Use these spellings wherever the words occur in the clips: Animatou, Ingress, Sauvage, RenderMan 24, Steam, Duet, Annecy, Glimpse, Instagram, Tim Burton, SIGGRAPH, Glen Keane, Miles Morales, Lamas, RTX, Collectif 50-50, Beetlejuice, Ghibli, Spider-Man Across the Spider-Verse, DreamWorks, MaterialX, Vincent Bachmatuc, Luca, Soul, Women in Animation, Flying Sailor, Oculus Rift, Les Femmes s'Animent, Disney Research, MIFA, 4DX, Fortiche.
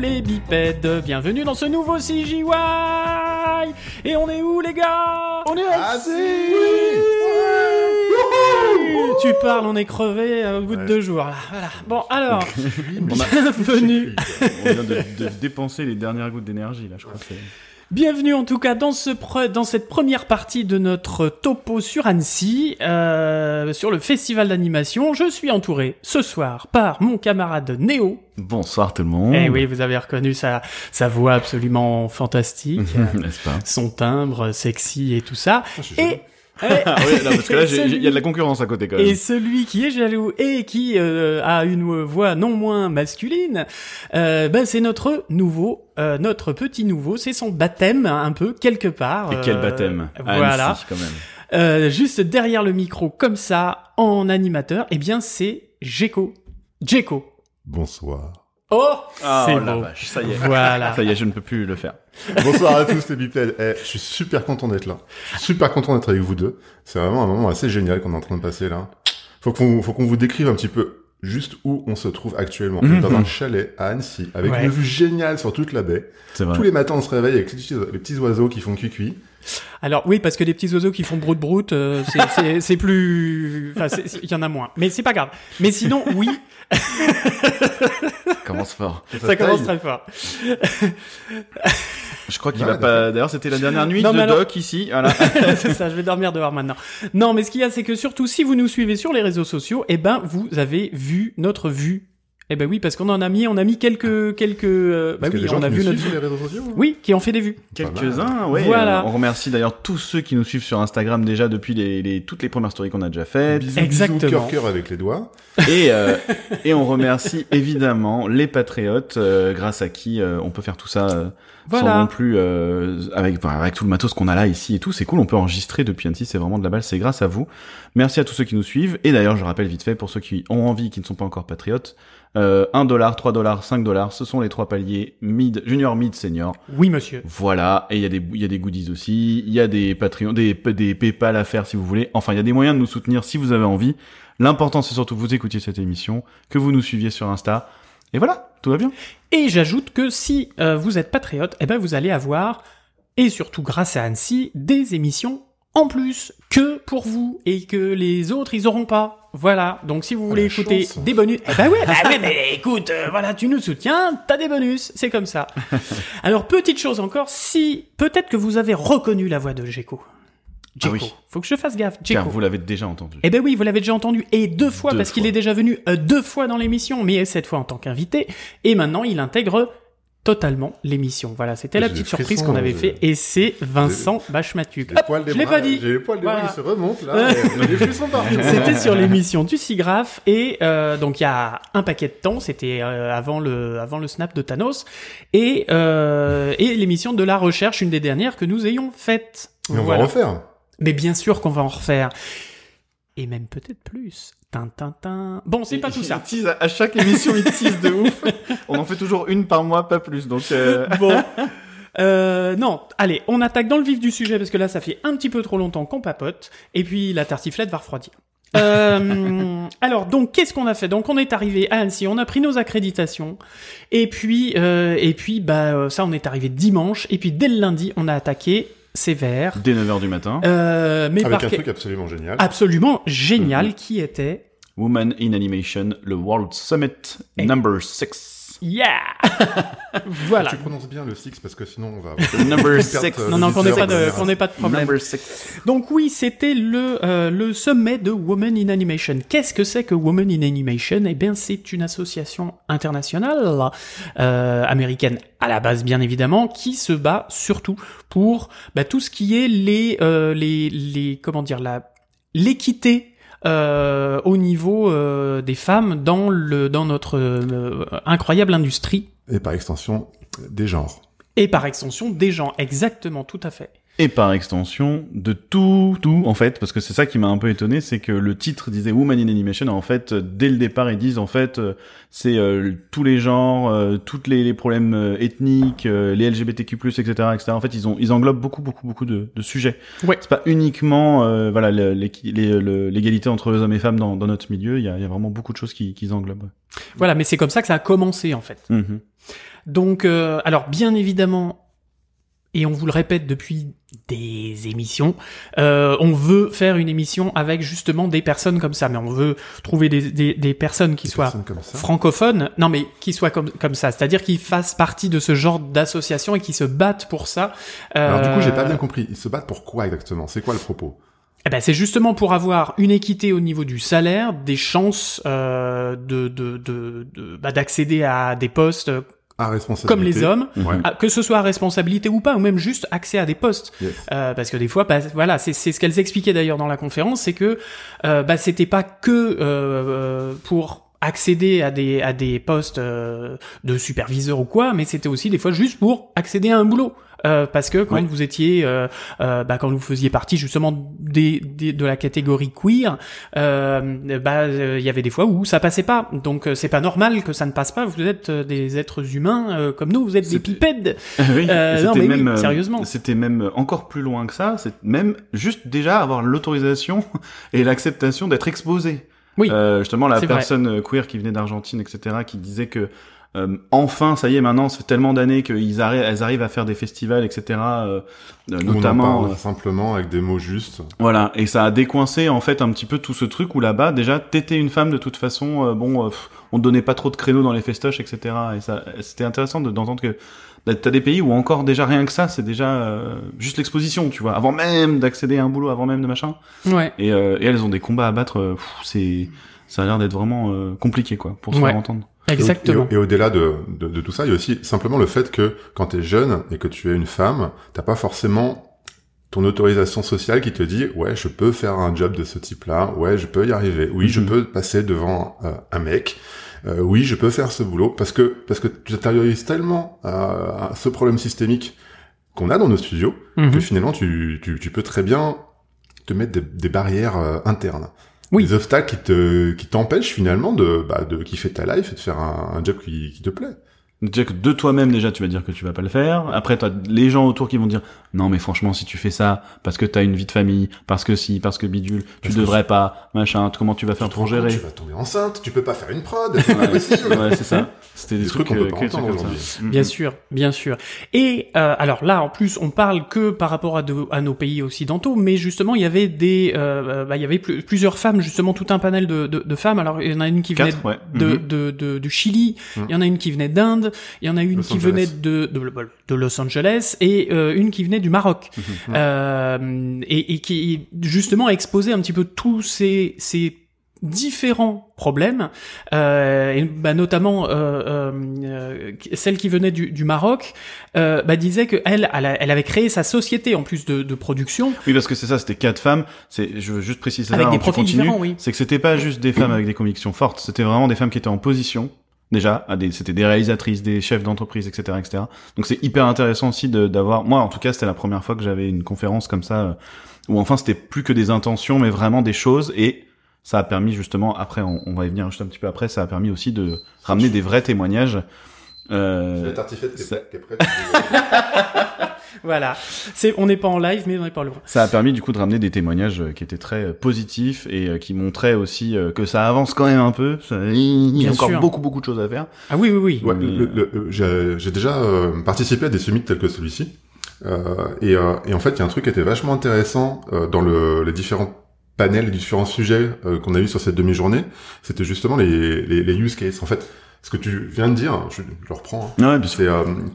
les bipèdes, bienvenue dans ce nouveau CGY. Et on est où les gars? On est assis. Tu parles, on est crevé au bout de 2 jours. Là. Voilà. Bon, alors, bienvenue. On vient de dépenser les dernières gouttes d'énergie, là, je crois. Que bienvenue en tout cas dans, dans cette première partie de notre topo sur Annecy, sur le festival d'animation. Je suis entouré ce soir par mon camarade Néo. Bonsoir tout le monde. Eh oui, vous avez reconnu sa voix absolument fantastique, n'est-ce pas ? Son timbre sexy et tout ça. Oui, non, parce que là, il y a de la concurrence à côté quand même. Et celui qui est jaloux et qui a une voix non moins masculine, c'est notre nouveau, notre petit nouveau, c'est son baptême un peu quelque part. Et quel baptême, voilà. Annecy, quand même. Juste derrière le micro comme ça, en animateur, eh bien c'est Géco. Bonsoir. C'est beau. La vache, ça y est. Voilà. Ça y est, je ne peux plus le faire. Bonsoir à tous les bipèdes. Je suis super content d'être là. Je suis super content d'être avec vous deux. C'est vraiment un moment assez génial qu'on est en train de passer là. Faut qu'on vous décrive un petit peu juste où on se trouve actuellement. Mm-hmm. Dans un chalet à Annecy, avec une vue géniale sur toute la baie. C'est vrai. Tous les matins, on se réveille avec les petits oiseaux qui font cuicui. Alors oui, parce que les petits oiseaux qui font broute-broute, c'est plus... Enfin, il y en a moins. Mais c'est pas grave. Mais sinon, oui... Ça commence très fort. Je crois qu'il va pas... D'ailleurs, c'était la dernière nuit Doc ici. Voilà. C'est ça, je vais dormir dehors maintenant. Non, mais ce qu'il y a, c'est que surtout, si vous nous suivez sur les réseaux sociaux, eh ben, vous avez vu notre vue. Eh ben oui, parce qu'on en a mis, quelques. On a vu notre vue. Oui, qui ont fait des vues. Quelques-uns, oui. Voilà. On remercie d'ailleurs tous ceux qui nous suivent sur Instagram déjà depuis toutes les premières stories qu'on a déjà faites. Bisous, cœur avec les doigts. Et on remercie évidemment les patriotes grâce à qui on peut faire tout ça sans non plus avec tout le matos qu'on a là ici et tout. C'est cool, on peut enregistrer depuis Annecy, c'est vraiment de la balle. C'est grâce à vous. Merci à tous ceux qui nous suivent. Et d'ailleurs, je rappelle vite fait pour ceux qui ont envie, qui ne sont pas encore patriotes. $1, $3, $5, ce sont les 3 paliers junior, mid, senior. Oui, monsieur. Voilà. Et il y a des goodies aussi. Il y a des Patreon, des PayPal à faire si vous voulez. Enfin, il y a des moyens de nous soutenir si vous avez envie. L'important, c'est surtout que vous écoutiez cette émission, que vous nous suiviez sur Insta. Et voilà. Tout va bien. Et j'ajoute que si vous êtes patriote, eh ben, vous allez avoir, et surtout grâce à Annecy, des émissions en plus que pour vous et que les autres, ils auront pas. Voilà, donc si vous voulez écouter des bonus... mais écoute, voilà, tu nous soutiens, t'as des bonus, c'est comme ça. Alors, petite chose encore, si peut-être que vous avez reconnu la voix de Géco. Faut que je fasse gaffe, Géco. Car vous l'avez déjà entendu. Eh ben oui, vous l'avez déjà entendu, et 2 fois, parce qu'il est déjà venu 2 fois dans l'émission, mais 7 fois en tant qu'invité, et maintenant il intègre... totalement l'émission. Voilà, c'était la petite surprise qu'on avait fait, et c'est Vincent Bachmatuc. Je l'ai pas dit. J'ai les poils des bras qui se remontent, là. Les frissons partout. C'était sur l'émission du SIGGRAPH, et donc il y a un paquet de temps, c'était avant le snap de Thanos, et l'émission de la recherche, une des dernières que nous ayons faite. Mais on va en refaire. Mais bien sûr qu'on va en refaire. Et même peut-être plus. Tintintin. Bon, c'est pas tout ça. À chaque émission, il tease de ouf. On en fait toujours une par mois, pas plus. Donc bon. Non, allez, on attaque dans le vif du sujet parce que là, ça fait un petit peu trop longtemps qu'on papote. Et puis, la tartiflette va refroidir. Alors, donc, qu'est-ce qu'on a fait? Donc, on est arrivé à Annecy, on a pris nos accréditations. Et puis, on est arrivé dimanche. Et puis, dès le lundi, on a attaqué... sévère. Dès 9h du matin. Mais avec un truc absolument génial. Absolument génial, qui était... Women in Animation, le World Summit number 6. Yeah. Voilà. Tu prononces bien le 6 parce que sinon on va... number 6. Non, qu'on n'ait pas de problème. Number 6. Donc oui, c'était le sommet de Women in Animation. Qu'est-ce que c'est que Women in Animation? Eh bien, c'est une association internationale, américaine, à la base, bien évidemment, qui se bat surtout pour tout ce qui est l'équité au niveau des femmes dans notre incroyable industrie. Et par extension, des genres. Exactement, tout à fait. Et par extension, de tout, en fait, parce que c'est ça qui m'a un peu étonné, c'est que le titre disait Women in Animation, en fait, dès le départ, ils disent, en fait, c'est tous les genres, toutes les problèmes ethniques, les LGBTQ+, etc. En fait, ils englobent beaucoup de sujets. Ouais. C'est pas uniquement, voilà, l'égalité entre les hommes et femmes dans notre milieu, il y a vraiment beaucoup de choses qu'ils englobent. Voilà, mais c'est comme ça que ça a commencé, en fait. Mm-hmm. Donc, alors, bien évidemment, et on vous le répète depuis des émissions, on veut faire une émission avec justement des personnes comme ça, mais on veut trouver des personnes qui soient francophones, non mais qui soient comme ça, c'est-à-dire qui fassent partie de ce genre d'association et qui se battent pour ça. Alors du coup, j'ai pas bien compris, ils se battent pour quoi exactement ? C'est quoi le propos ? Eh ben, c'est justement pour avoir une équité au niveau du salaire, des chances d'accéder à des postes comme les hommes, ouais. Que ce soit à responsabilité ou pas, ou même juste accès à des postes, yes. Parce que des fois, bah, voilà, c'est ce qu'elles expliquaient d'ailleurs dans la conférence, c'est que bah, c'était pas que pour accéder à des postes de superviseur ou quoi, mais c'était aussi des fois juste pour accéder à un boulot. Parce que quand ouais. vous étiez, bah, quand vous faisiez partie justement de la catégorie queer, bah, y avait des fois où ça passait pas. Donc c'est pas normal que ça ne passe pas. Vous êtes des êtres humains comme nous, vous êtes des bipèdes. Oui. Non mais même, oui, sérieusement. C'était même encore plus loin que ça. C'est même juste déjà avoir l'autorisation et l'acceptation d'être exposé. Oui. Justement la personne vrai. Queer qui venait d'Argentine, etc., qui disait que enfin, ça y est, maintenant, ça fait tellement d'années qu'ils elles arrivent à faire des festivals, etc. Notamment, on en parle simplement avec des mots justes. Voilà, et ça a décoincé en fait un petit peu tout ce truc où là-bas, déjà, t'étais une femme de toute façon. On te donnait pas trop de créneaux dans les festoches, etc. Et ça, c'était intéressant d'entendre que t'as des pays où encore déjà rien que ça, c'est déjà juste l'exposition, tu vois, avant même d'accéder à un boulot, avant même de machin. Ouais. Et elles ont des combats à battre. Ça a l'air d'être vraiment compliqué, quoi, pour se faire entendre. Exactement. Et au-delà de tout ça, il y a aussi simplement le fait que quand t'es jeune et que tu es une femme, t'as pas forcément ton autorisation sociale qui te dit « Ouais, je peux faire un job de ce type-là. Ouais, je peux y arriver. Oui, je peux passer devant un mec. Oui, je peux faire ce boulot. » Parce que tu t'intériorises tellement à ce problème systémique qu'on a dans nos studios que finalement, tu peux très bien te mettre des barrières internes. Oui. Des obstacles qui t'empêchent finalement de kiffer ta life et de faire un job qui te plaît. Déjà que de toi-même, déjà, tu vas dire que tu vas pas le faire. Après, t'as les gens autour qui vont dire, non, mais franchement, si tu fais ça, parce que t'as une vie de famille, parce que si, parce que bidule, tu devrais pas, machin, comment tu vas faire pour gérer? Tu vas tomber enceinte, tu peux pas faire une prod, c'est pas possible. Ouais, c'est ça. C'était des trucs qu'on peut pas entendre aujourd'hui. Bien sûr. Et, alors là, en plus, on parle que par rapport à nos pays occidentaux, mais justement, il y avait plusieurs femmes, justement, tout un panel de femmes. Alors, il y en a une qui venait du Chili, il y en a une qui venait d'Inde, il y en a une qui venait de Los Angeles et une qui venait du Maroc et qui justement a exposé un petit peu tous ces différents problèmes et bah notamment celle qui venait du Maroc bah disait que elle avait créé sa société en plus de production. Oui, parce que c'est ça, c'était 4 femmes, je veux juste préciser ça avec des profils différents, oui. C'est que c'était pas juste des femmes avec des convictions fortes, c'était vraiment des femmes qui étaient en position. Déjà, c'était des réalisatrices, des chefs d'entreprise, etc., etc. Donc c'est hyper intéressant aussi d'avoir. Moi, en tout cas, c'était la première fois que j'avais une conférence comme ça, où enfin c'était plus que des intentions, mais vraiment des choses. Et ça a permis justement, après, on va y venir juste un petit peu après, ça a permis aussi de ramener des vrais témoignages. Je vais t'artifier, t'es prêt. Voilà. On n'est pas en live, mais on n'est pas loin. Ça a permis du coup de ramener des témoignages qui étaient très positifs et qui montraient aussi que ça avance quand même un peu. Il y a encore beaucoup de choses à faire. Ah oui. Ouais, j'ai déjà participé à des summits tels que celui-ci. Et en fait, il y a un truc qui était vachement intéressant dans les différents panels, les différents sujets qu'on a eu sur cette demi-journée. C'était justement les use cases. En fait, ce que tu viens de dire, je le reprends. Hein, ouais, c'est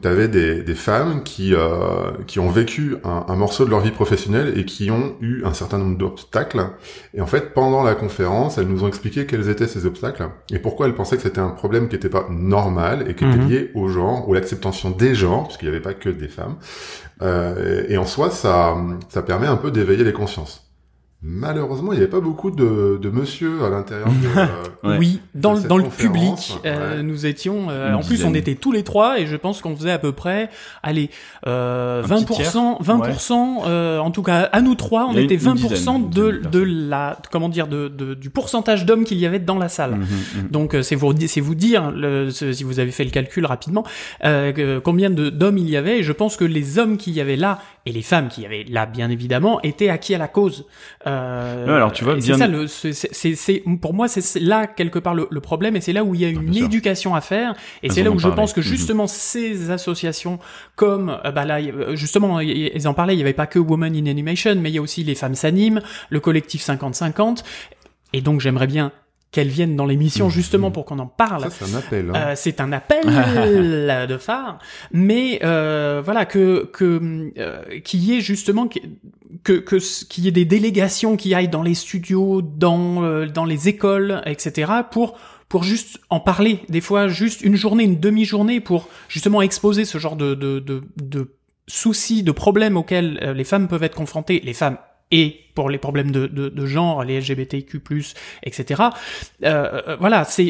t'avais des femmes qui ont vécu un morceau de leur vie professionnelle et qui ont eu un certain nombre d'obstacles. Et en fait, pendant la conférence, elles nous ont expliqué quels étaient ces obstacles et pourquoi elles pensaient que c'était un problème qui n'était pas normal et qui était lié au genre ou à l'acceptation des genres, parce qu'il n'y avait pas que des femmes. Et en soi, ça permet un peu d'éveiller les consciences. Malheureusement, il n'y avait pas beaucoup de monsieur à l'intérieur de ouais. Oui, dans le public, ouais. Nous étions... en plus, on était tous les trois et je pense qu'on faisait à peu près, allez, 20%, ouais. En tout cas, à nous trois, on était 20% du pourcentage d'hommes qu'il y avait dans la salle. Mm-hmm. Donc, c'est vous dire, si vous avez fait le calcul rapidement, combien d'hommes il y avait. Et je pense que les hommes qu'il y avait là et les femmes qu'il y avait là, bien évidemment, étaient acquis à la cause. Non, alors tu vois, bien... c'est ça, pour moi, c'est là quelque part le problème, et c'est là où il y a une éducation à faire, et c'est là où je pense que justement ces associations, comme là justement, ils en parlaient, il y avait pas que Women in Animation, mais il y a aussi Les Femmes s'Animent, le collectif 50-50, et donc j'aimerais bien qu'elles viennent dans l'émission justement pour qu'on en parle. Ça, c'est un appel. Hein. C'est un appel de phare, mais voilà, qu'il y ait justement qu'il y ait des délégations qui aillent dans les studios, dans les écoles, etc., pour juste en parler. Des fois, juste une journée, une demi-journée, pour justement exposer ce genre de soucis, de problèmes auxquels les femmes peuvent être confrontées. Les femmes et pour les problèmes de genre, les LGBTQ+, etc. Voilà, il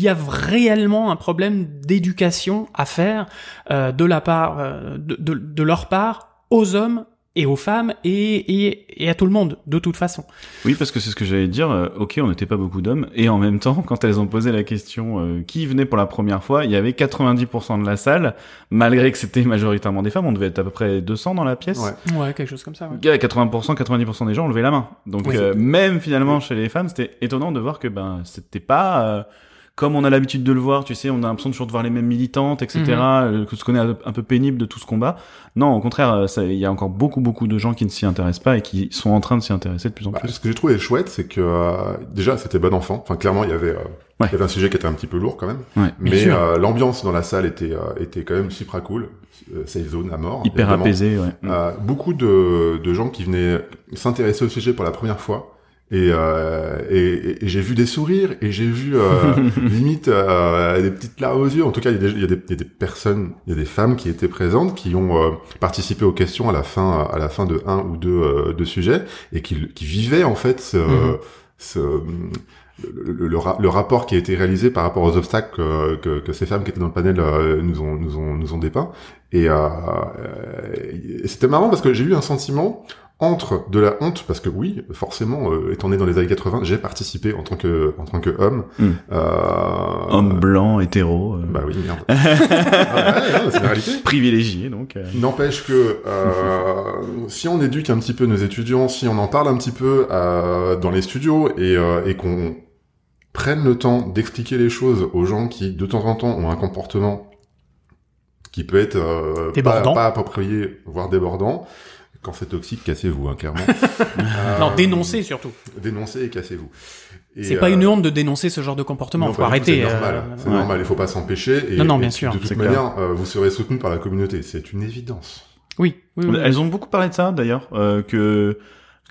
y a réellement un problème d'éducation à faire de la part de leur part aux hommes et aux femmes et à tout le monde, de toute façon. Oui, parce que c'est ce que j'allais dire, ok, on n'était pas beaucoup d'hommes, et en même temps, quand elles ont posé la question qui venait pour la première fois, il y avait 90% de la salle, malgré que c'était majoritairement des femmes, on devait être à peu près 200 dans la pièce. Ouais, ouais, quelque chose comme ça. Ouais. 90% des gens ont levé la main. Donc oui, même finalement chez les femmes, c'était étonnant de voir que c'était pas... comme on a l'habitude de le voir, tu sais, on a l'impression de toujours de voir les mêmes militantes, etc., que ce qu'on est un peu pénible de tout ce combat. Non, au contraire, il y a encore beaucoup de gens qui ne s'y intéressent pas et qui sont en train de s'y intéresser de plus en plus. Ce que j'ai trouvé chouette, c'est que déjà, c'était bon enfant. Enfin, clairement, il y avait un sujet qui était un petit peu lourd quand même. Ouais, mais l'ambiance dans la salle était quand même super cool. Safe zone à mort. Hyper apaisée, ouais. Beaucoup de gens qui venaient s'intéresser au sujet pour la première fois. Et j'ai vu des sourires, et j'ai vu limite des petites larmes aux yeux. En tout cas, il y a des femmes qui étaient présentes, qui ont participé aux questions à la fin de un ou deux sujets, et qui vivaient en fait le rapport qui a été réalisé par rapport aux obstacles que ces femmes qui étaient dans le panel nous ont dépeint. Et c'était marrant parce que j'ai eu un sentiment entre de la honte, parce que oui, forcément, étant né dans les années 80, j'ai participé en tant que homme. Homme blanc, hétéro. Bah oui, merde. Ouais, c'est la réalité. Privilégié, donc. N'empêche que si on éduque un petit peu nos étudiants, si on en parle un petit peu dans les studios et qu'on prenne le temps d'expliquer les choses aux gens qui, de temps en temps, ont un comportement qui peut être pas approprié, voire débordant. Quand c'est toxique, cassez-vous, clairement. Non, dénoncez surtout. Dénoncez et cassez-vous. Et c'est pas une honte de dénoncer ce genre de comportement, faut arrêter. C'est normal, il faut pas s'empêcher. Et, non, bien sûr. De toute manière, vous serez soutenu par la communauté, c'est une évidence. Oui. Elles ont beaucoup parlé de ça, d'ailleurs, qu'elles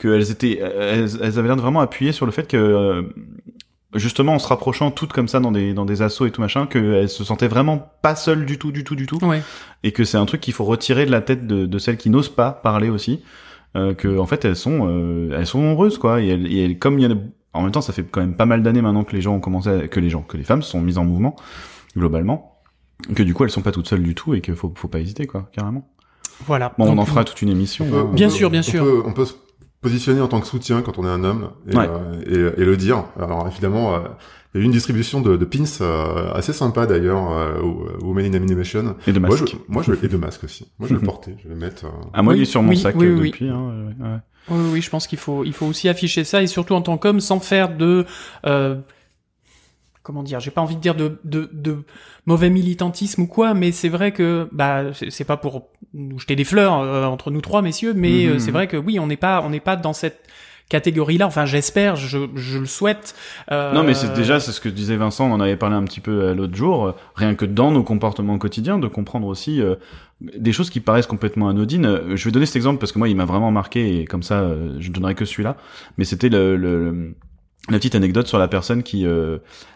avaient l'air de vraiment appuyer sur le fait que... justement en se rapprochant toutes comme ça dans des assos et tout machin, qu'elles se sentaient vraiment pas seules du tout ouais. Et que c'est un truc qu'il faut retirer de la tête de celles qui n'osent pas parler aussi, que en fait elles sont nombreuses quoi, et elles, comme il y a en même temps ça fait quand même pas mal d'années maintenant que les gens ont commencé que les femmes se sont mises en mouvement globalement, que du coup elles sont pas toutes seules du tout et qu'il faut pas hésiter quoi, carrément. Voilà. Bon, donc, on en fera toute une émission. Bien sûr. On peut positionner en tant que soutien quand on est un homme et le dire. Alors évidemment, il y a eu une distribution de pins assez sympa d'ailleurs au Women in Animation. Et de masques. Et de masques aussi. Moi je vais le porter, je vais le mettre... il est sur mon sac depuis. Oui, je pense qu'il faut aussi afficher ça, et surtout en tant qu'homme, sans faire de... comment dire, j'ai pas envie de dire de mauvais militantisme ou quoi, mais c'est vrai que c'est pas pour nous jeter des fleurs entre nous trois messieurs, mais c'est vrai que oui, on n'est pas dans cette catégorie-là. Enfin, j'espère, je le souhaite. Non, mais c'est ce que disait Vincent, on en avait parlé un petit peu l'autre jour, rien que dans nos comportements quotidiens, de comprendre aussi des choses qui paraissent complètement anodines. Je vais donner cet exemple parce que moi, il m'a vraiment marqué, et comme ça, je ne donnerai que celui-là, mais c'était la petite anecdote sur la personne qui,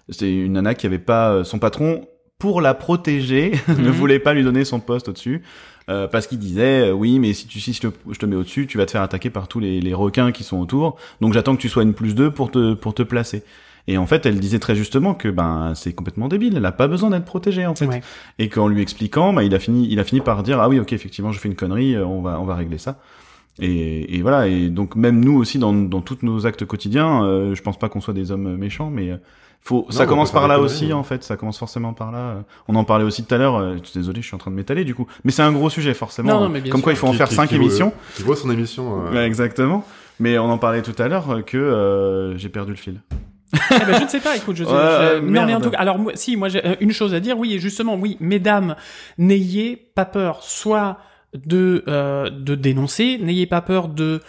c'était une nana qui avait pas, son patron pour la protéger, ne voulait pas lui donner son poste au-dessus. Parce qu'il disait oui, mais si je te mets au-dessus, tu vas te faire attaquer par tous les requins qui sont autour. Donc j'attends que tu sois une +2 pour te placer. Et en fait, elle disait très justement que c'est complètement débile. Elle a pas besoin d'être protégée en fait. Ouais. Et qu'en lui expliquant, il a fini par dire ah oui, ok, effectivement, je fais une connerie. On va régler ça. Et voilà. Et donc même nous aussi dans tous nos actes quotidiens, je pense pas qu'on soit des hommes méchants, mais ça commence par là aussi, en fait. Ça commence forcément par là. On en parlait aussi tout à l'heure. Désolé, je suis en train de m'étaler, du coup. Mais c'est un gros sujet, forcément. Non, mais bien comme sûr. Quoi, il faut en faire 5 émissions. Tu vois son émission. Ouais, exactement. Mais on en parlait tout à l'heure que j'ai perdu le fil. Ah bah, je ne sais pas, écoute, mais en tout cas, alors, moi, j'ai une chose à dire. Oui, et justement, oui, mesdames, n'ayez pas peur. Soit de dénoncer, n'ayez pas peur de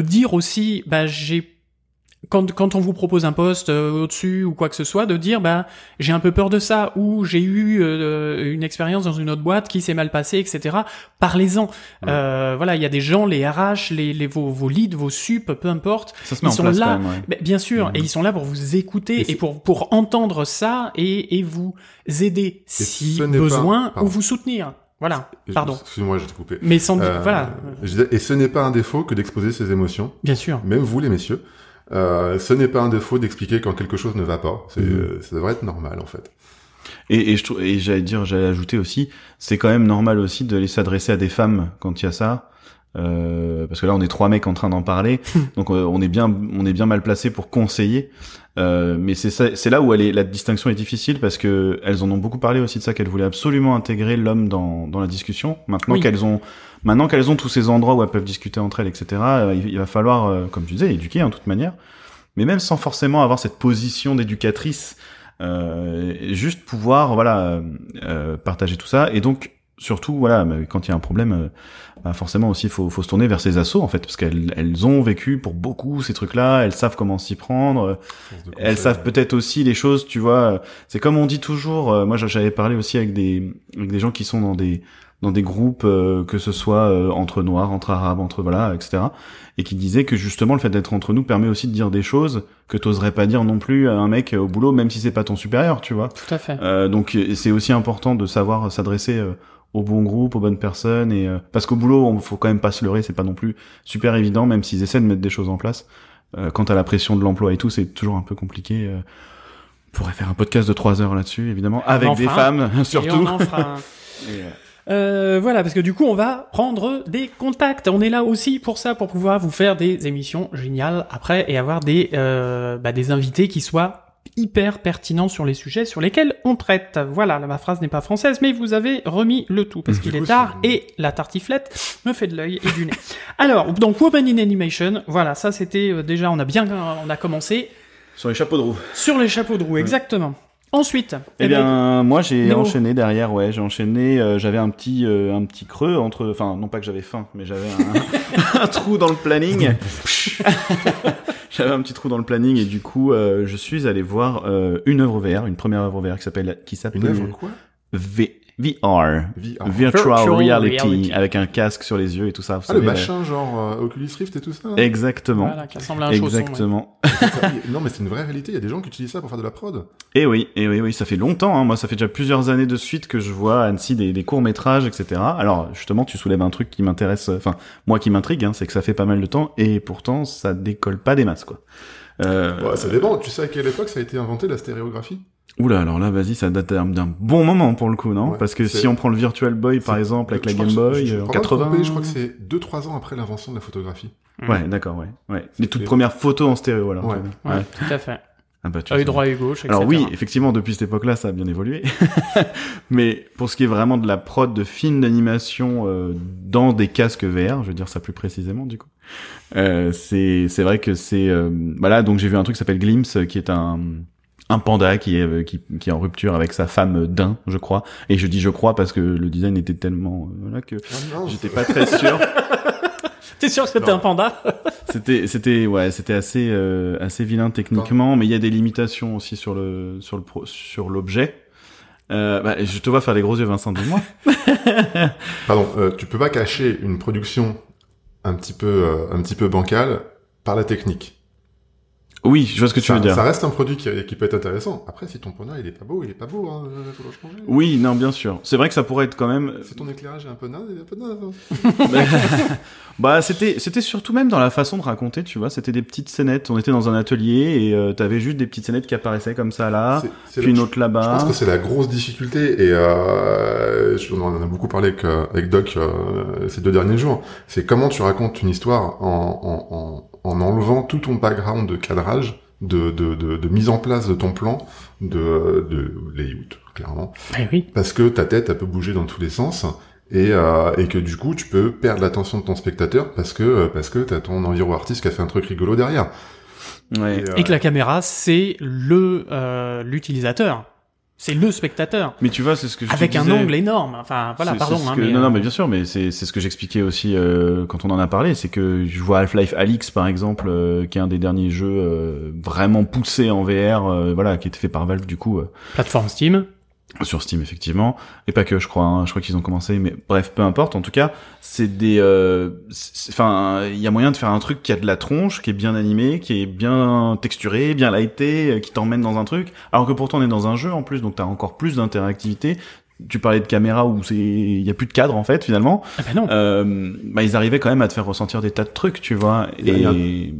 dire aussi, quand on vous propose un poste au-dessus ou quoi que ce soit, de dire j'ai un peu peur de ça, ou j'ai eu une expérience dans une autre boîte qui s'est mal passée, etc. Parlez-en. Ouais. Voilà, il y a des gens, les RH, vos leads, vos sups, peu importe, ils sont là, même, ouais. Bien sûr, et ils sont là pour vous écouter et pour entendre ça et vous aider si besoin ou vous soutenir. Voilà, pardon. Excuse-moi, je t'ai coupé. Mais sans voilà. Et ce n'est pas un défaut que d'exposer ses émotions. Bien sûr. Même vous, les messieurs. Ce n'est pas un défaut d'expliquer quand quelque chose ne va pas. Ça devrait être normal, en fait. Et j'allais ajouter aussi, c'est quand même normal aussi de s'adresser à des femmes quand il y a ça. Parce que là, on est 3 mecs en train d'en parler. Donc, on est bien mal placé pour conseiller. Mais c'est ça, c'est là où la distinction est difficile, parce que elles en ont beaucoup parlé aussi de ça, qu'elles voulaient absolument intégrer l'homme dans la discussion. Maintenant qu'elles ont tous ces endroits où elles peuvent discuter entre elles, etc., il va falloir, comme tu disais, éduquer, de toute manière. Mais même sans forcément avoir cette position d'éducatrice, juste pouvoir, voilà, partager tout ça. Et donc, surtout, voilà, quand il y a un problème, forcément aussi, faut se tourner vers ces assos, en fait, parce qu'elles ont vécu pour beaucoup ces trucs-là, elles savent comment s'y prendre, elles savent peut-être aussi les choses, tu vois. C'est comme on dit toujours, moi j'avais parlé aussi avec des gens qui sont dans des groupes, que ce soit entre noirs, entre arabes, entre voilà, etc., et qui disaient que justement le fait d'être entre nous permet aussi de dire des choses que t'oserais pas dire non plus à un mec au boulot, même si c'est pas ton supérieur, tu vois. Tout à fait. Donc c'est aussi important de savoir s'adresser au bon groupe, aux bonnes personnes, et parce qu'au boulot, faut quand même pas se leurrer, c'est pas non plus super évident, même s'ils essaient de mettre des choses en place. Quant à la pression de l'emploi et tout, c'est toujours un peu compliqué. On pourrait faire un podcast de 3 heures là-dessus, évidemment, avec des femmes, surtout. Et on en fera un. Voilà, parce que du coup, on va prendre des contacts. On est là aussi pour ça, pour pouvoir vous faire des émissions géniales après, et avoir des invités qui soient hyper pertinent sur les sujets sur lesquels on traite. Voilà, ma phrase n'est pas française, mais vous avez remis le tout, parce qu'il est tard, et la tartiflette me fait de l'œil et du nez. Alors, donc, Women in Animation, voilà, ça c'était déjà, on a commencé. Sur les chapeaux de roue. Sur les chapeaux de roue, exactement. Ensuite. Moi j'ai enchaîné derrière, ouais, j'avais un petit creux entre, enfin, non pas que j'avais faim, mais j'avais un trou dans le planning. J'avais un petit trou dans le planning, et du coup, je suis allé voir une première œuvre VR qui s'appelle une œuvre quoi? VR. Virtual Reality, avec un casque sur les yeux et tout ça. Vous savez, le machin genre Oculus Rift et tout ça. Hein. Exactement. Voilà, qui ressemble à un chausson. Exactement. Ouais. Non, mais c'est une vraie réalité. Il y a des gens qui utilisent ça pour faire de la prod. Et oui, ça fait longtemps. Hein. Moi, ça fait déjà plusieurs années de suite que je vois à Annecy des courts-métrages, etc. Alors, justement, tu soulèves un truc qui m'intéresse, enfin, moi qui m'intrigue, hein, c'est que ça fait pas mal de temps, et pourtant, ça décolle pas des masses, quoi. Ouais, ça dépend. Tu sais à quelle époque ça a été inventé, la stéréographie? Oula, alors là, vas-y, ça date d'un bon moment pour le coup, non? Ouais, parce que si on prend le Virtual Boy, par exemple, avec la Game Boy, en 80... Je crois que c'est 2-3 ans après l'invention de la photographie. Ouais, d'accord, ouais. Les toutes premières photos en stéréo, alors. Ouais, tout à fait. Ah bah, œil droit et gauche, etc. Alors oui, effectivement, depuis cette époque-là, ça a bien évolué. Mais pour ce qui est vraiment de la prod de films d'animation dans des casques VR, je veux dire ça plus précisément du coup, c'est vrai que c'est... Voilà, donc j'ai vu un truc qui s'appelle Glimpse, qui est un panda qui est en rupture avec sa femme d'un, je crois. Et je dis je crois parce que le design était tellement voilà que j'étais pas très sûr. T'es sûr que c'était un panda? C'était assez vilain techniquement, mais il y a des limitations aussi sur l'objet. Je te vois faire les gros yeux, Vincent, dis-moi. Pardon, tu peux pas cacher une production un petit peu bancale par la technique. Oui, je vois ce que tu veux dire. Ça reste un produit qui peut être intéressant. Après, si ton panda, il est pas beau, hein, faut le changer. Oui, non, bien sûr. C'est vrai que ça pourrait être quand même... Si ton éclairage est un peu naze, il est un peu naze. Bah, c'était surtout même dans la façon de raconter, tu vois. C'était des petites scénettes. On était dans un atelier et t'avais juste des petites scénettes qui apparaissaient comme ça là, puis une autre là-bas. Je pense que c'est la grosse difficulté et on en a beaucoup parlé avec Doc ces 2 derniers jours. C'est comment tu racontes une histoire en enlevant tout ton background de cadrage, de mise en place de ton plan, de layout, clairement. Eh oui. Parce que ta tête, elle peut bouger dans tous les sens, et que du coup, tu peux perdre l'attention de ton spectateur parce que t'as ton enviro artiste qui a fait un truc rigolo derrière. Ouais. Et que la caméra, c'est l'utilisateur. C'est le spectateur. Mais tu vois, c'est ce que je disais. Avec un angle énorme. Enfin, voilà, pardon. Non, mais bien sûr, mais c'est ce que j'expliquais aussi quand on en a parlé. C'est que je vois Half-Life Alyx, par exemple, qui est un des derniers jeux vraiment poussé en VR, voilà, qui était fait par Valve, du coup. Plateforme Steam. Sur Steam, effectivement. Et pas que, je crois. Hein. Je crois qu'ils ont commencé, mais bref, peu importe. En tout cas, c'est des... Enfin, il y a moyen de faire un truc qui a de la tronche, qui est bien animé, qui est bien texturé, bien lighté, qui t'emmène dans un truc. Alors que pourtant, on est dans un jeu, en plus, donc t'as encore plus d'interactivité. Tu parlais de caméra où il y a plus de cadre en fait finalement. Ah ben non. Bah ils arrivaient quand même à te faire ressentir des tas de trucs, tu vois. Il y a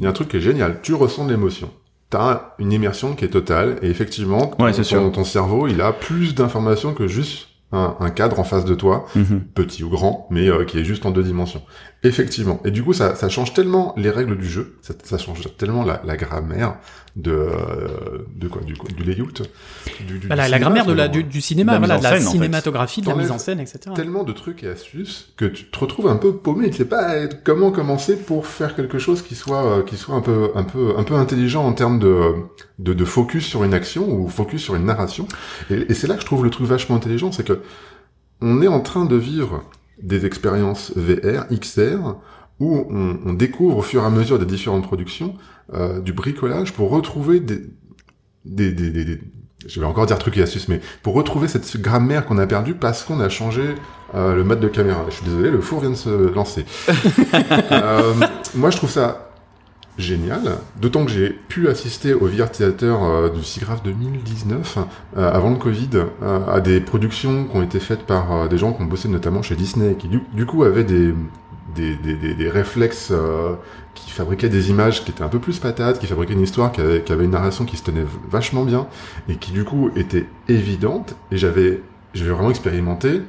un truc qui est génial. Tu ressens de l'émotion. T'as une immersion qui est totale et effectivement ton cerveau il a plus d'informations que juste un cadre en face de toi, petit ou grand, mais qui est juste en 2 dimensions. Effectivement. Et du coup ça change tellement les règles du jeu, ça change tellement la grammaire de quoi, du layout, la grammaire du cinéma, voilà, de la cinématographie, de la mise en scène, etc. Tellement de trucs et astuces que tu te retrouves un peu paumé, tu sais pas comment commencer pour faire quelque chose qui soit un peu intelligent en termes de focus sur une action ou focus sur une narration. Et c'est là que je trouve le truc vachement intelligent, c'est que on est en train de vivre des expériences VR, XR, où on découvre au fur et à mesure des différentes productions du bricolage pour retrouver des je vais encore dire trucs et astuces, mais pour retrouver cette grammaire qu'on a perdue parce qu'on a changé le mode de caméra. Je suis désolé, le four vient de se lancer. Moi, je trouve ça génial, d'autant que j'ai pu assister au VR Theater du SIGGRAPH 2019, avant le Covid, à des productions qui ont été faites par des gens qui ont bossé notamment chez Disney, qui du coup avaient des réflexes qui fabriquaient des images qui étaient un peu plus patates, qui fabriquaient une histoire qui avait une narration qui se tenait vachement bien et qui du coup était évidente, et j'avais vraiment expérimenté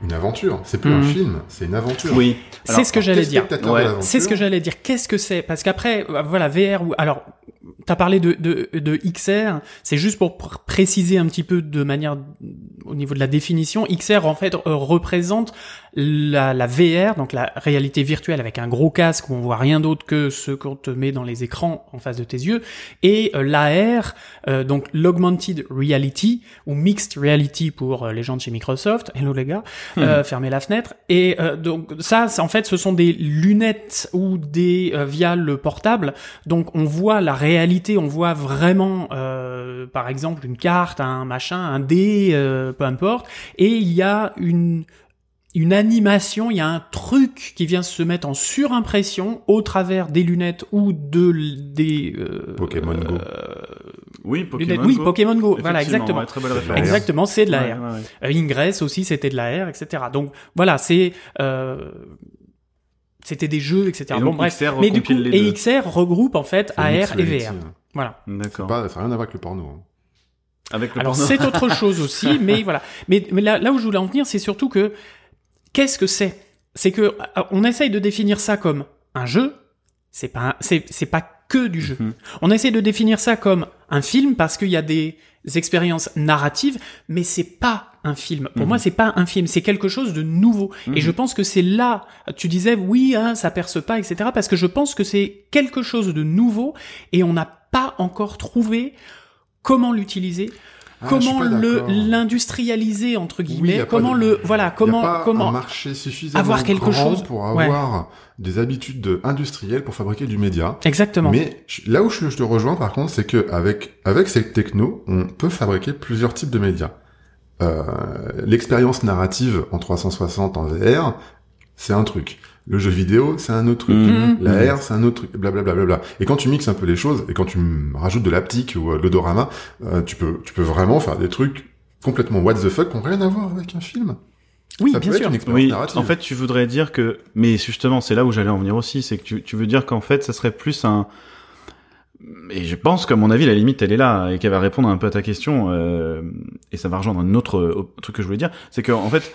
une aventure. C'est plus un film, c'est une aventure. Oui. Alors, c'est ce que j'allais dire. Ouais. C'est ce que j'allais dire. Qu'est-ce que c'est? Parce qu'après, voilà, VR ou, alors, t'as parlé de XR. C'est juste pour préciser un petit peu de manière, au niveau de la définition. XR, en fait, représente la VR, donc la réalité virtuelle avec un gros casque où on voit rien d'autre que ce qu'on te met dans les écrans en face de tes yeux. Et l'AR, donc l'augmented reality, ou mixed reality pour les gens de chez Microsoft. Hello les gars. Fermer la fenêtre. Et donc ça, en fait, ce sont des lunettes ou des via le portable. Donc on voit la réalité, on voit vraiment, par exemple, une carte, un machin, un dé, peu importe. Et il y a une animation, il y a un truc qui vient se mettre en surimpression au travers des lunettes ou des Pokémon Go. Oui, Pokémon Go. Voilà, exactement. Ouais, très belle référence. Exactement, c'est de la AR. Ouais. Ingress aussi, c'était de la AR, etc. Donc voilà, c'est c'était des jeux, etc. Et donc, bon, bref. Mais du coup, et XR regroupe en fait c'est AR et VR. Voilà. D'accord. Ça n'a rien à voir avec le porno. Hein. Avec le porno. C'est autre chose aussi, mais voilà. Mais là où je voulais en venir, c'est surtout que qu'est-ce que c'est? C'est que on essaye de définir ça comme un jeu. C'est pas que du jeu. On essaye de définir ça comme un film parce qu'il y a des expériences narratives, mais c'est pas un film. Pour moi, c'est pas un film. C'est quelque chose de nouveau. Et je pense que c'est là. Tu disais oui, hein, ça perce pas, etc. Parce que je pense que c'est quelque chose de nouveau et on n'a pas encore trouvé comment l'utiliser. Comment l'industrialiser, entre guillemets, comment un marché suffisamment avoir quelque grand chose pour avoir des habitudes industrielles pour fabriquer du média. Exactement. Mais là où je te rejoins, par contre, c'est que avec cette techno, on peut fabriquer plusieurs types de médias. L'expérience narrative en 360 en VR, c'est un truc. le jeu vidéo, c'est un autre truc, la R, c'est un autre truc, blablabla. Et quand tu mixes un peu les choses, et quand tu rajoutes de l'haptique ou de l'odorama, tu peux vraiment faire des trucs complètement what the fuck qui n'ont rien à voir avec un film. Oui, ça bien sûr. Oui. En fait, tu voudrais dire que, mais justement, c'est là où j'allais en venir aussi, c'est que tu veux dire qu'en fait, ça serait plus un, et je pense qu'à mon avis, la limite, elle est là, et qu'elle va répondre un peu à ta question, et ça va rejoindre un autre truc que je voulais dire, c'est que, en fait,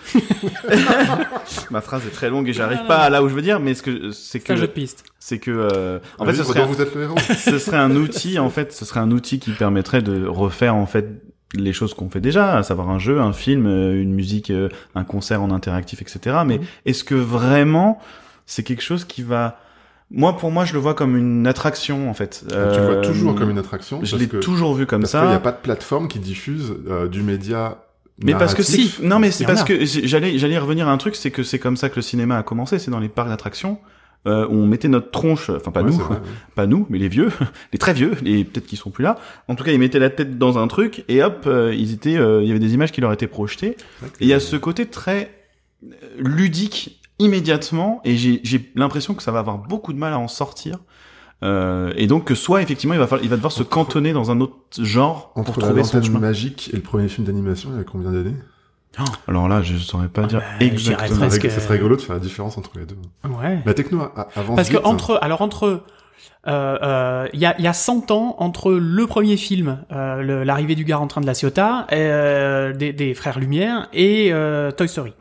ma phrase est très longue et j'arrive pas à là où je veux dire, mais c'est un jeu de piste. C'est que, en fait, ce serait un outil, en fait, ce serait un outil qui permettrait de refaire, en fait, les choses qu'on fait déjà, à savoir un jeu, un film, une musique, un concert en interactif, etc. Mais est-ce que vraiment c'est quelque chose qui va... Moi, pour moi, je le vois comme une attraction, en fait. Tu le vois toujours comme une attraction. Je l'ai toujours vu comme ça. Parce qu'il n'y a pas de plateforme qui diffuse du média... Mais narratif. Parce que si, non mais c'est parce que j'allais revenir à un truc, c'est que c'est comme ça que le cinéma a commencé, c'est dans les parcs d'attractions. On mettait notre tronche, enfin pas nous, mais les vieux, les très vieux, les peut-être qui sont plus là. En tout cas, ils mettaient la tête dans un truc et hop, il y avait des images qui leur étaient projetées. Et il y a ce côté très ludique immédiatement, et j'ai l'impression que ça va avoir beaucoup de mal à en sortir. Et donc que soit effectivement il va devoir se cantonner dans un autre genre pour trouver son chemin. Entre la magique et le premier film d'animation, il y a combien d'années ? Alors là, je saurais pas dire exactement. Ça serait rigolo de faire la différence entre les deux. Ouais. La techno avance. Parce que il y a 100 ans entre le premier film, l'arrivée du gars en train de la Ciotat, des frères Lumière et Toy Story.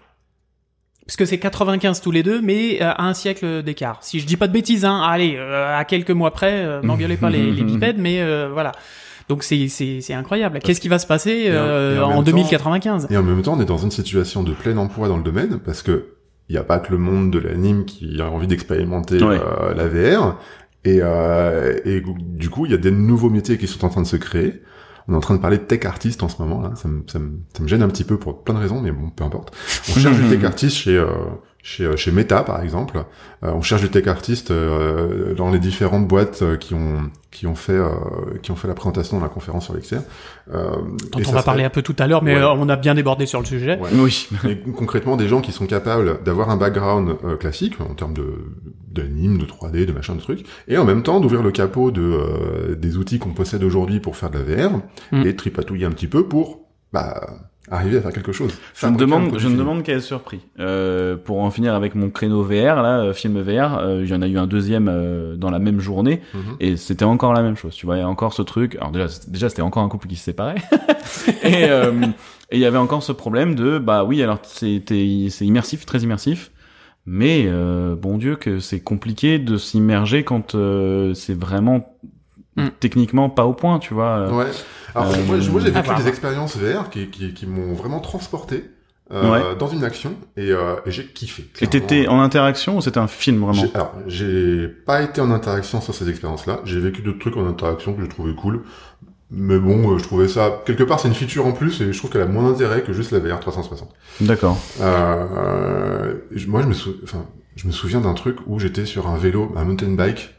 Parce que c'est 95 tous les deux, mais à un siècle d'écart. Si je dis pas de bêtises, hein. Allez, à quelques mois près, m'engueulez pas les bipèdes, mais voilà. Donc c'est incroyable. Qu'est-ce qui va se passer en 2095 ? Et en même temps, on est dans une situation de plein emploi dans le domaine, parce que il y a pas que le monde de l'anime qui a envie d'expérimenter la VR, et du coup, il y a des nouveaux métiers qui sont en train de se créer. On est en train de parler de tech artiste en ce moment là, ça me gêne un petit peu pour plein de raisons, mais bon, peu importe. On cherche du tech artiste chez Meta par exemple, on cherche du tech artiste dans les différentes boîtes qui ont fait la présentation de la conférence sur l'XR. Dont on va parler un peu tout à l'heure, mais on a bien débordé sur le sujet. Ouais. Oui. Et concrètement, des gens qui sont capables d'avoir un background classique en termes d'anime, de 3D, de machin, de trucs, et en même temps d'ouvrir le capot des outils qu'on possède aujourd'hui pour faire de la VR et tripatouiller un petit peu pour arriver à faire quelque chose. Je me demande qu'elle est surprise. Pour en finir avec mon créneau VR, film VR, il y en a eu un deuxième dans la même journée, et c'était encore la même chose. Tu vois, il y a encore ce truc. Alors déjà c'était encore un couple qui se séparait. Et il y avait encore ce problème de, alors c'est immersif, très immersif, mais bon Dieu que c'est compliqué de s'immerger quand c'est vraiment techniquement pas au point, tu vois. Ouais. Alors moi j'ai vécu des expériences VR qui m'ont vraiment transporté dans une action et j'ai kiffé. Clairement. Et t'étais en interaction ou c'était un film vraiment ? J'ai pas été en interaction sur ces expériences-là. J'ai vécu d'autres trucs en interaction que j'ai trouvé cool. Mais bon, je trouvais ça... Quelque part, c'est une feature en plus, et je trouve qu'elle a moins d'intérêt que juste la VR 360. D'accord. Moi, je me souviens d'un truc où j'étais sur un vélo, un mountain bike,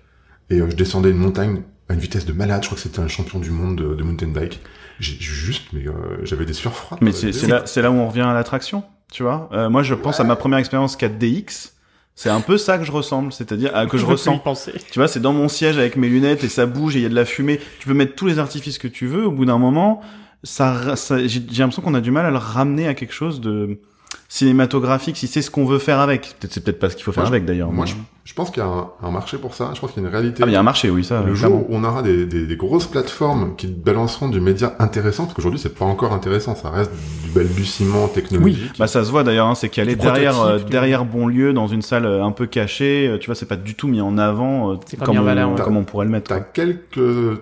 et je descendais une montagne à une vitesse de malade. Je crois que c'était un champion du monde de mountain bike. J'avais des sueurs froides. Mais c'est là où on revient à l'attraction, tu vois. Moi, je pense à ma première expérience 4DX. C'est un peu ça que je ressemble, c'est-à-dire que je ressens. Tu vois, c'est dans mon siège avec mes lunettes et ça bouge et il y a de la fumée. Tu peux mettre tous les artifices que tu veux. Au bout d'un moment, j'ai l'impression qu'on a du mal à le ramener à quelque chose de cinématographique, si c'est ce qu'on veut faire avec. C'est peut-être pas ce qu'il faut faire avec d'ailleurs. Moi, je pense qu'il y a un marché pour ça. Je pense qu'il y a une réalité. Ah, il y a un marché, oui, ça. Le jour où on aura des grosses plateformes qui balanceront du média intéressant, parce qu'aujourd'hui c'est pas encore intéressant, ça reste du balbutiement technologique. Oui, ça se voit d'ailleurs, hein, c'est qu'elle est derrière Bonlieu dans une salle un peu cachée. Tu vois, c'est pas du tout mis en avant comme on pourrait le mettre. T'as quelques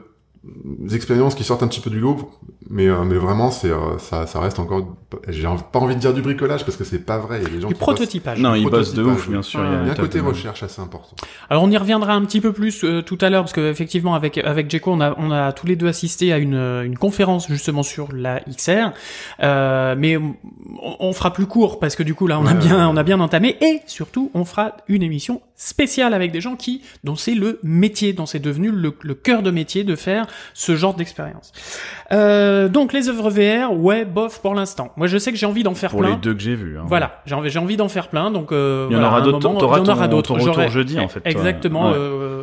expériences qui sortent un petit peu du lot, mais vraiment ça reste encore, j'ai pas envie de dire du bricolage parce que c'est pas vrai, il y a des gens qui prototypage. Non, ils bossent de ouf, bien sûr, il y a un côté recherche assez important. Alors on y reviendra un petit peu plus tout à l'heure, parce que effectivement avec Djeko on a tous les deux assisté à une conférence justement sur la XR, mais on fera plus court parce que du coup là on a bien entamé, et surtout on fera une émission spécial avec des gens dont c'est le métier, dont c'est devenu le cœur de métier de faire ce genre d'expérience. Donc les œuvres VR, ouais, bof pour l'instant. Moi je sais que j'ai envie d'en faire plein. Pour les deux que j'ai vus. Hein. Voilà, j'ai envie d'en faire plein. Donc il y en aura d'autres. T'auras ton retour jeudi en fait. Exactement. Ouais.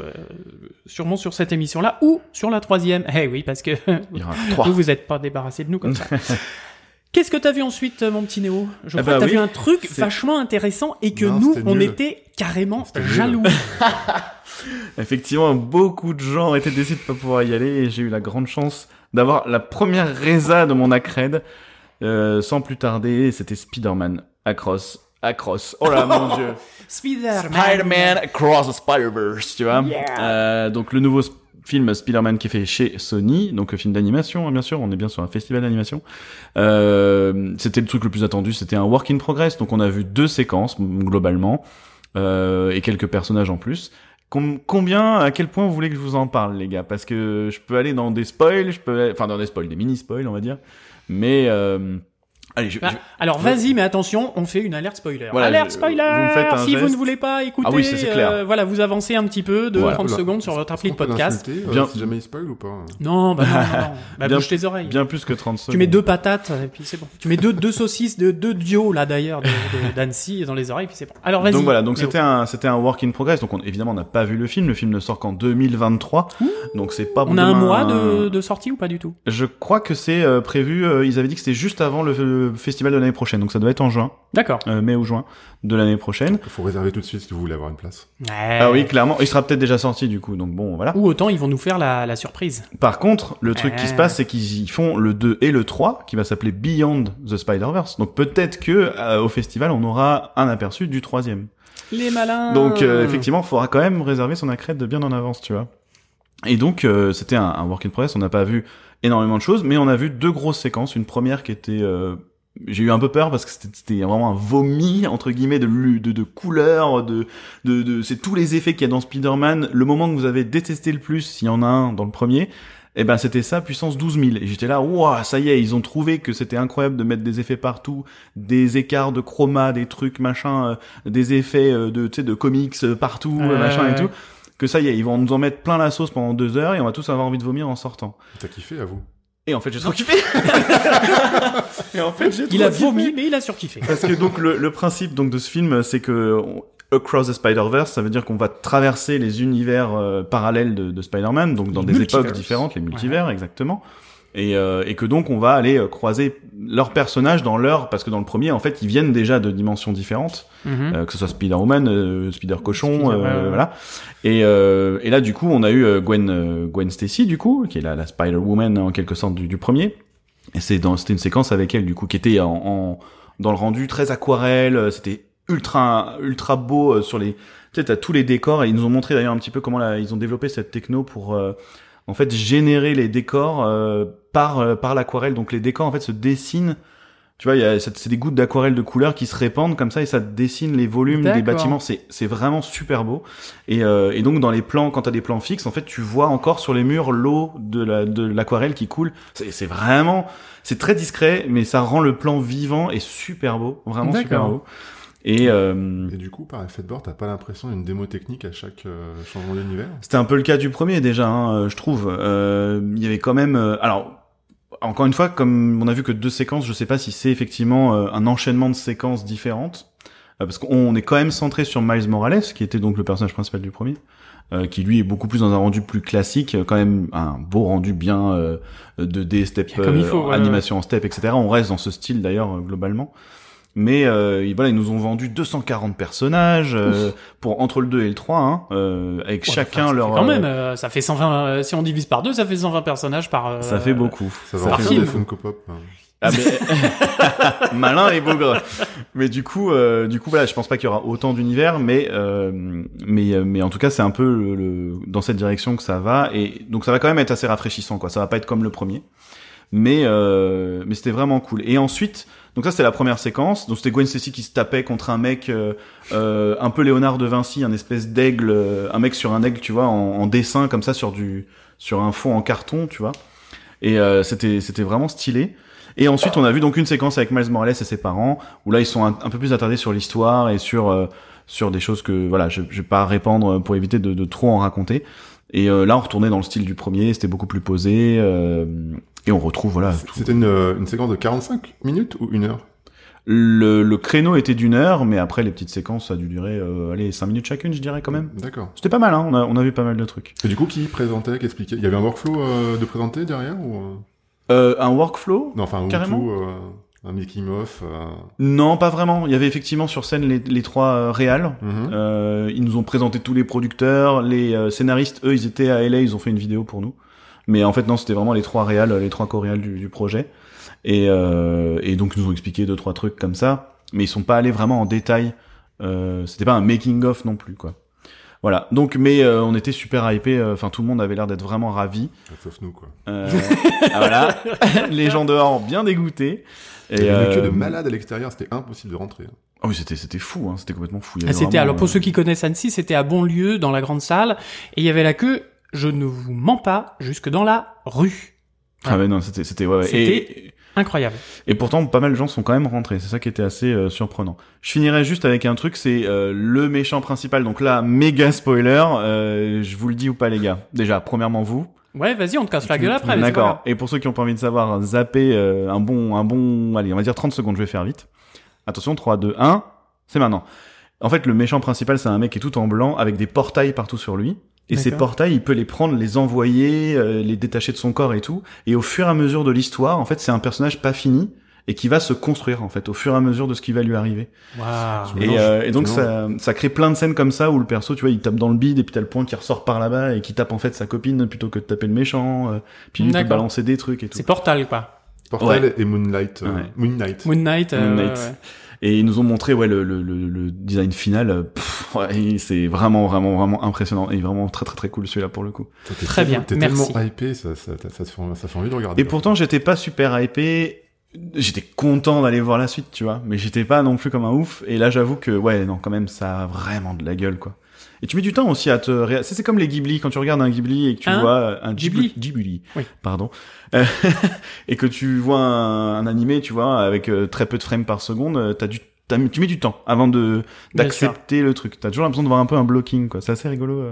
Sûrement sur cette émission-là ou sur la troisième. Eh oui, parce que vous êtes pas débarrassés de nous comme ça. Qu'est-ce que t'as vu ensuite, mon petit Néo? Je crois que t'as vu un truc vachement intéressant et que nous, on était carrément jaloux. Effectivement, beaucoup de gens étaient déçus de pas pouvoir y aller et j'ai eu la grande chance d'avoir la première résa de mon accred. Sans plus tarder, c'était Spider-Man Across. Oh là, mon Dieu. Spider-Man Across the Spider-Verse, tu vois. Yeah. Donc le nouveau film Spider-Man qui est fait chez Sony, donc film d'animation, hein, bien sûr, on est bien sur un festival d'animation. C'était le truc le plus attendu, c'était un work in progress, donc on a vu 2 séquences, globalement, et quelques personnages en plus. À quel point vous voulez que je vous en parle, les gars? Parce que je peux aller dans des spoils, des mini-spoils, on va dire, mais... Allez, vas-y, mais attention, on fait une alerte spoiler. Voilà, alerte spoiler. Vous ne voulez pas écouter, c'est clair. Vous avancez un petit peu de 30 secondes sur votre appli de podcast. Si jamais il spoil ou pas. Non. Bouge tes oreilles. Bien plus que 30 secondes. Tu mets 2 patates et puis c'est bon. Tu mets 2 saucisses de 2 dios là d'ailleurs d'Annecy dans les oreilles et puis c'est bon. Alors vas-y. Donc voilà, c'était un work in progress. Donc évidemment on n'a pas vu le film. Le film ne sort qu'en 2023. Donc c'est pas bon. On a un mois de sortie ou pas du tout? Je crois que c'est prévu. Ils avaient dit que c'était juste avant le festival de l'année prochaine, donc ça doit être en juin. D'accord. Mai ou juin de l'année prochaine. Il faut réserver tout de suite si vous voulez avoir une place. Ouais. Ah oui, clairement. Il sera peut-être déjà sorti du coup, donc bon, voilà. Ou autant ils vont nous faire la surprise. Par contre, le truc qui se passe, c'est qu'ils y font le 2 et le 3, qui va s'appeler Beyond the Spider-Verse. Donc peut-être que au festival, on aura un aperçu du 3e. Les malins. Donc effectivement, il faudra quand même réserver son accrète de bien en avance, tu vois. Et donc c'était un work in progress. On n'a pas vu énormément de choses, mais on a vu 2 grosses séquences. Une première qui était j'ai eu un peu peur parce que c'était vraiment un vomi entre guillemets de couleurs, de c'est tous les effets qu'il y a dans Spider-Man. Le moment que vous avez détesté le plus, s'il y en a un dans le premier, et ben c'était ça puissance 12 000. Et j'étais là, waouh, ça y est, ils ont trouvé que c'était incroyable de mettre des effets partout, des écarts de chroma, des trucs machin, des effets de comics partout, machin et tout. Que ça y est, ils vont nous en mettre plein la sauce pendant 2 heures et on va tous avoir envie de vomir en sortant. T'as kiffé, à vous? Et en fait, j'ai trop kiffé. Et en fait, il a vomi, mais il a surkiffé. Parce que donc le principe donc de ce film, c'est que Across the Spider-Verse, ça veut dire qu'on va traverser les univers parallèles de Spider-Man, donc dans des époques différentes, les multivers, exactement. Et que donc on va aller croiser leurs personnages parce que dans le premier en fait ils viennent déjà de dimensions différentes, que ce soit Spider-Woman, Spider-Cochon, voilà. Et là du coup on a eu Gwen Stacy du coup qui est la Spider-Woman en quelque sorte du premier. Et c'était une séquence avec elle du coup qui était dans le rendu très aquarelle, c'était ultra beau sur les, tu sais, t'as tous les décors et ils nous ont montré d'ailleurs un petit peu comment ils ont développé cette techno pour en fait générer les décors par l'aquarelle. Donc les décors en fait se dessinent, tu vois, c'est des gouttes d'aquarelle de couleurs qui se répandent comme ça et ça dessine les volumes des bâtiments. C'est vraiment super beau. Et donc dans les plans, quand t'as des plans fixes en fait tu vois encore sur les murs l'eau de l'aquarelle qui coule. C'est vraiment, c'est très discret mais ça rend le plan vivant et super beau, vraiment. D'accord. Super beau. Et du coup, par effet de bord, t'as pas l'impression d'une démo technique à chaque changement d'univers? C'était un peu le cas du premier déjà, hein, je trouve. Il y avait quand même... alors, encore une fois, comme on a vu que 2 séquences, je sais pas si c'est effectivement un enchaînement de séquences différentes. Parce qu'on est quand même centré sur Miles Morales, qui était donc le personnage principal du premier. Qui lui est beaucoup plus dans un rendu plus classique, quand même un beau rendu bien 2D, step, animation en step, etc. On reste dans ce style d'ailleurs, globalement. Mais voilà, ils nous ont vendu 240 personnages pour entre le 2 et le 3, hein, avec chacun leur... Quand même, ça fait 120... si on divise par 2, ça fait 120 personnages par... ça fait beaucoup. Ça fait des Funko Pop. Hein. Ah mais... Malin et beau gars. Mais du coup, voilà, je pense pas qu'il y aura autant d'univers, mais en tout cas, c'est un peu dans cette direction que ça va. Et donc ça va quand même être assez rafraîchissant, quoi. Ça va pas être comme le premier. Mais c'était vraiment cool. Et ensuite... Donc ça c'était la première séquence, donc c'était Gwen Stacy qui se tapait contre un mec un peu Léonard de Vinci, un espèce d'aigle, un mec sur un aigle, tu vois, en dessin comme ça sur un fond en carton, tu vois. Et c'était vraiment stylé. Et ensuite on a vu donc une séquence avec Miles Morales et ses parents où là ils sont un peu plus attardés sur l'histoire et sur sur des choses que voilà, je vais pas répandre pour éviter de trop en raconter. Et là, on retournait dans le style du premier, c'était beaucoup plus posé, et on retrouve voilà. C'était une séquence de 45 minutes ou une heure? Le créneau était d'une heure, mais après les petites séquences, ça a dû durer 5 minutes chacune, je dirais quand même. D'accord. C'était pas mal, hein, on a vu pas mal de trucs. Et du coup, qui présentait, qui expliquait? Il y avait un workflow de présenter derrière ou un workflow? Non, enfin carrément. Un making-of Non, pas vraiment. Il y avait effectivement sur scène les trois réals. Mm-hmm. Ils nous ont présenté tous les producteurs, les scénaristes. Eux, ils étaient à LA, ils ont fait une vidéo pour nous. Mais en fait, non, c'était vraiment les trois réals, les trois co-réals du projet. Et donc, ils nous ont expliqué 2-3 trucs comme ça. Mais ils sont pas allés vraiment en détail. C'était pas un making-of non plus, quoi. Voilà. Donc, mais on était super hypés. Enfin, tout le monde avait l'air d'être vraiment ravi. Sauf nous, quoi. Voilà. Les gens dehors ont bien dégoûté. Il y avait une queue de malade à l'extérieur, c'était impossible de rentrer. Ah oui, c'était fou, hein, c'était complètement fou. Alors pour ceux qui connaissent Annecy, c'était à Bonlieu, dans la grande salle, et il y avait la queue, je ne vous mens pas, jusque dans la rue. Ah ouais, non, c'était incroyable. Et pourtant, pas mal de gens sont quand même rentrés, c'est ça qui était assez surprenant. Je finirai juste avec un truc, c'est le méchant principal, donc là, méga spoiler, je vous le dis ou pas les gars. Déjà, premièrement vous. Ouais, vas-y, on te casse la gueule après. D'accord. Et pour ceux qui ont pas envie de savoir, zapper un bon, allez, on va dire 30 secondes, je vais faire vite. Attention, 3, 2, 1, c'est maintenant. En fait, le méchant principal, c'est un mec qui est tout en blanc, avec des portails partout sur lui. Et D'accord. Ces portails, il peut les prendre, les envoyer, les détacher de son corps et tout. Et au fur et à mesure de l'histoire, en fait, c'est un personnage pas fini. Et qui va se construire en fait au fur et à mesure de ce qui va lui arriver. Wow. Et donc ça crée plein de scènes comme ça où le perso, tu vois, il tape dans le bide et puis t'as le point qui ressort par là-bas et qui tape en fait sa copine plutôt que de taper le méchant. Puis lui il peut balancer des trucs et tout. C'est Portal quoi. Portal ouais. Et Moonlight. Ouais. Moonlight. Ouais. Et ils nous ont montré le design final. C'est vraiment impressionnant et vraiment très très très cool celui-là pour le coup. Très bien. T'es Merci. Tellement hypé, ça fait envie de regarder. Et pourtant j'étais pas super hypé. J'étais content d'aller voir la suite, tu vois, mais j'étais pas non plus comme un ouf. Et là, j'avoue que, ouais, non, quand même, ça a vraiment de la gueule, quoi. Et tu mets du temps aussi à te c'est comme les Ghibli, quand tu regardes un Ghibli et que tu vois un Ghibli. Oui. Pardon. Et que tu vois un animé, tu vois, avec très peu de frames par seconde, tu mets du temps avant d'accepter le truc. T'as toujours l'impression de voir un peu un blocking, quoi. C'est assez rigolo.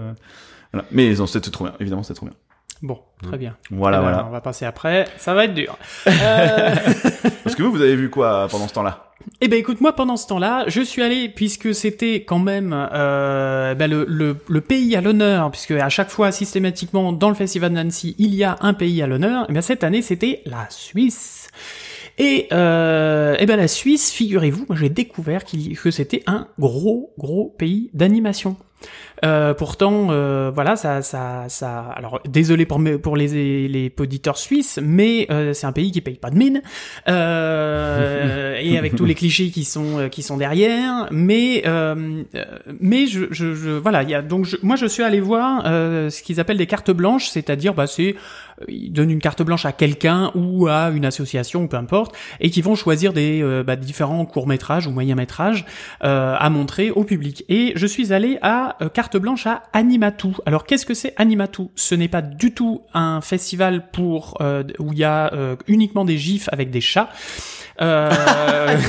Voilà. Mais non, c'était trop bien. Évidemment, c'était trop bien. Bon, très bien. Voilà. On va passer après. Ça va être dur. Parce que vous avez vu quoi pendant ce temps-là? Eh ben, écoute, moi, pendant ce temps-là, je suis allé, puisque c'était quand même le pays à l'honneur, puisque à chaque fois, systématiquement, dans le Festival d'Annecy, il y a un pays à l'honneur. Eh bien, cette année, c'était la Suisse. Et la Suisse, figurez-vous, moi, j'ai découvert que c'était un gros pays d'animation. Pourtant, ça. Alors, désolé pour les auditeurs suisses, mais c'est un pays qui paye pas de mine, et avec tous les clichés qui sont derrière. Mais je voilà. Il y a donc moi je suis allé voir ce qu'ils appellent des cartes blanches, c'est-à-dire ils donnent une carte blanche à quelqu'un ou à une association ou peu importe, et qui vont choisir des différents courts-métrages ou moyens-métrages à montrer au public. Et je suis allé à carte blanche à Animatou. Alors qu'est-ce que c'est Animatou? Ce n'est pas du tout un festival pour où il y a uniquement des gifs avec des chats. Animatou.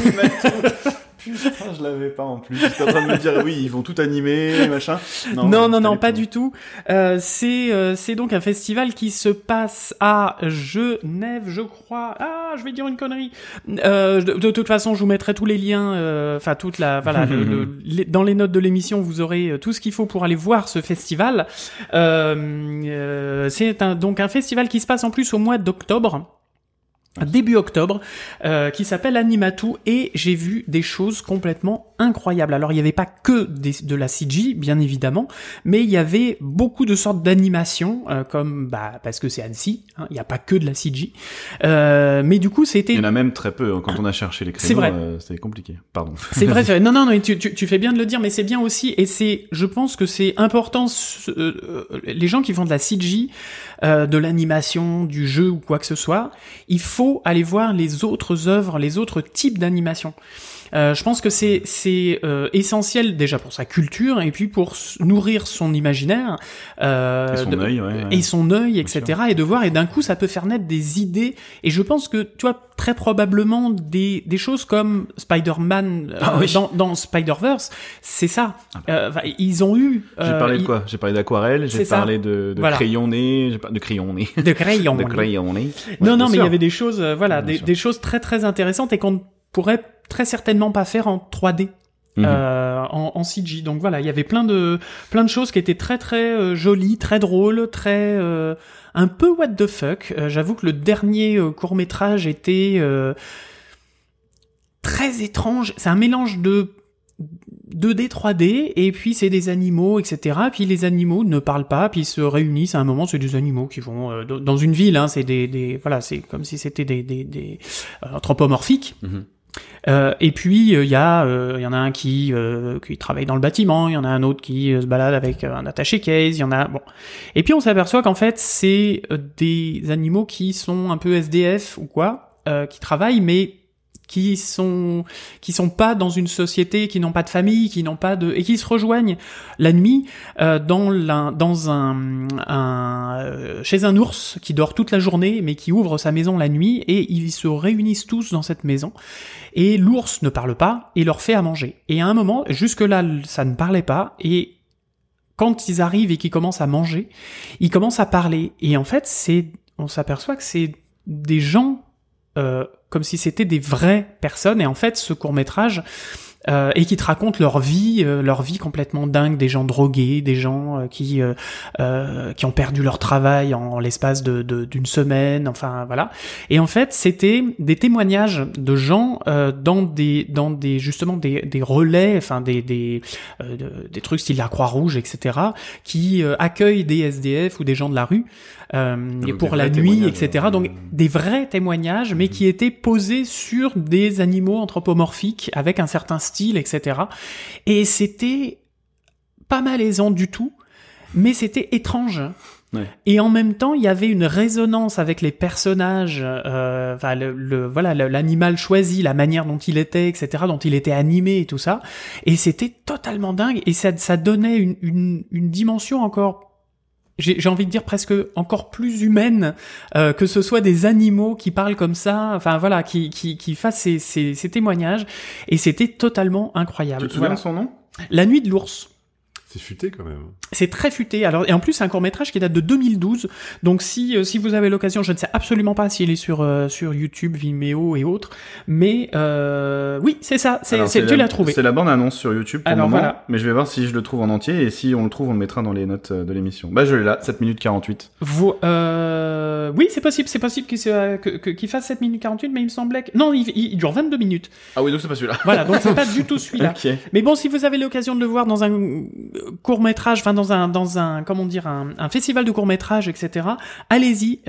Putain, je l'avais pas en plus. J'étais en train de me dire oui, ils vont tout animer, machin. Non, pas du tout. C'est donc un festival qui se passe à Genève, je crois. Ah, je vais dire une connerie. De toute façon, je vous mettrai tous les liens. Enfin, dans les notes de l'émission, vous aurez tout ce qu'il faut pour aller voir ce festival. C'est donc un festival qui se passe en plus au mois d'octobre. Début octobre, qui s'appelle Animatou, et j'ai vu des choses complètement incroyables. Alors il n'y avait pas que de la CG, bien évidemment, mais il y avait beaucoup de sortes d'animations, parce que c'est Annecy, hein, il n'y a pas que de la CG. Mais du coup c'était... Il y en a même très peu, hein, quand on a cherché les créneaux, c'était compliqué. Pardon. C'est vrai. Non, tu fais bien de le dire, mais c'est bien aussi, et je pense que c'est important, les gens qui font de la CG, de l'animation, du jeu ou quoi que ce soit, il faut aller voir les autres œuvres, les autres types d'animation. Je pense que c'est essentiel déjà pour sa culture et puis pour nourrir son imaginaire et son œil, etc. Sûr. Et de voir, et d'un coup ça peut faire naître des idées. Et je pense que tu vois très probablement des choses comme Spider-Man dans Spider-Verse, c'est ça. Ils ont eu. J'ai parlé de quoi ? J'ai parlé d'aquarelle, j'ai parlé de crayonné, de crayonné. Ouais, non, mais il y avait des choses, des choses très très intéressantes et qu'on ne pourrait très certainement pas faire en 3D. En CG. Donc voilà, il y avait plein de choses qui étaient très très jolies, très drôles, très un peu what the fuck. J'avoue que le dernier court-métrage était très étrange. C'est un mélange de 2D, 3D, et puis c'est des animaux, etc. Puis les animaux ne parlent pas, puis ils se réunissent à un moment. C'est des animaux qui vont dans une ville. Hein, c'est c'est comme si c'était des anthropomorphiques. Mm-hmm. Et puis il y en a un qui travaille dans le bâtiment, il y en a un autre qui se balade avec un attaché case, il y en a Et puis on s'aperçoit qu'en fait c'est des animaux qui sont un peu SDF ou quoi, qui travaillent mais qui sont pas dans une société, qui n'ont pas de famille, qui n'ont pas de et qui se rejoignent la nuit chez un ours qui dort toute la journée mais qui ouvre sa maison la nuit, et ils se réunissent tous dans cette maison et l'ours ne parle pas et leur fait à manger. Et à un moment, jusque là ça ne parlait pas, et quand ils arrivent et qu'ils commencent à manger, ils commencent à parler, et en fait on s'aperçoit que c'est des gens comme si c'était des vraies personnes. Et en fait ce court-métrage et qui te raconte leur vie complètement dingue, des gens drogués, des gens qui ont perdu leur travail en l'espace d'une semaine, enfin voilà. Et en fait c'était des témoignages de gens dans des justement des relais, enfin des trucs style la Croix-Rouge, etc., qui accueillent des SDF ou des gens de la rue et pour la nuit, etc. Donc des vrais témoignages, mais qui étaient posés sur des animaux anthropomorphiques avec un certain style, etc. Et c'était pas malaisant du tout, mais c'était étrange. Ouais. Et en même temps, il y avait une résonance avec les personnages, l'animal choisi, la manière dont il était, etc., dont il était animé et tout ça. Et c'était totalement dingue. Et ça donnait une dimension encore. J'ai envie de dire presque encore plus humaine, que ce soit des animaux qui parlent comme ça, enfin voilà, qui fassent ces témoignages, et c'était totalement incroyable. Tu te souviens de son nom ? La Nuit de l'ours. C'est futé quand même. C'est très futé. Alors, et en plus, c'est un court-métrage qui date de 2012. Donc, si vous avez l'occasion, je ne sais absolument pas s'il est sur YouTube, Vimeo et autres. Mais oui, c'est ça. Tu l'as trouvé. C'est la bande-annonce sur YouTube pour le moment. Voilà. Mais je vais voir si je le trouve en entier. Et si on le trouve, on le mettra dans les notes de l'émission. Bah, je l'ai là, 7 minutes 48. Oui, c'est possible. C'est possible qu'il fasse 7 minutes 48, mais il me semblait que... Non, il dure 22 minutes. Ah oui, donc c'est pas celui-là. Voilà, donc c'est pas du tout celui-là. Okay. Mais bon, si vous avez l'occasion de le voir dans un... court-métrage, enfin dans un comment dire, un festival de court-métrage, etc., allez-y.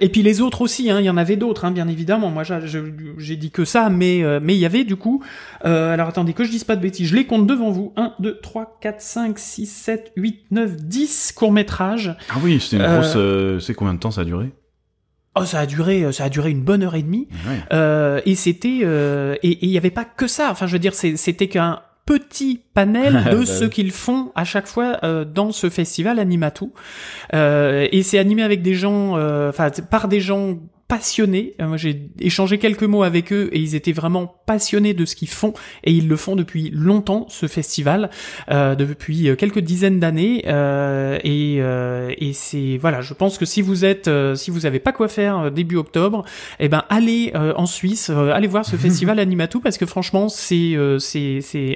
Et puis les autres aussi, hein, il y en avait d'autres, hein, bien évidemment. Moi j'ai dit que ça, mais il y avait du coup alors attendez que je dise pas de bêtises, je les compte devant vous. 1, 2, 3, 4, 5, 6, 7, 8, 9, 10 courts-métrages. Ah oui, c'était une grosse... c'est combien de temps ça a duré ? Oh, ça a duré une bonne heure et demie. Ouais. Et c'était... et il y avait pas que ça. Enfin, je veux dire, c'était qu'un petit panel de ce qu'ils font à chaque fois dans ce festival Animatou, et c'est animé avec des gens, par des gens passionnés. Moi, j'ai échangé quelques mots avec eux et ils étaient vraiment passionnés de ce qu'ils font, et ils le font depuis longtemps, ce festival, depuis quelques dizaines d'années, et c'est voilà, je pense que si vous avez pas quoi faire début octobre, eh ben allez en Suisse, allez voir ce festival Animatou, parce que franchement c'est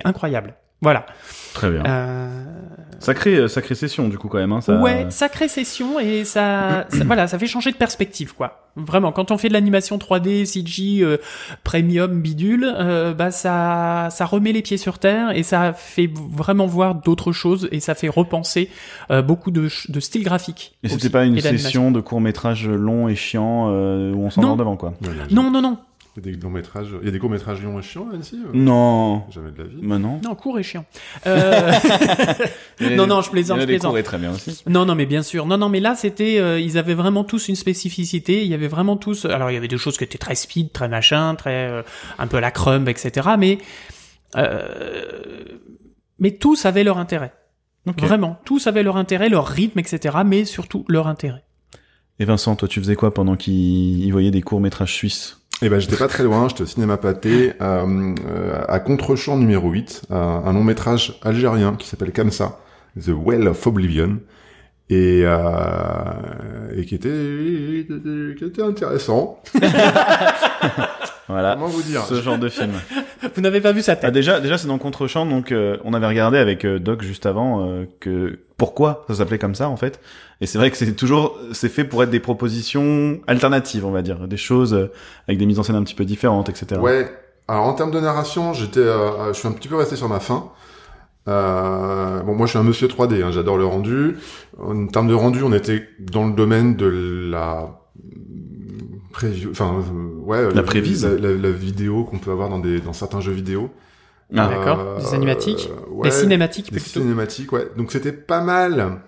incroyable. Voilà. Très bien. Sacrée session du coup quand même. Hein, ça... Ouais, sacrée session, et ça fait changer de perspective, quoi. Vraiment, quand on fait de l'animation 3D, CG, premium, bidule, ça remet les pieds sur terre, et ça fait vraiment voir d'autres choses, et ça fait repenser beaucoup de styles graphiques. Et aussi, c'était pas une session de court-métrage long et chiant où on s'endort devant, quoi. Non. Il y a des longs-métrages... Il y a des courts-métrages longs et chiants à Annecy ? Non. Jamais de la vie. Mais non. Non, court et chiant. Non, je plaisante. Court est très bien aussi. Non, mais bien sûr. Non, mais là, c'était... ils avaient vraiment tous une spécificité. Il y avait vraiment tous... Alors, il y avait des choses qui étaient très speed, très machin, très... un peu à la crumb, etc. Mais tous avaient leur intérêt. Okay. Vraiment. Tous avaient leur intérêt, leur rythme, etc. Mais surtout, leur intérêt. Et Vincent, toi, tu faisais quoi pendant qu'ils voyaient des courts-métrages suisses ? Eh ben, j'étais pas très loin, j'étais au cinéma Pathé, à Contrechamp numéro 8, un long-métrage algérien qui s'appelle comme ça, The Well of Oblivion, et qui était intéressant. Voilà. Comment vous dire ? Ce genre de film. Vous n'avez pas vu sa tête. Ah, déjà, c'est dans Contrechamp, donc, on avait regardé avec Doc juste avant, que, pourquoi ça s'appelait comme ça, en fait. Et c'est vrai que c'est fait pour être des propositions alternatives, on va dire. Des choses avec des mises en scène un petit peu différentes, etc. Ouais. Alors, en termes de narration, je suis un petit peu resté sur ma faim. Bon, moi, je suis un monsieur 3D, hein, j'adore le rendu. En termes de rendu, on était dans le domaine de la preview, la vidéo qu'on peut avoir dans certains jeux vidéo. Ah, d'accord. Des animatiques, ouais, des cinématiques plutôt. Des cinématiques, ouais. Donc c'était pas mal,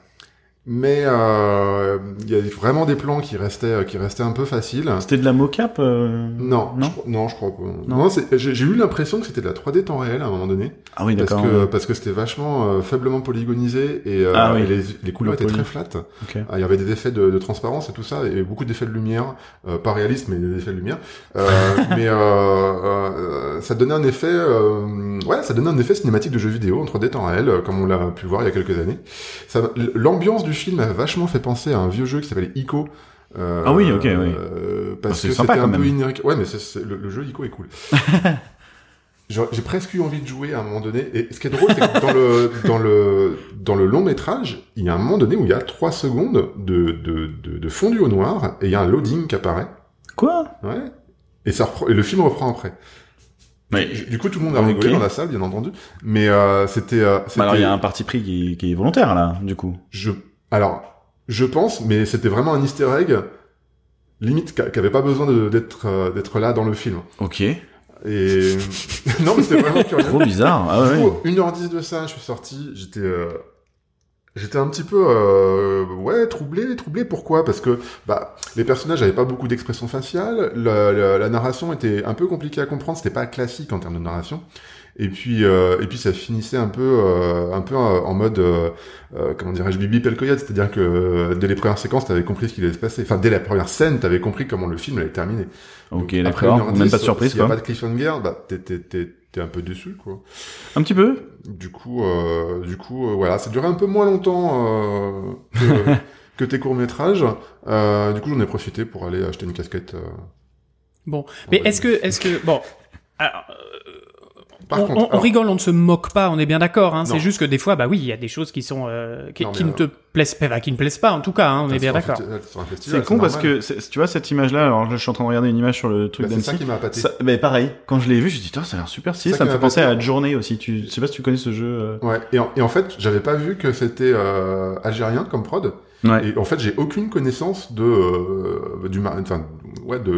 mais il y avait vraiment des plans qui restaient un peu faciles. C'était de la mocap Non, je crois pas. Non, j'ai eu l'impression que c'était de la 3D temps réel à un moment donné. Ah oui, d'accord. Parce que c'était vachement faiblement polygonisé et les couleurs étaient très flattes. Okay. Il y avait des effets de transparence et tout ça, et beaucoup d'effets de lumière, pas réalistes mais des effets de lumière. Mais ça donnait un effet cinématique de jeu vidéo en 3D temps réel, comme on l'a pu voir il y a quelques années. Ça, l'ambiance du film a vachement fait penser à un vieux jeu qui s'appelait Ico. Ah oui, ok, oui. Parce que sympa, c'était un peu inérique. Ouais, mais le jeu Ico est cool. J'ai presque eu envie de jouer à un moment donné. Et ce qui est drôle, c'est que dans le long métrage, il y a un moment donné où il y a 3 secondes de fondu au noir et il y a un loading qui apparaît. Quoi ? Ouais. Et le film reprend après. Mais du coup, tout le monde a rigolé dans la salle, bien entendu. Mais c'était. Alors, il y a un parti pris qui est volontaire là, du coup. Je pense, mais c'était vraiment un Easter egg limite qui avait pas besoin d'être là dans le film. Ok. Et non, mais c'était vraiment curieux. Trop bizarre. Ah ouais. 1h10 de ça, je suis sorti. J'étais un petit peu troublé. Pourquoi ? Parce que les personnages n'avaient pas beaucoup d'expression faciale, la narration était un peu compliquée à comprendre, c'était pas classique en termes de narration. Et puis ça finissait un peu en mode comment dirais-je, Bibi Pelcoyote, c'est-à-dire que dès les premières séquences, t'avais compris ce qu'il allait se passer. Enfin, dès la première scène, t'avais compris comment le film allait terminer. Ok, donc, d'accord. Après 1h10, même pas de surprise. S'il y a pas de cliffhanger, t'es un peu déçu, quoi. Un petit peu. Du coup, voilà, ça durait un peu moins longtemps que tes courts-métrages. Du coup, j'en ai profité pour aller acheter une casquette. Bon, mais est-ce que bon, alors. On rigole, on ne se moque pas, on est bien d'accord, hein. C'est juste que des fois, oui, il y a des choses qui sont, qui ne plaisent pas, en tout cas, hein, on est bien d'accord. C'est con parce que, tu vois, cette image-là, alors je suis en train de regarder une image sur le truc d'Annecy. C'est ça qui m'a appâté. Mais pareil, quand je l'ai vu, j'ai dit, ça a l'air super stylé, ça me fait penser à Journée aussi, je sais pas si tu connais ce jeu. Ouais, et en fait, j'avais pas vu que c'était, algérien comme prod. Ouais. Et en fait, j'ai aucune connaissance de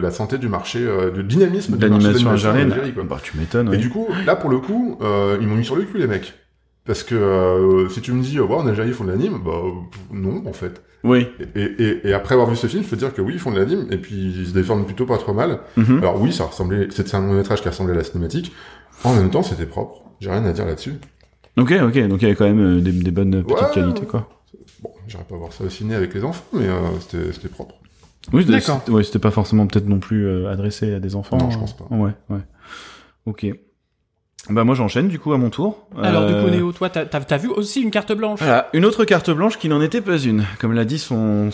la santé du marché, du dynamisme de l'animation algérienne. Tu m'étonnes. Ouais. Et du coup, là pour le coup, ils m'ont mis sur le cul les mecs, parce que si tu me dis, en Algérie ils font de l'anime, non en fait. Oui. Et après avoir vu ce film, je peux dire que oui, ils font de l'anime et puis ils se défendent plutôt pas trop mal. Mm-hmm. Alors oui, c'était un long métrage qui ressemblait à la cinématique. En même temps, c'était propre. J'ai rien à dire là-dessus. Ok. Donc il y avait quand même des bonnes petites qualités, quoi. Bon, j'irais pas voir ça au ciné avec les enfants, mais c'était propre. Oui, d'accord. C'était pas forcément peut-être non plus adressé à des enfants. Non, je pense pas. Ouais. Ok. Moi j'enchaîne du coup à mon tour. Alors du coup Néo, toi t'as vu aussi une carte blanche. Voilà, une autre carte blanche qui n'en était pas une, comme l'a dit son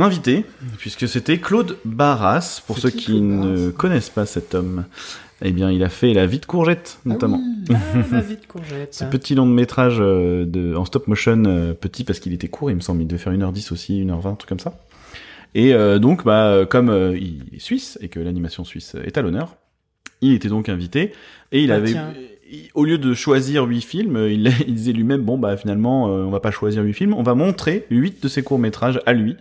invité, puisque c'était Claude Barras. Pour ceux qui ne connaissent pas cet homme, eh bien il a fait La Vie de Courgette notamment. Ah oui, La Vie de Courgette. Ce petit long métrage en stop motion, petit parce qu'il était court, il me semble, il devait faire 1h10 aussi, 1h20, un truc comme ça. Et donc comme il est suisse et que l'animation suisse est à l'honneur, il était donc invité et il avait, au lieu de choisir 8 films, il disait lui-même, finalement on va pas choisir 8 films, on va montrer 8 de ses courts-métrages à lui,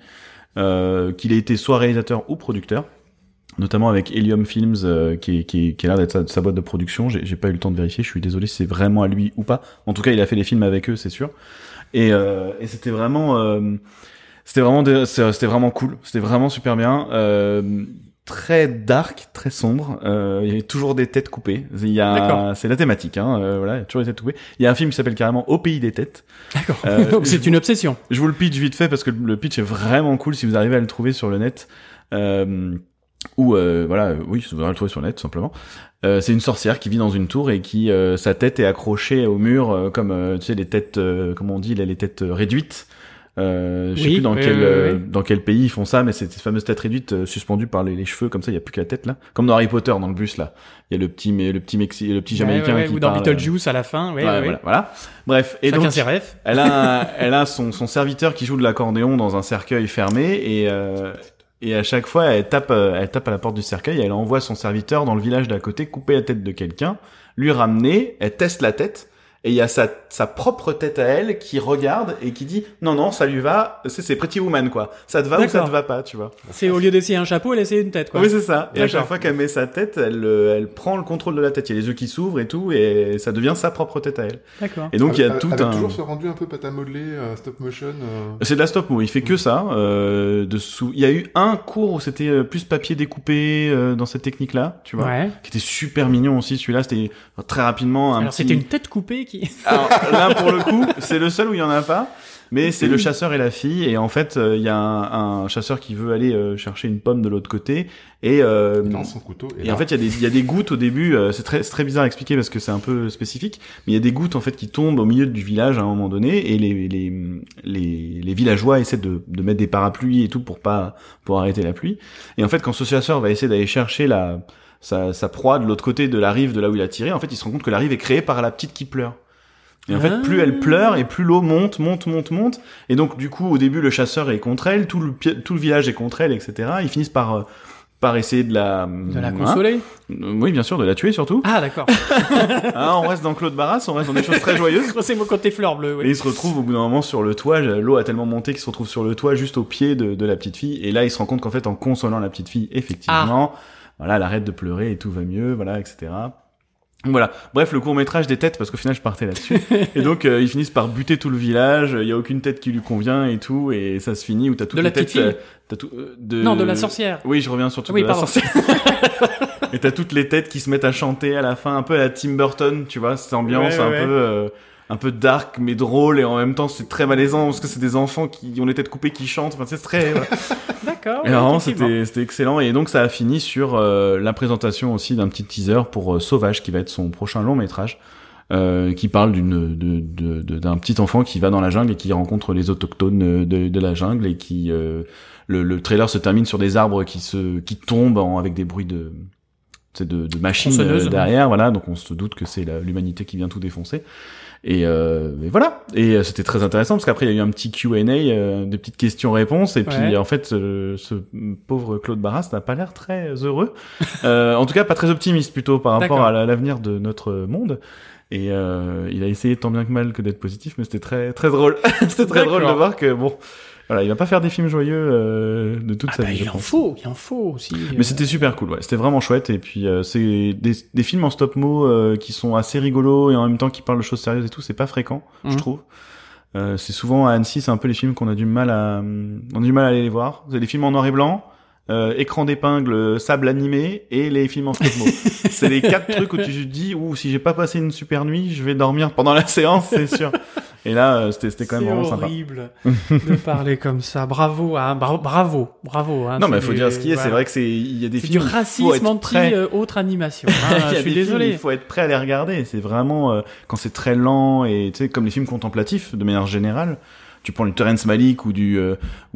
qu'il ait été soit réalisateur ou producteur. notamment avec Helium Films qui a l'air d'être sa boîte de production. J'ai pas eu le temps de vérifier, je suis désolé si c'est vraiment à lui ou pas. En tout cas, il a fait des films avec eux, c'est sûr. Et c'était vraiment cool, c'était vraiment super bien. Très dark, très sombre. Il y avait toujours des têtes coupées. D'accord. C'est la thématique, hein. Voilà, il y a toujours des têtes coupées. Il y a un film qui s'appelle carrément Au pays des têtes. D'accord. Donc c'est une obsession. Je vous le pitch vite fait parce que le pitch est vraiment cool si vous arrivez à le trouver sur le net. Vous allez le trouver sur le net, tout simplement. C'est une sorcière qui vit dans une tour et qui sa tête est accrochée au mur comme tu sais les têtes comment on dit les têtes réduites. Dans quel pays ils font ça, mais c'est cette fameuse tête réduite suspendue par les cheveux comme ça, il y a plus que la tête là. Comme dans Harry Potter dans le bus là, il y a le petit Jamaïcain qui ou dans Beetlejuice à la fin, voilà. Bref, et chacun donc ses rêves. elle a son serviteur qui joue de l'accordéon dans un cercueil fermé et à chaque fois elle tape à la porte du cercueil, et elle envoie son serviteur dans le village d'à côté couper la tête de quelqu'un, lui ramener, elle teste la tête. Et il y a sa propre tête à elle qui regarde et qui dit non ça lui va, c'est Pretty Woman quoi, ça te va D'accord. ou ça te va pas, tu vois. C'est au lieu d'essayer un chapeau, elle essaie une tête quoi. Oui c'est ça. D'accord. Et à chaque fois qu'elle met sa tête, elle prend le contrôle de la tête, il y a les yeux qui s'ouvrent et tout, et ça devient sa propre tête à elle. D'accord. Et donc il y a tout un toujours ce rendu un peu pâte à modeler, stop motion. C'est de la stop motion, il fait que ça. Il y a eu un cours où c'était plus papier découpé dans cette technique là, tu vois, ouais. Qui était super mignon aussi celui-là, c'était très rapidement. C'était une tête coupée. Alors là pour le coup c'est le seul où il y en a pas, mais c'est le chasseur et la fille, et en fait il y a un chasseur qui veut aller chercher une pomme de l'autre côté et dans son couteau et en fait il y a des gouttes au début, c'est très bizarre à expliquer parce que c'est un peu spécifique, mais il y a des gouttes en fait qui tombent au milieu du village à un moment donné, et les villageois essaient de mettre des parapluies et tout pour arrêter la pluie, et en fait quand ce chasseur va essayer d'aller chercher sa proie de l'autre côté de la rive de là où il a tiré, en fait il se rend compte que la rive est créée par la petite qui pleure, et en fait plus elle pleure et plus l'eau monte, et donc du coup au début le chasseur est contre elle, tout le village est contre elle, etc. Ils finissent par essayer de la consoler, oui bien sûr, de la tuer surtout. Ah d'accord. Ah, on reste dans Claude Barras, on reste dans des choses très joyeuses. C'est mon côté fleur bleue. Ouais. Et ils se retrouvent au bout d'un moment sur le toit, l'eau a tellement monté qu'ils se retrouvent sur le toit juste au pied de la petite fille, et là ils se rendent compte qu'en fait en consolant la petite fille effectivement elle arrête de pleurer et tout va mieux, voilà, etc. Voilà. Bref, le court-métrage des têtes, parce qu'au final, je partais là-dessus. Et donc, ils finissent par buter tout le village, il y a aucune tête qui lui convient et tout, et ça se finit où t'as toutes les têtes... de la sorcière. Oui, je reviens surtout de la sorcière. Et t'as toutes les têtes qui se mettent à chanter à la fin, un peu à la Tim Burton, tu vois, cette ambiance peu... un peu dark mais drôle, et en même temps c'est très malaisant parce que c'est des enfants qui ont les têtes coupées qui chantent, enfin c'est très D'accord. Et vraiment c'était excellent, et donc ça a fini sur la présentation aussi d'un petit teaser pour Sauvage, qui va être son prochain long métrage, qui parle d'un petit enfant qui va dans la jungle et qui rencontre les autochtones de la jungle, et qui le trailer se termine sur des arbres qui tombent avec des bruits de machines derrière, voilà, donc on se doute que c'est l'humanité qui vient tout défoncer. Et voilà. Et c'était très intéressant parce qu'après il y a eu un petit Q&A, des petites questions-réponses, et puis en fait ce pauvre Claude Barras n'a pas l'air très heureux, en tout cas pas très optimiste plutôt par rapport à l'avenir de notre monde. Et il a essayé tant bien que mal que d'être positif, mais c'était très très drôle. C'était très drôle de voir que voilà, il va pas faire des films joyeux de toute sa vie. Il en faut aussi. Mais c'était super cool, ouais. C'était vraiment chouette, et puis c'est des films en stop-mo qui sont assez rigolos et en même temps qui parlent de choses sérieuses et tout. C'est pas fréquent, je trouve. C'est souvent à Annecy, c'est un peu les films qu'on a du mal à aller les voir. C'est les films en noir et blanc, écran d'épingle, sable animé, et les films en stop-mo. C'est les quatre trucs où tu te dis, si j'ai pas passé une super nuit, je vais dormir pendant la séance, c'est sûr. Et là, c'était quand même vraiment sympa. C'est horrible de parler comme ça. Bravo, hein, bravo. Hein, non, mais il faut dire ce qui est. Voilà. C'est vrai que il y a des films. Du racisme anti-autre animation. Hein, je suis désolé. Il faut être prêt à les regarder. C'est vraiment quand c'est très lent, et tu sais, comme les films contemplatifs de manière générale. Tu prends du Terrence Malick ou du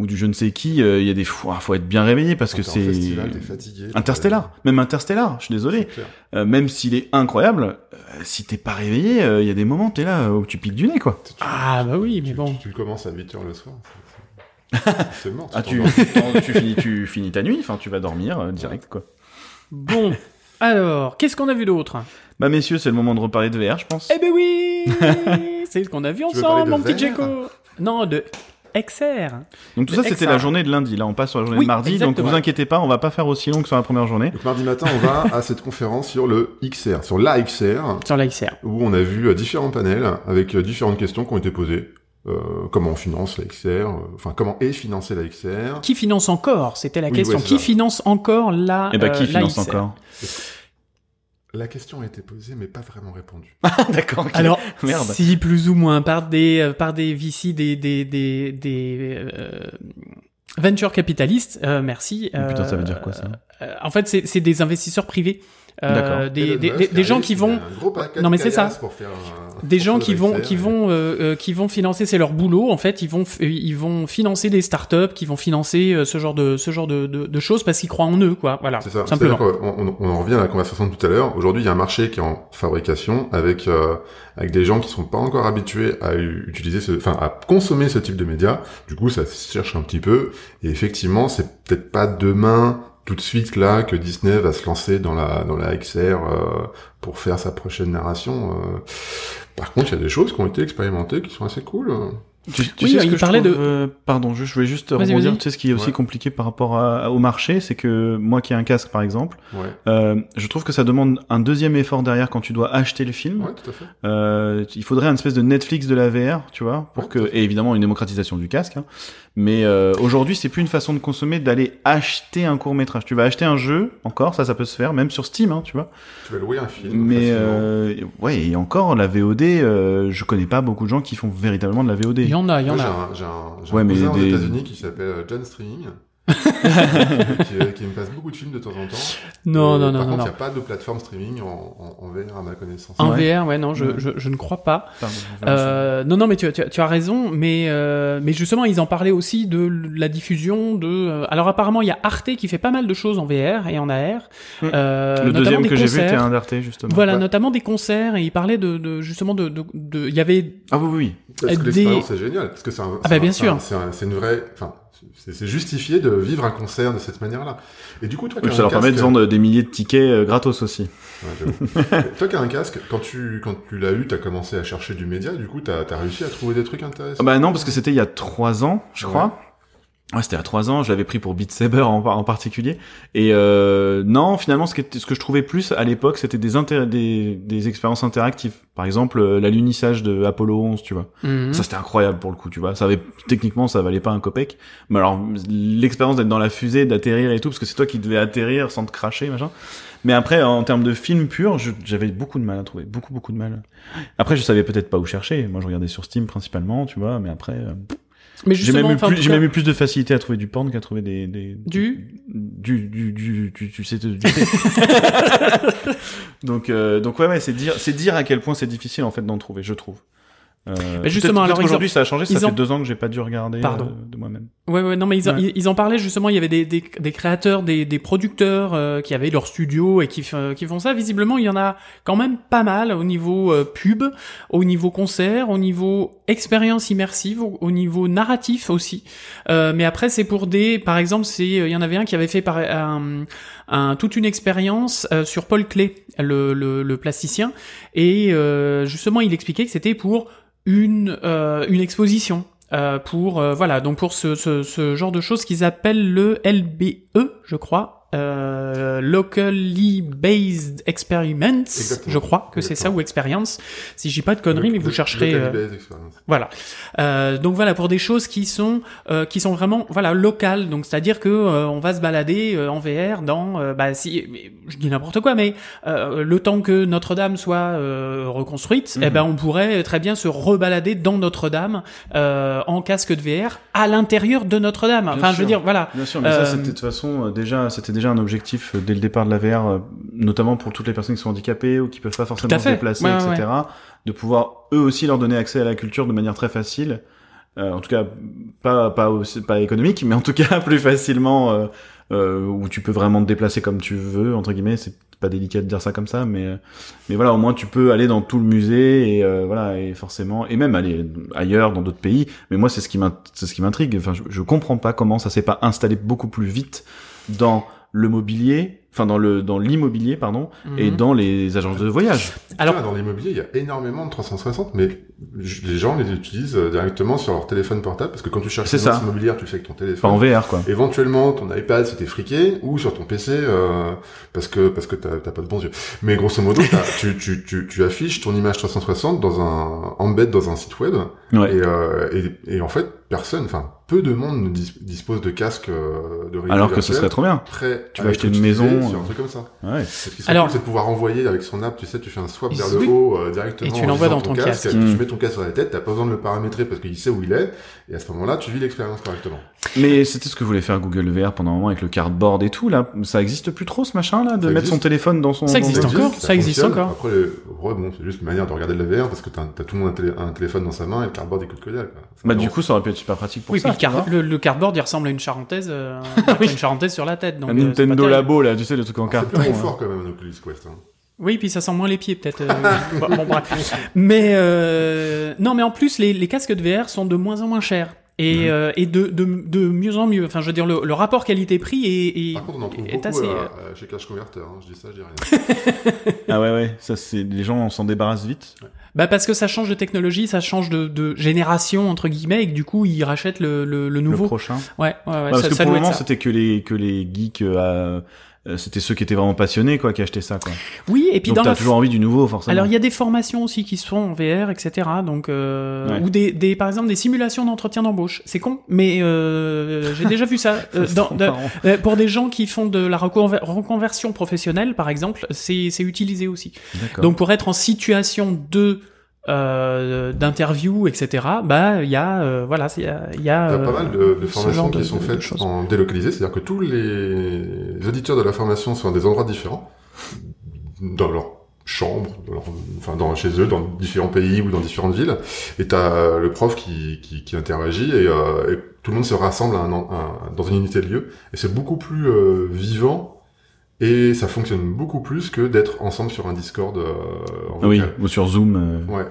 je ne sais qui, il y a des fois faut être bien réveillé parce que c'est festival, t'es fatigué, Interstellar, même Interstellar, je suis désolé, même s'il est incroyable, si t'es pas réveillé, il y a des moments t'es là où tu piques du nez quoi. Tu le commences à 8h le soir. C'est mort. Tu finis ta nuit, enfin tu vas dormir direct quoi. Bon, alors, qu'est-ce qu'on a vu d'autre ? Bah messieurs, c'est le moment de reparler de VR, je pense. Eh ben oui. C'est ce qu'on a vu ensemble, mon petit Djeko. Non, de XR. Donc tout ça, c'était la journée de lundi. Là, on passe sur la journée de mardi. Exactement. Donc ne vous inquiétez pas, on va pas faire aussi long que sur la première journée. Donc mardi matin, on va à cette conférence sur le XR, sur la XR. Sur la XR. Où on a vu différents panels avec différentes questions qui ont été posées. Comment on finance la XR, enfin comment est financée la XR. Qui finance encore? C'était la question. Ouais, qui finance encore la XR? Qui finance la XR encore? La question a été posée, mais pas vraiment répondue. Ah, d'accord. Okay. Alors, merde. Si, plus ou moins, par des VC, des venture capitalistes, merci. Putain, ça veut dire quoi, ça? En fait, c'est des investisseurs privés. Des gens qui vont, non mais c'est ça, des gens qui vont financer, c'est leur boulot en fait, ils vont financer des startups, qui vont financer ce genre de choses parce qu'ils croient en eux, quoi. Voilà, c'est ça, simplement. On en revient à la conversation de tout à l'heure. Aujourd'hui, il y a un marché qui est en fabrication avec des gens qui sont pas encore habitués à utiliser à consommer ce type de médias. Du coup, ça se cherche un petit peu et effectivement, c'est peut-être pas demain tout de suite là que Disney va se lancer dans la XR pour faire sa prochaine narration. Par contre, il y a des choses qui ont été expérimentées qui sont assez cool. Tu sais ce que je parlais trouve... Pardon, je voulais juste rebondir. Tu sais ce qui est aussi compliqué par rapport au marché, c'est que moi qui ai un casque par exemple, je trouve que ça demande un deuxième effort derrière quand tu dois acheter le film. Ouais, tout à fait. Il faudrait une espèce de Netflix de la VR, tu vois, pour et évidemment une démocratisation du casque. Hein. Mais aujourd'hui, c'est plus une façon de consommer, d'aller acheter un court-métrage. Tu vas acheter un jeu, encore, ça peut se faire, même sur Steam, hein, tu vois. Tu vas louer un film. Mais et encore, la VOD, je connais pas beaucoup de gens qui font véritablement de la VOD. Il y en a. J'ai un cousin aux États-Unis qui s'appelle John Streaming. qui me passe beaucoup de films de temps en temps. Par contre, il n'y a pas de plateforme streaming en VR à ma connaissance. Je ne crois pas. Mais tu as raison. Mais justement, ils en parlaient aussi de la diffusion de. Alors apparemment, il y a Arte qui fait pas mal de choses en VR et en AR. Le deuxième que j'ai vu était un d'Arte justement. Voilà, notamment des concerts et ils parlaient de il y avait. Ah oui. Parce que l'expérience est géniale parce que c'est une vraie. C'est justifié de vivre un concert de cette manière-là. Et du coup, ça leur permet de vendre des milliers de tickets gratos aussi. Ouais, toi qui as un casque, quand tu l'as eu, t'as commencé à chercher du média, du coup, t'as réussi à trouver des trucs intéressants. Bah non, parce que c'était il y a 3 ans, je crois. Ouais, c'était à 3 ans, je l'avais pris pour Beat Saber en particulier. Et non, finalement, ce que je trouvais plus à l'époque, c'était des expériences interactives. Par exemple, l'alunissage de Apollo 11, tu vois. Mm-hmm. Ça, c'était incroyable pour le coup, tu vois. Techniquement, ça valait pas un copec. Mais alors, l'expérience d'être dans la fusée, d'atterrir et tout, parce que c'est toi qui devais atterrir sans te cracher, machin. Mais après, en termes de film pur, j'avais beaucoup de mal à trouver, beaucoup de mal. Après, je savais peut-être pas où chercher. Moi, je regardais sur Steam principalement, tu vois. Mais après... Mais j'ai même eu plus de facilité à trouver du porn qu'à trouver donc c'est dire à quel point c'est difficile en fait d'en trouver, je trouve. Mais justement, alors aujourd'hui ça a changé, ça fait 2 ans que j'ai pas dû regarder de moi-même. Ils en parlaient justement, il y avait des créateurs, des producteurs qui avaient leur studio et qui font ça. Visiblement, il y en a quand même pas mal au niveau pub, au niveau concert, au niveau expérience immersive, au niveau narratif aussi. Mais après c'est pour par exemple, il y en avait un qui avait fait toute une expérience sur Paul Klee, le plasticien, et justement, il expliquait que c'était pour une exposition pour ce genre de choses qu'ils appellent le LBE, je crois, locally based experiments. Exactement. Je crois que c'est ça, ou experience, si j'ai pas de conneries, mais vous chercherez. Donc voilà, pour des choses qui sont vraiment locales, donc c'est-à-dire que on va se balader en VR dans je dis n'importe quoi, mais le temps que Notre-Dame soit reconstruite, mm-hmm. On pourrait très bien se rebalader dans Notre-Dame en casque de VR à l'intérieur de Notre-Dame. Je veux dire, voilà. Bien sûr, mais ça c'était de toute façon déjà un objectif dès le départ de la VR, notamment pour toutes les personnes qui sont handicapées ou qui peuvent pas forcément se déplacer, etc. Ouais. De pouvoir eux aussi leur donner accès à la culture de manière très facile, en tout cas pas économique, mais en tout cas plus facilement, où tu peux vraiment te déplacer comme tu veux, entre guillemets. C'est pas délicat de dire ça comme ça, mais voilà, au moins tu peux aller dans tout le musée et forcément, et même aller ailleurs dans d'autres pays. Mais moi c'est ce qui m'intrigue. Enfin, je comprends pas comment ça s'est pas installé beaucoup plus vite dans le mobilier, enfin dans l'immobilier pardon, et dans les agences de voyage. Alors dans l'immobilier, il y a énormément de 360, mais les gens les utilisent directement sur leur téléphone portable, parce que quand tu cherches une agence immobilière, tu le fais avec ton téléphone. Enfin, en VR quoi. Éventuellement ton iPad si t'es friqué, ou sur ton PC parce que t'as pas de bons yeux. Mais grosso modo, tu affiches ton image 360 dans un embed dans un site web, ouais. Et en fait personne, enfin peu de monde ne dispose de casques de réalité. Alors que ce serait trop bien. Tu vas acheter une maison, un truc comme ça. Ouais. Ce qui serait cool, c'est de pouvoir envoyer avec son app, tu sais, tu fais un swap vers le haut directement. Et tu l'envoies dans ton casque. Tu mets ton casque sur la tête, t'as pas besoin de le paramétrer parce qu'il sait où il est. Et à ce moment-là, tu vis l'expérience correctement. Mais c'était ce que voulait faire Google VR pendant un moment avec le cardboard et tout, là. Ça existe plus trop, ce machin-là, de mettre son téléphone dans son... Ça existe encore, ça existe encore. Après, bon, c'est juste une manière de regarder de la VR parce que t'as tout le monde un téléphone dans sa main et le cardboard écoute que dalle. Bah, du coup, ça aurait pu être super pratique pour ça. Le cardboard, il ressemble à une charentaise, une charentaise sur la tête. Donc, un Nintendo Labo, là, tu sais, le truc en carton. C'est plus fort quand même un Oculus Quest. Hein. Oui, puis ça sent moins les pieds peut-être. Bon, bref. Mais non, mais en plus, les casques de VR sont de moins en moins chers. Et de mieux en mieux. Enfin, je veux dire, le rapport qualité-prix est assez... Par contre, on en trouve beaucoup assez... chez Cash Converter. Hein. Je dis ça, je dis rien. Ah ouais. Ça, les gens, on s'en débarrasse vite. Ouais. Bah, parce que ça change de technologie, ça change de génération, entre guillemets, et que du coup, ils rachètent le nouveau. Le prochain. Ouais, parce que pour le moment, c'était que les geeks... c'était ceux qui étaient vraiment passionnés quoi qui achetaient ça quoi. Oui, et puis donc t'as toujours envie du nouveau forcément. Alors il y a des formations aussi qui se font en VR etc. donc ouais. Ou des par exemple des simulations d'entretien d'embauche. C'est con mais j'ai déjà vu ça pour des gens qui font de la reconversion professionnelle par exemple, c'est utilisé aussi. D'accord. Donc pour être en situation de d'interview etc. bah il y a voilà il y a pas mal de formations qui sont faites en délocalisé, c'est-à-dire que tous les auditeurs de la formation sont à des endroits différents dans leur chambre, chez eux, dans différents pays ou dans différentes villes, et t'as le prof qui interagit et tout le monde se rassemble dans une unité de lieu et c'est beaucoup plus vivant. Et ça fonctionne beaucoup plus que d'être ensemble sur un Discord en vocal. Oui, ou sur Zoom. Ouais.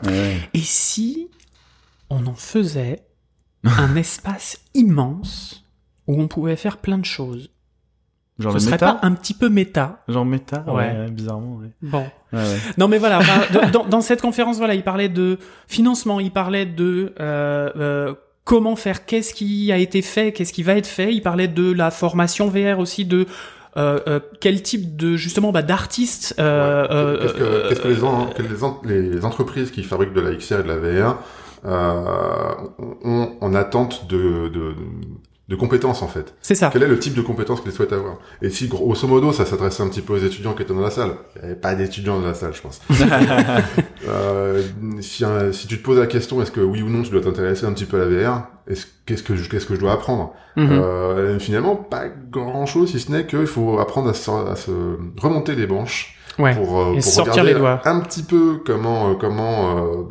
Et si on en faisait un espace immense où on pouvait faire plein de choses? Genre ce serait méta? Pas un petit peu méta? Genre méta, ouais bizarrement. Ouais. Bon. Ouais. Non mais voilà, dans cette conférence, voilà, il parlait de financement, il parlait de... comment faire, qu'est-ce qui a été fait, qu'est-ce qui va être fait. Il parlait de la formation VR aussi, de... quel type de d'artistes qu'est-ce que les entreprises qui fabriquent de la XR et de la VR ont en attente de compétences en fait. C'est ça. Quel est le type de compétences qu'ils souhaitent avoir? Et si grosso modo ça s'adressait un petit peu aux étudiants qui étaient dans la salle, il n'y avait pas d'étudiants dans la salle je pense. Si tu te poses la question est-ce que oui ou non tu dois t'intéresser un petit peu à la VR, qu'est-ce que je dois apprendre, finalement pas grand-chose si ce n'est qu'il faut apprendre à se remonter les branches. Ouais. Pour sortir les doigts. Un petit peu comment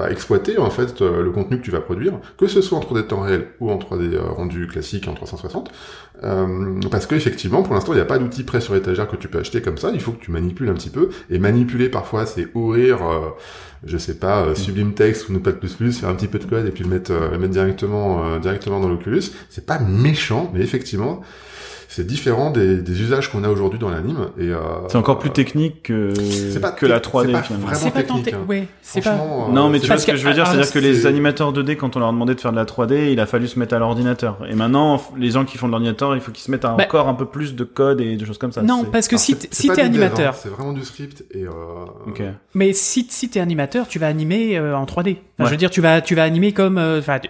exploiter en fait le contenu que tu vas produire, que ce soit en 3D temps réel ou en 3D rendu classique en 360, parce que effectivement pour l'instant il n'y a pas d'outil prêt sur l'étagère que tu peux acheter comme ça, il faut que tu manipules un petit peu, et manipuler parfois c'est ouvrir Sublime Text ou Notepad++, faire un petit peu de code et puis le mettre directement dans l'Oculus, c'est pas méchant mais effectivement c'est différent des usages qu'on a aujourd'hui dans l'anime et c'est encore plus technique que la 3D. C'est pas vraiment technique. Non mais tu vois ce que je veux dire, c'est-à-dire que les animateurs 2D quand on leur a demandé de faire de la 3D, il a fallu se mettre à l'ordinateur. Et maintenant les gens qui font de l'ordinateur, il faut qu'ils se mettent encore un peu plus de code et de choses comme ça. Non, parce que si t'es animateur, c'est vraiment du script et okay. Mais si t'es animateur, tu vas animer en 3D. Enfin, je veux dire tu vas animer comme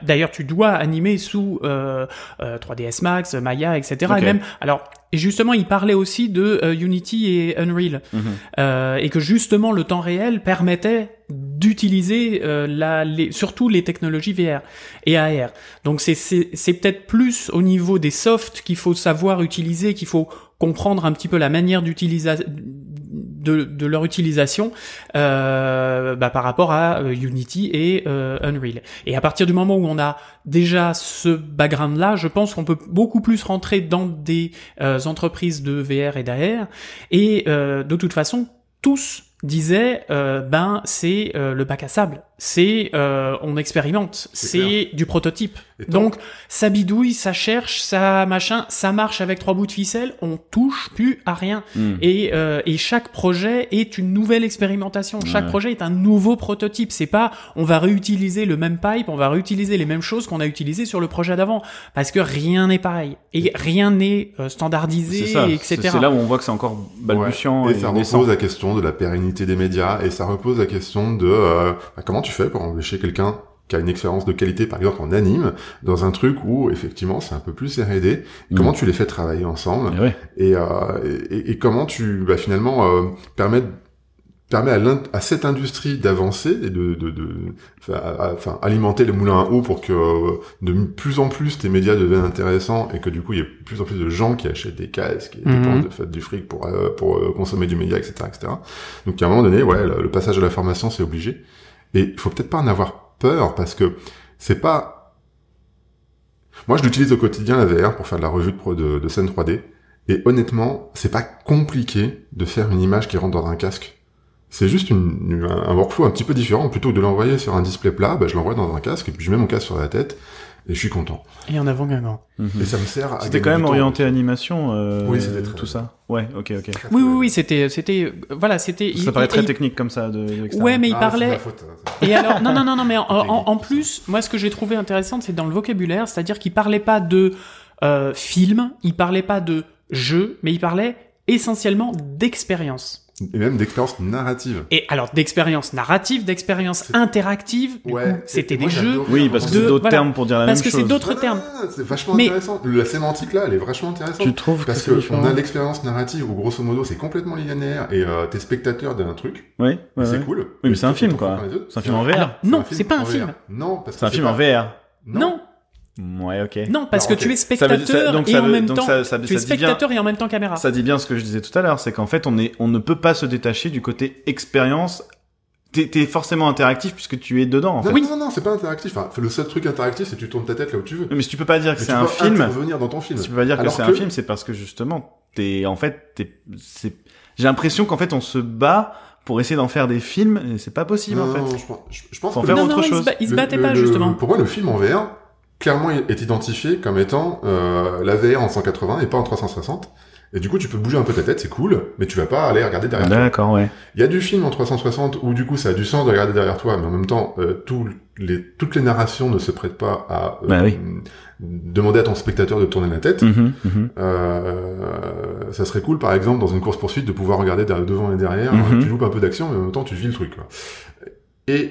d'ailleurs tu dois animer sous 3ds Max, Maya, etc. Okay. Et même alors, et justement, il parlait aussi de Unity et Unreal, et que justement le temps réel permettait d'utiliser surtout les technologies VR et AR. Donc c'est peut-être plus au niveau des softs qu'il faut savoir utiliser, qu'il faut comprendre un petit peu la manière de leur utilisation par rapport à Unity et Unreal. Et à partir du moment où on a déjà ce background-là, je pense qu'on peut beaucoup plus rentrer dans des entreprises de VR et d'AR. Et de toute façon, tous disaient, c'est le bac à sable. c'est on expérimente, c'est du prototype. Donc ça bidouille, ça cherche, ça machin, ça marche avec trois bouts de ficelle, on touche plus à rien. Et chaque projet est une nouvelle expérimentation, chaque projet est un nouveau prototype. C'est pas on va réutiliser le même pipe, on va réutiliser les mêmes choses qu'on a utilisées sur le projet d'avant, parce que rien n'est pareil et rien n'est standardisé, c'est ça, etc. C'est là où on voit que c'est encore balbutiant. Et ça repose la question de la pérennité des médias, et ça repose la question de comment tu fais pour embaucher quelqu'un qui a une expérience de qualité, par exemple en anime, dans un truc où effectivement c'est un peu plus R&D. Comment tu les fais travailler ensemble, et comment tu finalement permet à cette industrie d'avancer et de alimenter les moulins à eau pour que de plus en plus tes médias deviennent intéressants et que du coup il y ait de plus en plus de gens qui achètent des casques et dépensent du fric pour consommer du média, etc. Donc à un moment donné, le passage à la formation c'est obligé, et il faut peut-être pas en avoir peur, parce que c'est pas... Moi je l'utilise au quotidien, la VR, pour faire de la revue de scène 3D, et honnêtement c'est pas compliqué de faire une image qui rentre dans un casque. C'est juste un workflow un petit peu différent. Plutôt que de l'envoyer sur un display plat, je l'envoie dans un casque, et puis je mets mon casque sur la tête, et je suis content. Et en avant-gagnant. Et ça me sert à... C'était quand même orienté animation, oui, c'était tout ça. Ouais, ok. Oui, c'était... Ça paraît très technique comme ça, de l'extérieur. Ouais, mais il parlait... C'est ma faute. Et alors, non, mais en plus, moi, ce que j'ai trouvé intéressant, c'est dans le vocabulaire, c'est-à-dire qu'il parlait pas de film, il parlait pas de jeu, mais il parlait essentiellement d'expérience. Et même d'expérience narrative. Et alors, d'expérience narrative, d'expérience interactive, c'était des jeux... Oui, parce que c'est d'autres termes pour dire la même chose. Parce que c'est d'autres termes. C'est vachement intéressant. La sémantique, là, elle est vachement intéressante. Tu trouves que c'est différent. Parce qu'on a l'expérience narrative où, grosso modo, c'est complètement linéaire, et t'es spectateur d'un truc. Oui. C'est cool. Oui, mais c'est un film, quoi. C'est un film en VR. Non, c'est pas un film. Non, parce que c'est un film en VR. Non. Ouais, ok. Non, parce que tu es spectateur et en même temps, tu es spectateur et en même temps caméra. Ça dit bien ce que je disais tout à l'heure, c'est qu'en fait, on ne peut pas se détacher du côté expérience. T'es forcément interactif puisque tu es dedans, en fait. Non, c'est pas interactif. Enfin, le seul truc interactif, c'est que tu tournes ta tête là où tu veux. Mais si tu peux pas dire que c'est un film. Tu peux intervenir dans ton film. Si tu peux pas dire que c'est un film, c'est parce que justement, j'ai l'impression qu'en fait, on se bat pour essayer d'en faire des films, et c'est pas possible, en fait. Je pense que ils se battaient pas, justement. Pour moi, le film en VR, clairement, il est identifié comme étant la VR en 180 et pas en 360. Et du coup, tu peux bouger un peu ta tête, c'est cool, mais tu vas pas aller regarder derrière toi. D'accord, ouais. Il y a du film en 360 où du coup, ça a du sens de regarder derrière toi, mais en même temps, toutes les narrations ne se prêtent pas à demander à ton spectateur de tourner la tête. Ça serait cool, par exemple, dans une course-poursuite, de pouvoir regarder devant et derrière. Tu loupes un peu d'action, mais en même temps, tu vis le truc, quoi. Et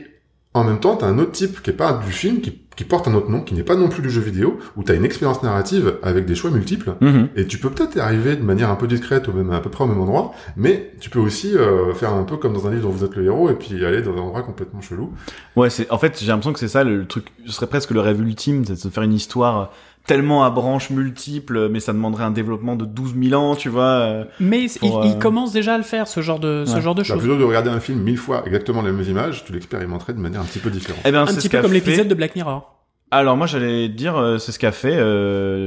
en même temps, t'as un autre type qui est pas du film, qui porte un autre nom, qui n'est pas non plus du jeu vidéo, où t'as une expérience narrative avec des choix multiples, et tu peux peut-être arriver de manière un peu discrète, à peu près au même endroit, mais tu peux aussi faire un peu comme dans un livre dont vous êtes le héros, et puis aller dans un endroit complètement chelou. Ouais, en fait, j'ai l'impression que c'est ça, le truc, ce serait presque le rêve ultime, c'est de se faire une histoire tellement à branches multiples, mais ça demanderait un développement de 12 000 ans, tu vois. Mais il commence déjà à le faire, ce genre de choses. Plutôt de regarder un film 1000 fois exactement les mêmes images, tu l'expérimenterais de manière un petit peu différente. Un petit peu comme l'épisode de Black Mirror. Alors moi j'allais dire c'est ce qu'a fait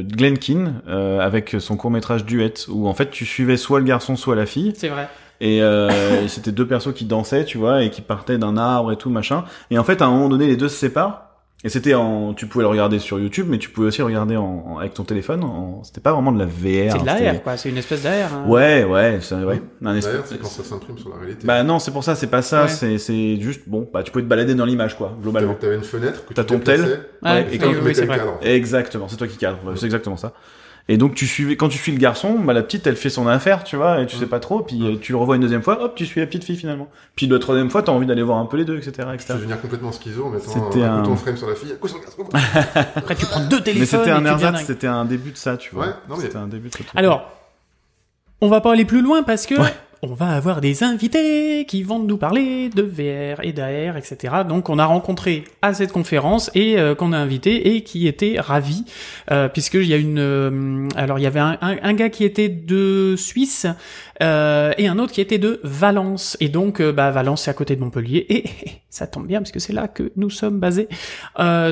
Glen Keane avec son court-métrage Duet, où en fait tu suivais soit le garçon soit la fille. C'est vrai. Et c'était deux persos qui dansaient, tu vois, et qui partaient d'un arbre et tout machin. Et en fait à un moment donné les deux se séparent. Et tu pouvais le regarder sur YouTube, mais tu pouvais aussi le regarder avec ton téléphone. C'était pas vraiment de la VR. C'est de l'AR, quoi. C'est une espèce d'AR. Hein. Ouais, c'est vrai. L'AR, c'est quand ça s'imprime sur la réalité. Bah non, c'est pour ça, c'est pas ça. Ouais. C'est juste, tu pouvais te balader dans l'image, quoi, globalement. T'avais une fenêtre, t'as ton tel. Ouais, et quand tu mettais le cadre. Exactement, c'est toi qui cadre. Ouais. C'est exactement ça. Et donc quand tu suis le garçon, la petite elle fait son affaire, tu vois, et tu sais pas trop, puis tu le revois une deuxième fois, hop, tu suis la petite fille finalement. Puis la troisième fois, t'as envie d'aller voir un peu les deux, etc. Je vais devenir complètement schizo en mettant un bouton frame sur la fille, un coup sur le garçon. Après tu prends deux téléphones. Mais c'était un ersatz, c'était un début de ça, tu vois. Ouais, c'était un début de ça. Alors, on va pas aller plus loin parce que on va avoir des invités qui vont nous parler de VR et d'AR, etc. Donc on a rencontré à cette conférence et qu'on a invité et qui était ravi puisque il y a alors il y avait un gars qui était de Suisse et un autre qui était de Valence, et donc Valence c'est à côté de Montpellier et ça tombe bien parce que c'est là que nous sommes basés.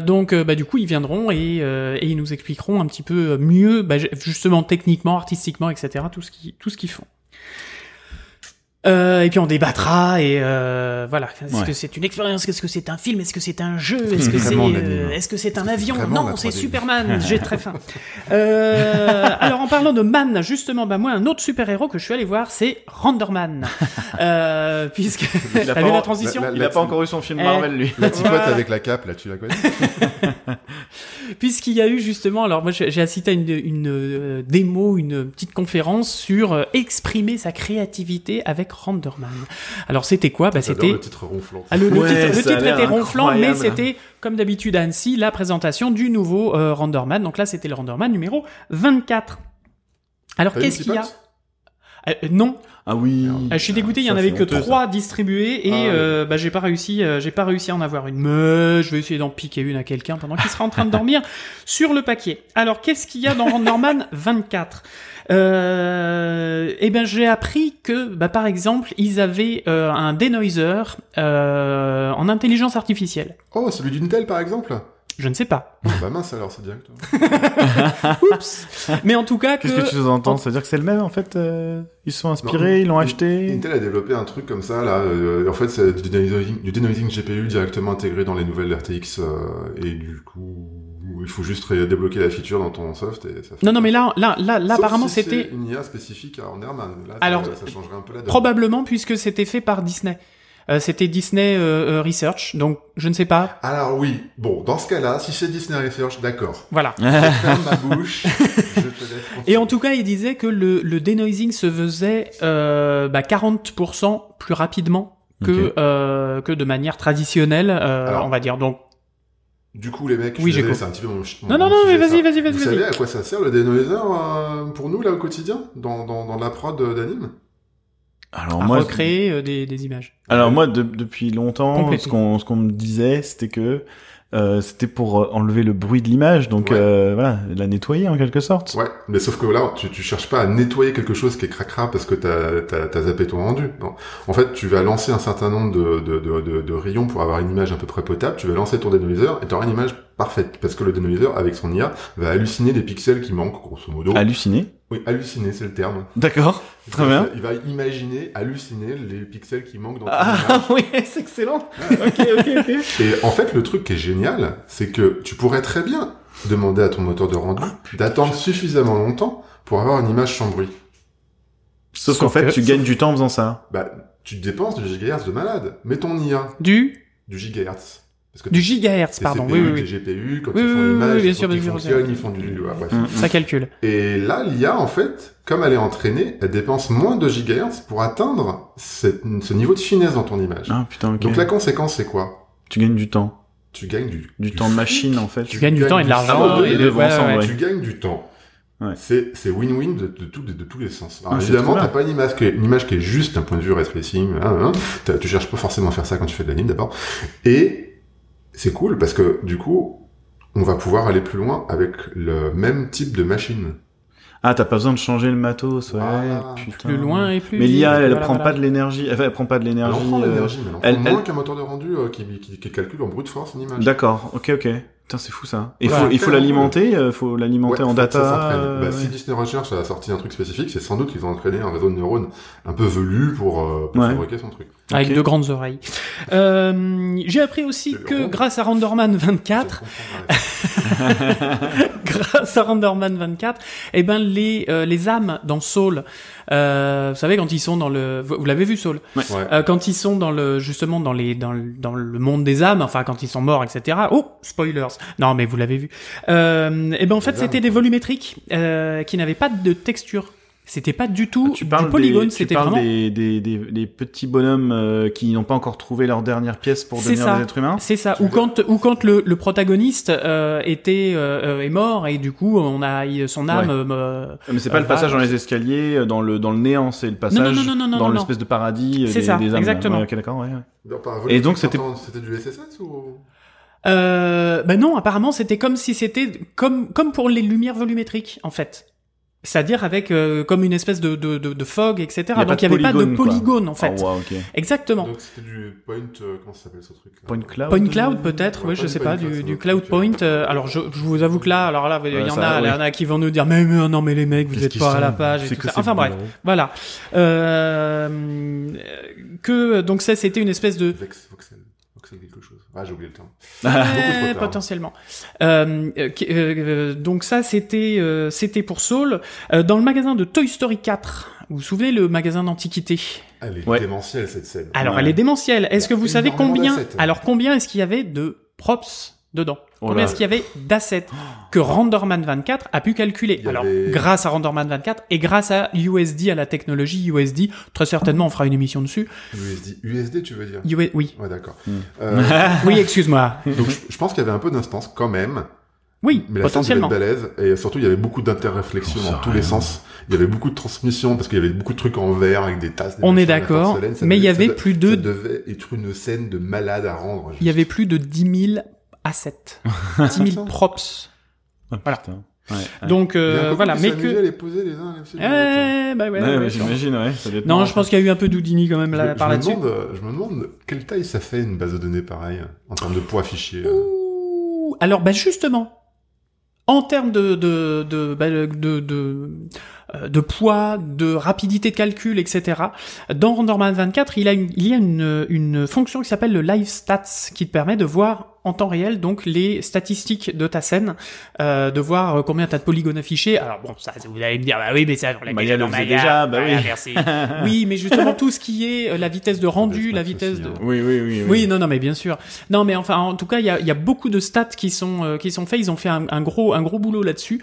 Donc du coup ils viendront et ils nous expliqueront un petit peu mieux justement techniquement, artistiquement, etc. tout ce qu'ils font. Et puis on débattra et voilà. Est-ce que c'est une expérience? Est-ce que c'est un film? Est-ce que c'est un jeu? Est-ce que c'est un avion? Non, c'est Superman. J'ai très faim. Alors en parlant de man, justement, bah moi un autre super héros que je suis allé voir, c'est RenderMan. Puisque t'as vu la transition. Il a pas encore eu son film Marvel lui. La petite pote avec la cape là, tu la connais? Puisqu'il y a eu justement, alors moi j'ai assisté à une démo, une petite conférence sur exprimer sa créativité avec RenderMan. Alors c'était quoi? Bah c'était le titre ronflant. Ah, le titre était ronflant, mais c'était comme d'habitude à Annecy la présentation du nouveau RenderMan. Donc là c'était le RenderMan numéro 24. Alors qu'est-ce qu'il y a? Non. Ah oui. Je suis dégoûté, il y en avait que 3 distribués et j'ai pas réussi à en avoir une. Mais je vais essayer d'en piquer une à quelqu'un pendant qu'il sera en train de dormir sur le paquet. Alors qu'est-ce qu'il y a dans RenderMan 24? Eh ben j'ai appris que par exemple, ils avaient un denoiser en intelligence artificielle. Oh, celui d'Intel par exemple? Je ne sais pas. Bah mince alors, c'est direct. Oups. Mais en tout cas que... Qu'est-ce que tu sous-entends? C'est-à-dire que c'est le même en fait ils se sont inspirés, ils l'ont acheté. Intel a développé un truc comme ça là. En fait, c'est du denoising GPU directement intégré dans les nouvelles RTX et du coup, il faut juste débloquer la feature dans ton soft et ça fait... Non mais là sauf apparemment si c'était une IA spécifique à RenderMan. Là, alors ça changerait un peu la donne. Probablement puisque c'était fait par Disney. C'était Disney Research, donc je ne sais pas. Alors oui, bon, dans ce cas-là, si c'est Disney Research, d'accord. Voilà. Je ferme ma bouche, je te laisse. Et en tout cas, il disait que le denoising se faisait 40% plus rapidement que de manière traditionnelle, alors, on va dire. Donc du coup, les mecs, c'est un petit peu mon sujet, mais vas-y. Vous savez à quoi ça sert le denoiser pour nous là au quotidien, dans la prod d'anime? Alors moi, recréer des images. Alors moi, depuis longtemps, compléter. ce qu'on me disait, c'était que c'était pour enlever le bruit de l'image, donc voilà, la nettoyer en quelque sorte. Ouais, mais sauf que là, tu cherches pas à nettoyer quelque chose qui est cracra parce que t'as zappé ton rendu. Non. En fait, tu vas lancer un certain nombre de rayons pour avoir une image à peu près potable. Tu vas lancer ton denoiser et t'auras une image parfaite parce que le denoiser avec son IA va halluciner des pixels qui manquent, grosso modo. Halluciner? Oui, halluciner, c'est le terme. D'accord, très bien. Il va imaginer, halluciner les pixels qui manquent dans ton image. Ah oui, c'est excellent. Ok. Et en fait, le truc qui est génial, c'est que tu pourrais très bien demander à ton moteur de rendu d'attendre suffisamment longtemps pour avoir une image sans bruit. Sauf qu'en fait, tu gagnes du temps en faisant ça. Bah, tu te dépenses du gigahertz de malade. Mais ton IA. Du gigahertz. Du gigahertz, pardon. CPU, oui. Des GPU, quand ils font l'image, ils font du... Ah, bref. Ça calcule. Et là, l'IA, en fait, comme elle est entraînée, elle dépense moins de gigahertz pour atteindre ce niveau de finesse dans ton image. Ah, putain, ok. Donc la conséquence, c'est quoi? Tu gagnes du temps. Tu gagnes du temps de machine, en fait. Tu gagnes du temps et de l'argent. Et de l'ensemble. Tu gagnes du temps. Ouais. C'est win-win de tous les sens. Alors, évidemment, t'as pas une image qui est juste d'un point de vue ray tracing. Tu cherches pas forcément à faire ça quand tu fais de la ligne, d'abord. Et c'est cool parce que du coup, on va pouvoir aller plus loin avec le même type de machine. Ah, t'as pas besoin de changer le matos, ouais. Ah, putain. Plus loin et plus. Mais l'IA, elle prend pas de l'énergie. Enfin, elle prend pas de l'énergie. Elle prend l'énergie, mais elle prend moins qu'un moteur de rendu qui calcule en brute force une image. D'accord, ok. Putain, c'est fou ça. Et il faut l'alimenter en data. Si Disney Research a sorti un truc spécifique, c'est sans doute qu'ils ont entraîné un réseau de neurones un peu velu pour fabriquer son truc. Avec de grandes oreilles. J'ai appris aussi que grâce à RenderMan 24, eh ben les âmes dans Soul, vous savez quand ils sont dans vous l'avez vu Soul, quand ils sont dans le monde des âmes, enfin quand ils sont morts, etc. Oh, spoilers. Non mais vous l'avez vu. Eh ben en fait c'était des volumétriques qui n'avaient pas de texture. C'était pas du tout du polygone, c'était vraiment... Tu parles des petits bonhommes qui n'ont pas encore trouvé leur dernière pièce pour devenir des êtres humains. C'est ça, ou quand le protagoniste est mort et du coup on a son âme... Mais c'est pas le passage dans les escaliers, dans le néant, c'est le passage dans l'espèce de paradis des âmes. C'est ça, exactement. Ok, d'accord, ouais. Et donc c'était du SSS ou... apparemment c'était comme si c'était... Comme pour les lumières volumétriques, en fait. C'est-à-dire avec comme une espèce de fog, etc. Donc il n'y avait pas de polygone en fait. Oh, wow, okay. Exactement. Donc c'était du point, comment ça s'appelle ce truc là ? Point cloud peut-être, oui, je sais pas, du cloud point. Alors je vous avoue que là il y en a qui vont nous dire mais non mais les mecs, vous êtes pas à la page et tout ça. Enfin bref, voilà. Que donc ça c'était une espèce de quelque chose. Ah, j'ai oublié le temps. Potentiellement. Donc ça, c'était pour Soul. Dans le magasin de Toy Story 4, vous vous souvenez, le magasin d'antiquité ? Elle est démentielle, cette scène. Alors, elle est démentielle. Est-ce que vous savez combien est-ce qu'il y avait de props dedans ? Combien est-ce qu'il y avait d'assets que RenderMan 24 a pu calculer ? Alors, grâce à RenderMan 24 et grâce à USD, à la technologie USD, très certainement, on fera une émission dessus. USD, tu veux dire ? Oui. Ouais, d'accord. Oui, excuse-moi. Donc, je pense qu'il y avait un peu d'instance, quand même. Oui, mais potentiellement. Mais la scène devait être balèze, et surtout, il y avait beaucoup d'interréflexions dans tous les sens. Il y avait beaucoup de transmissions, parce qu'il y avait beaucoup de trucs en verre, avec des tasses. On est d'accord, mais il y avait plus de... Ça devait être une scène de malade à rendre. Il y avait plus de 10 000 assets, 10 000 props. Ah, voilà. Ouais. Donc voilà, mais que les poser les uns les ouais, j'imagine ça doit être je pense qu'il y a eu un peu d'Houdini quand même là par là-dessus. Je me demande quelle taille ça fait une base de données pareille en termes de poids fichier. Alors justement en termes de poids, de rapidité de calcul, etc. Dans RenderMan 24, il y a une fonction qui s'appelle le Live Stats, qui te permet de voir en temps réel donc les statistiques de ta scène, de voir combien t'as de polygones affichés. Alors bon, ça vous allez me dire oui mais ça on l'a déjà, oui. Merci. Oui, mais justement tout ce qui est la vitesse de rendu, la vitesse de oui. Oui, non mais bien sûr. Non mais enfin en tout cas, il y a beaucoup de stats qui sont faits, ils ont fait un gros boulot là-dessus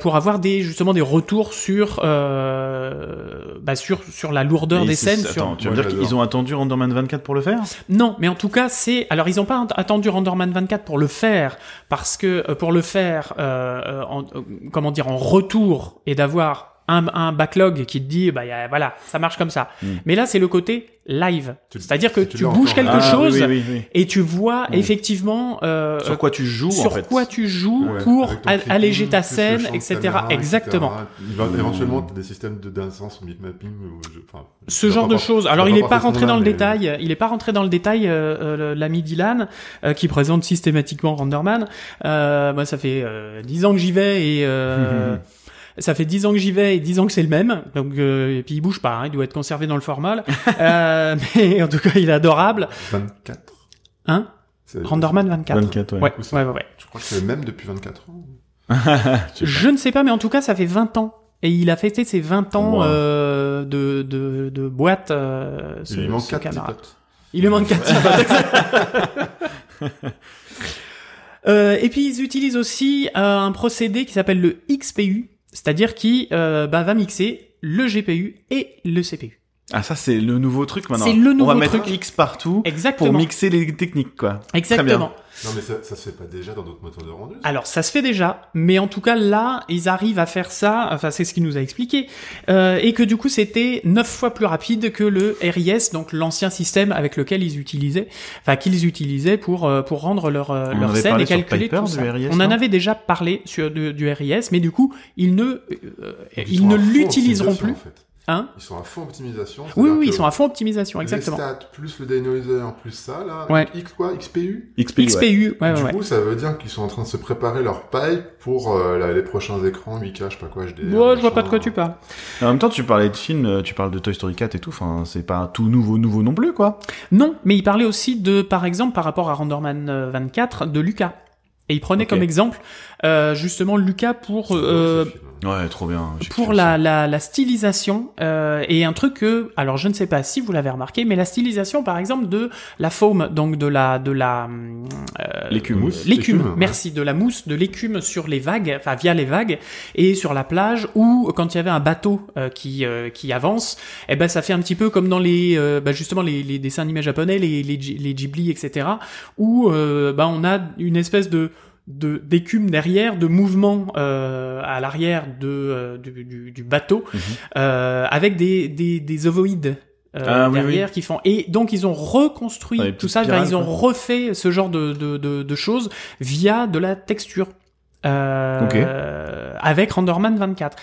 pour avoir des retours sur la lourdeur des scènes. Attends, tu veux dire qu'ils ont attendu RenderMan 24 pour le faire ? Non, mais en tout cas, alors ils ont pas attendu RenderMan 24 pour le faire, parce que pour le faire en retour et d'avoir un backlog qui te dit voilà, ça marche comme ça. Mais là c'est le côté live, c'est-à-dire que tu bouges quelque chose et tu vois effectivement sur quoi tu joues pour alléger ta scène, etc. Exactement. Éventuellement des systèmes de d'instance ou bitmapping ce genre de choses. Alors il n'est pas rentré dans le détail l'ami Dylan qui présente systématiquement RenderMan. Moi ça fait 10 ans que j'y vais et ça fait 10 ans que j'y vais et 10 ans que c'est le même. Donc et puis il bouge pas, il doit être conservé dans le formal. Mais en tout cas, il est adorable. 24. Hein ? RenderMan 24. 24 ouais. Je crois que c'est le même depuis 24 ans. Je ne sais pas, mais en tout cas, ça fait 20 ans. Et il a fêté ses 20 ans de boîte il manque 4 camarades. Il lui manque 4 et puis ils utilisent aussi un procédé qui s'appelle le XPU, c'est-à-dire qui va mixer le GPU et le CPU. Ah ça c'est le nouveau truc maintenant. C'est le nouveau truc. On va mettre X partout. Exactement. Pour mixer les techniques quoi. Exactement. Non mais ça se fait pas déjà dans d'autres moteurs de rendu ? Alors ça se fait déjà, mais en tout cas là ils arrivent à faire ça. Enfin c'est ce qu'il nous a expliqué et que du coup c'était 9 fois plus rapide que le RIS, donc l'ancien système avec lequel qu'ils utilisaient pour rendre leur scène et calculer Piper, tout ça. RIS, on en avait déjà parlé du RIS, mais du coup ils ne l'utiliseront plus. En fait. Hein ? Ils sont à fond optimisation. Oui, ils sont à fond optimisation, exactement. Les stats, plus le dynoiser, plus ça, là. Ouais. XPU, ouais. Du coup, ça veut dire qu'ils sont en train de se préparer leur pipe pour les prochains écrans 8K, je sais pas quoi, HD. Ouais, je vois pas de quoi tu parles. En même temps, tu parlais de films, tu parles de Toy Story 4 et tout, enfin, c'est pas tout nouveau non plus, quoi. Non, mais il parlait aussi de, par exemple, par rapport à RenderMan 24, de Luca. Et il prenait comme exemple justement Luca pour trop bien. Pour la stylisation et un truc que alors je ne sais pas si vous l'avez remarqué, mais la stylisation par exemple de la foam, donc de la l'écume, merci, de la mousse, de l'écume sur les vagues, enfin via les vagues et sur la plage, ou quand il y avait un bateau qui avance, et ça fait un petit peu comme dans les justement les dessins animés japonais, les Ghibli, etc., où on a une espèce de d'écume derrière, de mouvement à l'arrière du bateau, avec des ovoïdes derrière qui font, et donc ils ont reconstruit tout ça, ils ont refait ce genre de choses via de la texture. avec RenderMan 24.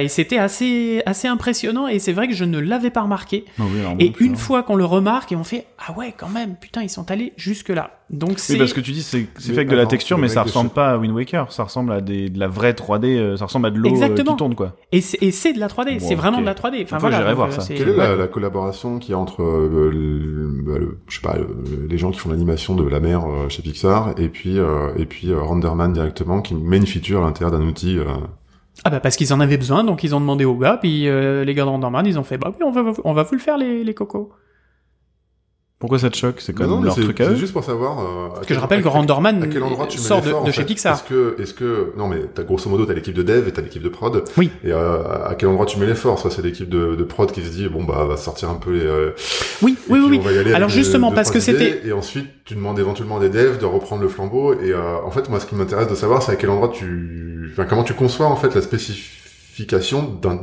Et c'était assez impressionnant, et c'est vrai que je ne l'avais pas remarqué. Oh oui, et une fois qu'on le remarque, et on fait « Ah ouais, quand même, putain, ils sont allés jusque-là ». Donc c'est... Oui, parce que tu dis c'est fait avec de la texture, mais ça ressemble pas à Wind Waker, ça ressemble à de la vraie 3D, ça ressemble à de l'eau qui tourne, quoi. Et c'est de la 3D, bon, c'est vraiment de la 3D. Enfin, voilà, j'irai voir ça. Quelle est la collaboration qu'il y a entre je sais pas, les gens qui font l'animation de la mer chez Pixar et puis RenderMan directement, qui met une feature à l'intérieur d'un outil Ah bah parce qu'ils en avaient besoin, donc ils ont demandé aux gars, puis les gars de RenderMan, ils ont fait bah oui, on va vous le faire les cocos. Pourquoi ça te choque? C'est quand même leur truc à eux. C'est juste pour savoir. Parce que je rappelle que RenderMan sort de chez Pixar. Est-ce que non, mais t'as grosso modo t'as l'équipe de dev et t'as l'équipe de prod. Oui. Et à quel endroit tu mets l'effort? Soit c'est l'équipe de prod qui se dit bon bah va sortir un peu les. Oui. Alors justement parce que c'était. Et ensuite tu demandes éventuellement des devs de reprendre le flambeau. Et en fait moi ce qui m'intéresse de savoir c'est à quel endroit tu, enfin comment tu conçois en fait la spécificité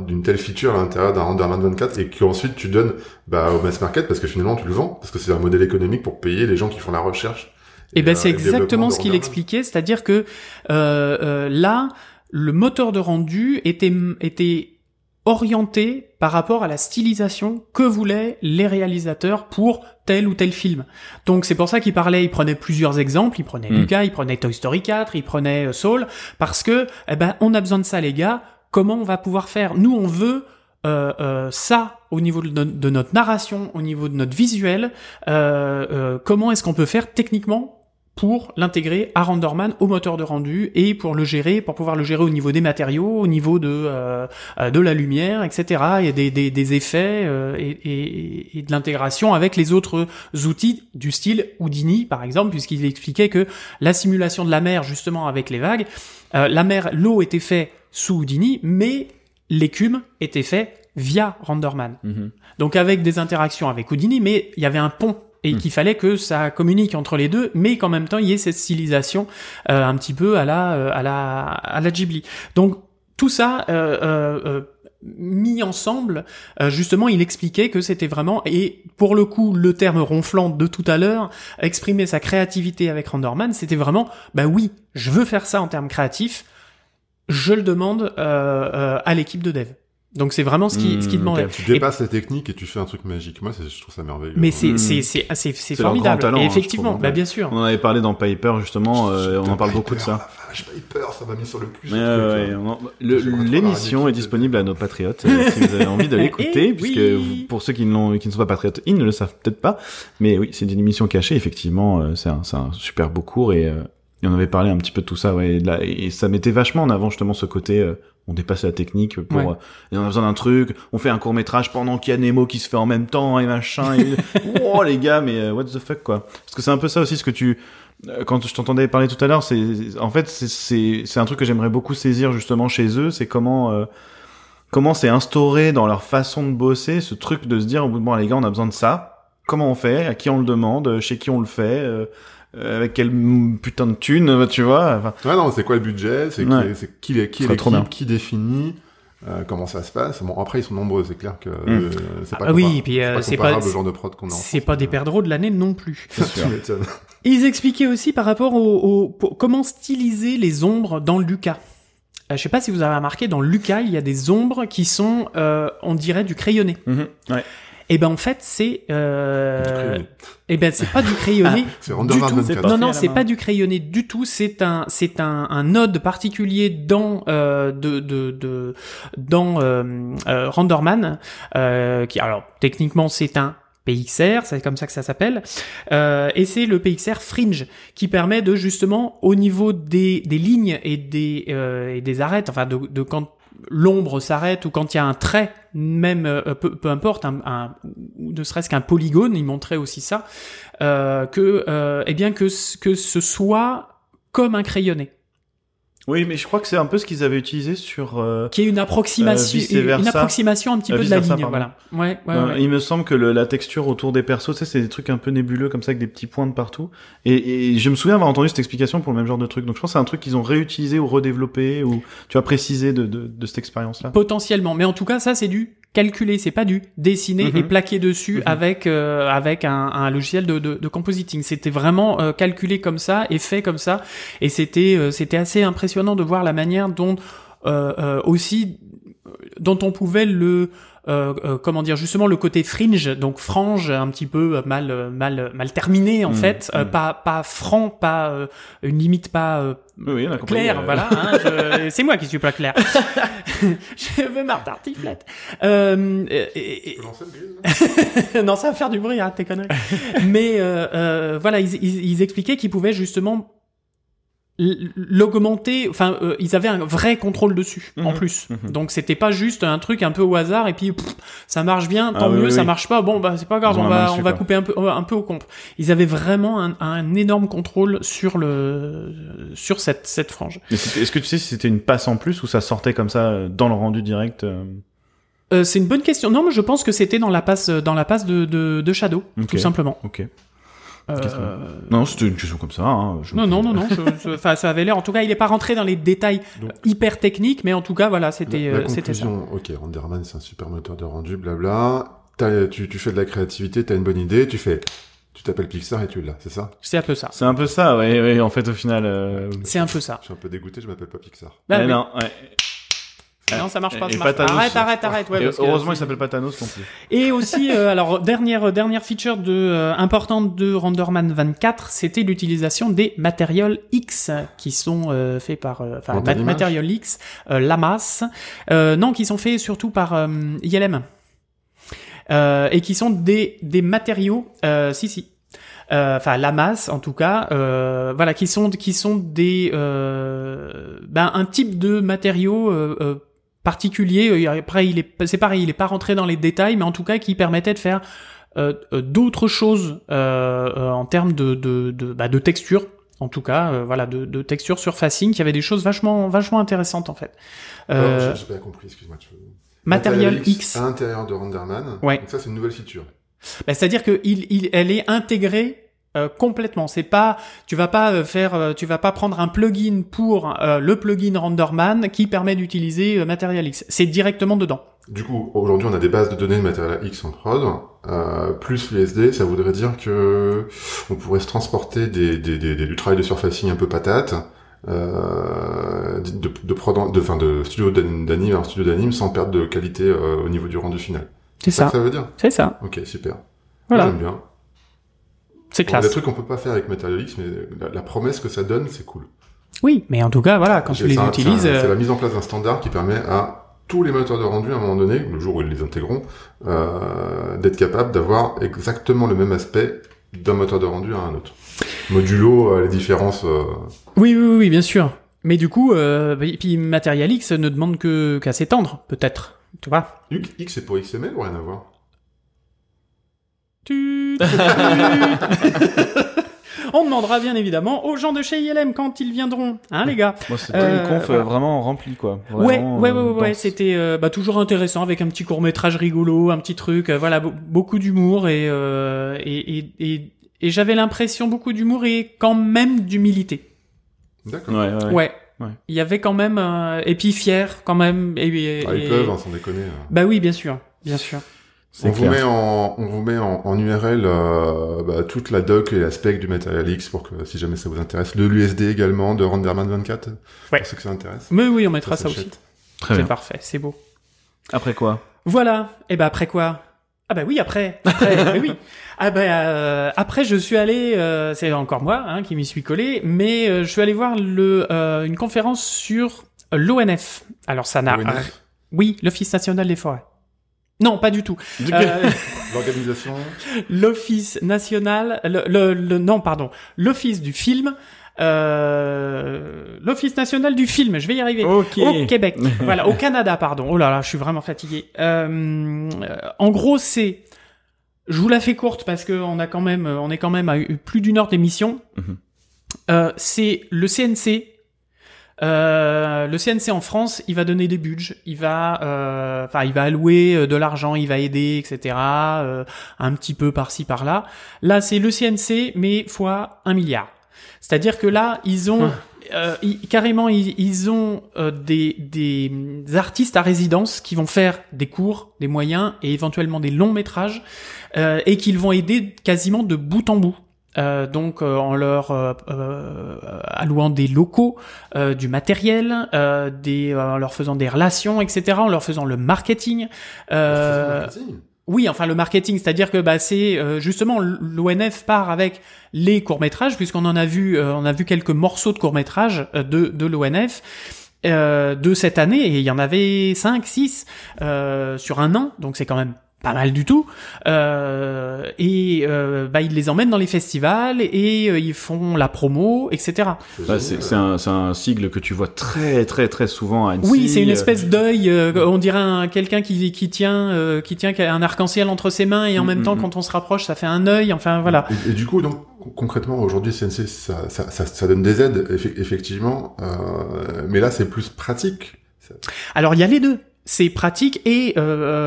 d'une telle feature à l'intérieur d'un RenderMan 24 et qu'ensuite tu donnes au mass market, parce que finalement tu le vends, parce que c'est un modèle économique pour payer les gens qui font la recherche. Et c'est exactement ce qu'il expliquait, c'est-à-dire que là, le moteur de rendu était orienté par rapport à la stylisation que voulaient les réalisateurs pour tel ou tel film. Donc c'est pour ça qu'il parlait, il prenait plusieurs exemples, il prenait Luca, il prenait Toy Story 4, il prenait Soul, parce que on a besoin de ça les gars. Comment on va pouvoir faire? Nous, on veut ça au niveau de notre narration, au niveau de notre visuel. Comment est-ce qu'on peut faire techniquement pour l'intégrer à RenderMan, au moteur de rendu, et pour le gérer, pour pouvoir le gérer au niveau des matériaux, au niveau de la lumière, etc. Et des effets et de l'intégration avec les autres outils du style Houdini, par exemple, puisqu'il expliquait que la simulation de la mer, justement, avec les vagues, l'eau était faite sous Houdini, mais l'écume était faite via RenderMan. Donc avec des interactions avec Houdini, mais il y avait un pont et qu'il fallait que ça communique entre les deux, mais qu'en même temps il y ait cette stylisation un petit peu à la Ghibli. Donc tout ça mis ensemble, justement, il expliquait que c'était vraiment, et pour le coup, le terme ronflant de tout à l'heure, exprimer sa créativité avec RenderMan, c'était vraiment, oui, je veux faire ça en termes créatifs, je le demande à l'équipe de dev. Donc c'est vraiment ce qui demandait. Okay. Tu dépasses la technique et tu fais un truc magique. Moi, je trouve ça merveilleux. Mais c'est formidable. Talent, et effectivement, bien sûr. On en avait parlé dans Piper justement. On en parle Piper, beaucoup de ça. Piper, ça m'a mis sur le cul. L'émission est disponible à nos patriotes si vous avez envie de l'écouter, puisque pour ceux qui ne sont pas patriotes, ils ne le savent peut-être pas. Mais oui, c'est une émission cachée. Effectivement, c'est un super beau cours et. Et on avait parlé un petit peu de tout ça, et ça mettait vachement en avant justement ce côté on dépasse la technique pour et on a besoin d'un truc, on fait un court-métrage pendant qu'il y a Nemo qui se fait en même temps et machin et oh les gars, mais what the fuck quoi. Parce que c'est un peu ça aussi ce que tu quand je t'entendais parler tout à l'heure, c'est un truc que j'aimerais beaucoup saisir justement chez eux, c'est comment c'est instauré dans leur façon de bosser, ce truc de se dire bon les gars, on a besoin de ça, comment on fait, à qui on le demande, chez qui on le fait, avec quelle putain de thune, tu vois. C'est quoi le budget, c'est qui est l'équipe, qui définit, comment ça se passe. Bon, après, ils sont nombreux, c'est clair que c'est pas comparable au genre de prod qu'on a en France. C'est pas des perdreaux de l'année non plus. C'est sûr. Ils expliquaient aussi par rapport au comment styliser les ombres dans Luca. Je sais pas si vous avez remarqué, dans Luca, il y a des ombres qui sont, on dirait, du crayonné. Et en fait, c'est c'est pas du crayonné du tout. Non, c'est pas du crayonné du tout. C'est un ode particulier dans RenderMan qui, alors techniquement, c'est un PXR, c'est comme ça que ça s'appelle, et c'est le PXR Fringe qui permet de justement au niveau des lignes et des arêtes, enfin de quand l'ombre s'arrête ou quand il y a un trait, même peu importe, ne serait-ce qu'un polygone, il montrait aussi ça, que ce soit comme un crayonné. Oui, mais je crois que c'est un peu ce qu'ils avaient utilisé sur qui est une approximation, un petit peu de la ligne, voilà. Ouais. Il me semble que la texture autour des persos, c'est des trucs un peu nébuleux comme ça, avec des petits points de partout. Et je me souviens avoir entendu cette explication pour le même genre de truc. Donc je pense que c'est un truc qu'ils ont réutilisé ou redéveloppé ou tu as précisé de cette expérience-là. Potentiellement, mais en tout cas, ça c'est du calculé, c'est pas du dessiner et plaquer dessus avec un logiciel de compositing. C'était vraiment calculé comme ça et fait comme ça, et c'était assez impressionnant de voir la manière dont aussi dont on pouvait le justement le côté fringe, donc frange un petit peu mal terminé en fait, pas franc, pas une limite, pas oui, on a compris, clair, voilà, hein, c'est moi qui suis pas clair. Je veux ma tartiflette. Non, ça va faire du bruit, hein, t'es connu. Mais voilà, ils expliquaient qu'ils pouvaient justement l'augmenter, enfin ils avaient un vrai contrôle dessus en plus. Donc c'était pas juste un truc un peu au hasard et puis ça marche bien, tant mieux, ça marche pas, bon bah c'est pas grave, on va couper un peu au comp. Ils avaient vraiment un énorme contrôle sur cette frange. Est-ce que tu sais si c'était une passe en plus ou ça sortait comme ça dans le rendu direct? C'est une bonne question. Non, mais je pense que c'était dans la passe de Shadow, tout simplement. OK. Non, c'était une question comme ça. Hein. Non. Ça avait l'air. En tout cas, il n'est pas rentré dans les détails hyper techniques, mais en tout cas, voilà, c'était ça. Ok, RenderMan, c'est un super moteur de rendu, blabla. Tu fais de la créativité, t'as une bonne idée, tu t'appelles Pixar et tu l'as, c'est ça? C'est un peu ça. C'est un peu ça, ouais. En fait, au final, c'est un peu ça. Je suis un peu dégoûté, je m'appelle pas Pixar. Bah, mais non, ouais. Non, ça marche pas. Arrête. Ouais, heureusement, il s'appelle pas Thanos non plus. Et aussi, alors dernière feature importante de RenderMan 24, c'était l'utilisation des MaterialX qui sont faits par, MaterialX, Lamas, qui sont faits surtout par ILM et qui sont des matériaux, Lamas en tout cas, qui sont des, un type de matériaux particulier. Après, c'est pareil, il est pas rentré dans les détails, mais en tout cas qui permettait de faire d'autres choses en termes de texture. En tout cas, de texture sur Facing, il y avait des choses vachement intéressantes en fait. Non, j'ai pas compris. Excuse-moi. MaterialX à l'intérieur de RenderMan. Ouais. Donc ça, c'est une nouvelle feature. Bah, c'est-à-dire que elle est intégrée. Complètement, c'est pas, tu vas pas prendre un plugin pour le plugin RenderMan qui permet d'utiliser MaterialX. C'est directement dedans. Du coup, aujourd'hui, on a des bases de données de MaterialX en prod, plus l'USD, ça voudrait dire que on pourrait se transporter du travail de surfacing un peu patate, de studio d'anime à un studio d'anime sans perdre de qualité au niveau du rendu final. C'est ça. Ça veut dire. C'est ça. Ok, super. Voilà. J'aime bien. C'est classe. Des trucs qu'on peut pas faire avec MaterialX, mais la promesse que ça donne, c'est cool. Oui, mais en tout cas, voilà, quand tu les utilises... C'est la mise en place d'un standard qui permet à tous les moteurs de rendu, à un moment donné, le jour où ils les intégreront, d'être capable d'avoir exactement le même aspect d'un moteur de rendu à un autre. Modulo, les différences... Oui, bien sûr. Mais du coup, et puis MaterialX ne demande qu'à s'étendre, peut-être, tu vois. X, c'est pour XML ou rien à voir? On demandera bien évidemment aux gens de chez ILM quand ils viendront, hein les gars. Bon, c'était une conf vraiment remplie quoi. Vraiment, ouais. C'était toujours intéressant avec un petit court métrage rigolo, un petit truc, beaucoup d'humour et j'avais l'impression beaucoup d'humour et quand même d'humilité. D'accord. Ouais. Ouais. Il y avait quand même et puis fier quand même. Ils peuvent, sans déconner. Bah oui, bien sûr. On vous met en URL toute la doc et la spec du MaterialX pour que si jamais ça vous intéresse, de l'USD également, de RenderMan 24 pour ceux que ça intéresse. Mais oui, on mettra ça aussi. Très bien. C'est parfait, c'est beau. Après quoi? Voilà. Et après quoi? Ah bah oui, après oui. Ah bah après je suis allé c'est encore moi hein, qui m'y suis collé, mais je suis allé voir une conférence sur l'ONF. Alors ça n'a oui, l'Office national des forêts. Non, pas du tout. L'organisation. L'Office national, l'Office du film, l'Office national du film, je vais y arriver. Au Québec. Au Canada, pardon. Oh là là, je suis vraiment fatigué. En gros, je vous la fais courte parce que on est quand même à plus d'une heure d'émission. C'est le CNC. Le CNC en France, il va donner des budgets, il va allouer de l'argent, il va aider, etc. Un petit peu par-ci par-là. Là, c'est le CNC mais fois 1 milliard. C'est-à-dire que là, ils ont carrément des artistes à résidence qui vont faire des courts, des moyens et éventuellement des longs métrages et qu'ils vont aider quasiment de bout en bout. en leur allouant des locaux, du matériel, en leur faisant des relations, etc., en leur faisant le marketing. Oui, enfin le marketing, c'est-à-dire que c'est justement l'ONF part avec les courts-métrages, puisqu'on en a vu, on a vu quelques morceaux de courts-métrages de l'ONF. De cette année, et il y en avait 5-6 sur un an, donc c'est quand même pas mal du tout, ils les emmènent dans les festivals et ils font la promo, etc. C'est un sigle que tu vois très très très souvent à Annecy. Oui, c'est une espèce d'œil, on dirait quelqu'un qui tient un arc-en-ciel entre ses mains, et en même temps quand on se rapproche ça fait un œil, enfin voilà. Et du coup donc concrètement aujourd'hui CNC ça donne des aides effectivement, mais là c'est plus pratique. Alors il y a les deux. C'est pratique et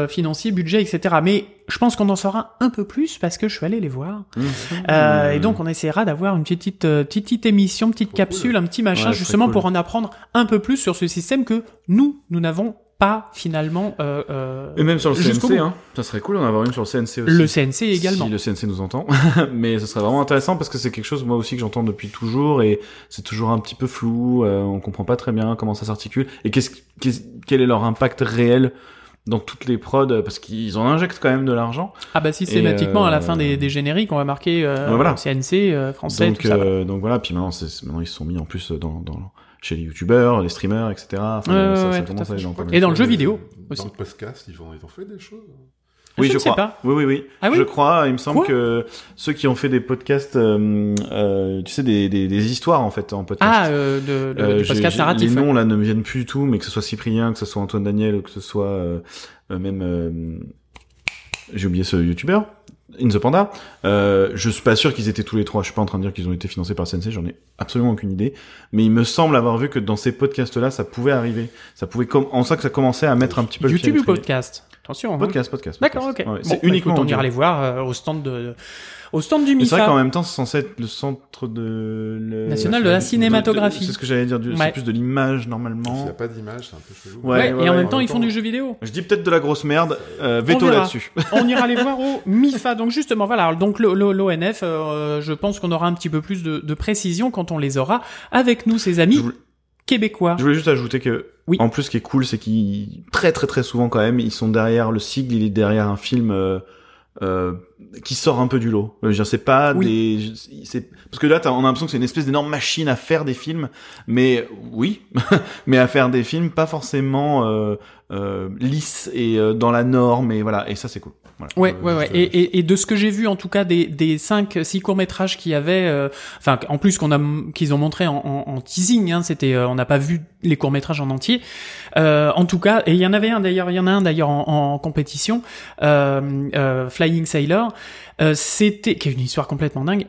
financier, budget, etc. Mais je pense qu'on en saura un peu plus parce que je suis allé les voir. Et donc on essaiera d'avoir une petite émission, petite capsule, un petit machin, justement pour en apprendre un peu plus sur ce système que nous n'avons pas finalement. Et même sur le CNC, ça serait cool d'en avoir une sur le CNC aussi. Le CNC également. Si le CNC nous entend. Mais ce serait vraiment intéressant parce que c'est quelque chose, moi aussi, que j'entends depuis toujours, et c'est toujours un petit peu flou, on comprend pas très bien comment ça s'articule, et quel est leur impact réel dans toutes les prods, parce qu'ils en injectent quand même de l'argent. Ah bah systématiquement, à la fin des génériques, on va marquer CNC, français, donc, tout ça. Donc voilà, puis maintenant ils se sont mis en plus chez les youtubeurs, les streamers, etc. Et dans le jeu vidéo aussi. Dans le podcast, ils ont fait des choses. Oui, je crois. Pas. Oui. Ah, oui. Je crois. Il me semble que ceux qui ont fait des podcasts, tu sais, des histoires en fait en podcast. Du podcast narratif. Les noms là ne me viennent plus du tout, mais que ce soit Cyprien, que ce soit Antoine Daniel, ou que ce soit j'ai oublié ce youtubeur. In the Panda, je suis pas sûr qu'ils étaient tous les trois, je suis pas en train de dire qu'ils ont été financés par CNC, j'en ai absolument aucune idée, mais il me semble avoir vu que dans ces podcasts-là, ça pouvait arriver, ça commençait à mettre un petit peu YouTube le pied à l'étrier. Podcast. Attention. Hein. Podcast. D'accord, ok. Ouais, c'est uniquement. On ira les voir au stand du MIFA. Mais c'est vrai qu'en même temps, c'est censé être le centre national de la cinématographie. C'est ce que j'allais dire, c'est plus de l'image, normalement. S'il n'y a pas d'image, c'est un peu chelou. Et en même temps, ils font du jeu vidéo. Je dis peut-être de la grosse merde, veto là-dessus. On ira les voir au MIFA. Donc justement, voilà. Donc l'ONF, je pense qu'on aura un petit peu plus de précision quand on les aura avec nous, ces amis. Québécois. Je voulais juste ajouter que, en plus, ce qui est cool, c'est qu'ils, très très très souvent quand même, ils sont derrière le sigle, il est derrière un film qui sort un peu du lot. Je veux dire, c'est pas parce que là, on a l'impression que c'est une espèce d'énorme machine à faire des films, mais à faire des films pas forcément lisses et dans la norme, et voilà, et ça c'est cool. Voilà. Ouais. Et de ce que j'ai vu, en tout cas, des 5-6 courts-métrages qu'il y avait, en plus qu'ils ont montré en teasing, c'était, on n'a pas vu les courts-métrages en entier. En tout cas, et il y en a un d'ailleurs en compétition, Flying Sailor, qui est une histoire complètement dingue,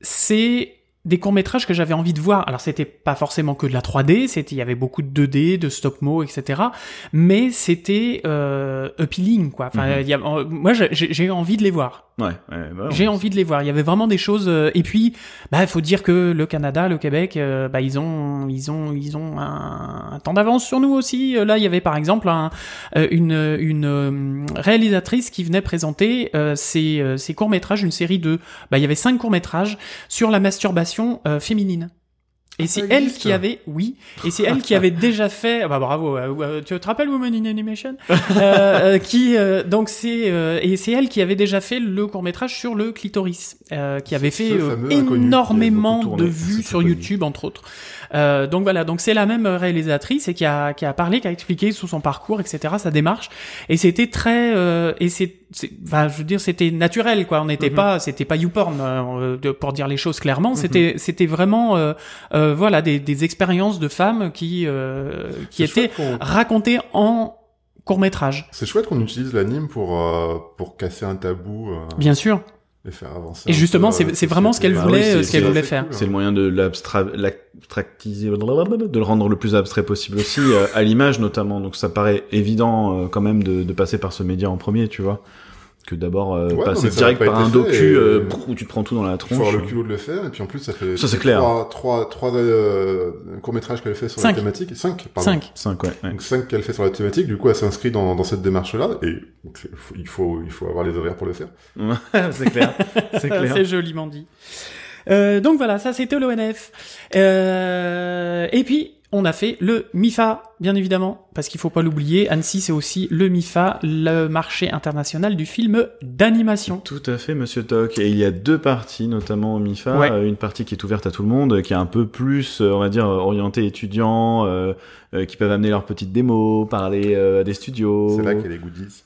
c'est des courts-métrages que j'avais envie de voir. Alors, c'était pas forcément que de la 3D, il y avait beaucoup de 2D, de stop-mo, etc. Mais c'était, appealing, quoi. Moi, j'ai envie de les voir. J'ai envie de les voir. Il y avait vraiment des choses, et puis, faut dire que le Canada, le Québec, ils ont un temps d'avance sur nous aussi. Là, il y avait, par exemple, une réalisatrice qui venait présenter, ses courts-métrages, une série de, il y avait 5 courts-métrages sur la masturbation féminine. Et c'est elle qui avait, déjà fait, bravo, tu te rappelles Women in Animation, et c'est elle qui avait déjà fait le court-métrage sur le clitoris, qui avait fait énormément de vues sur YouTube, entre autres. Donc voilà, donc c'est la même réalisatrice et qui a parlé, qui a expliqué sous son parcours, etc., sa démarche. Et c'était très, je veux dire, c'était naturel, quoi. On n'était pas, c'était pas YouPorn, pour dire les choses clairement. C'était vraiment, voilà, des expériences de femmes qui étaient racontées en court-métrage. C'est chouette qu'on utilise l'anime pour casser un tabou. Bien sûr. Et faire avancer. Et justement, c'est vraiment ce qu'elle voulait, faire. C'est le moyen de l'abstractiser, de le rendre le plus abstrait possible aussi, à l'image notamment. Donc ça paraît évident, quand même de passer par ce média en premier, tu vois. que d'abord passer direct par un docu où tu te prends tout dans la tronche. Il faut avoir le culot de le faire, et puis en plus ça fait trois courts-métrages qu'elle fait sur la thématique. 5 ouais. Donc 5 qu'elle fait sur la thématique, du coup elle s'inscrit dans cette démarche-là, et donc, il faut avoir les ovaires pour le faire. C'est clair, c'est clair. C'est joliment dit. Donc voilà, ça c'était l'ONF. Et puis on a fait le MIFA, bien évidemment, parce qu'il faut pas l'oublier. Annecy, c'est aussi le MIFA, le marché international du film d'animation. Tout à fait, monsieur Toc. Et il y a deux parties, notamment au MIFA. Ouais. Une partie qui est ouverte à tout le monde, qui est un peu plus, on va dire, orientée étudiants, qui peuvent amener leurs petites démos, parler à des studios. C'est là qu'il y a les goodies.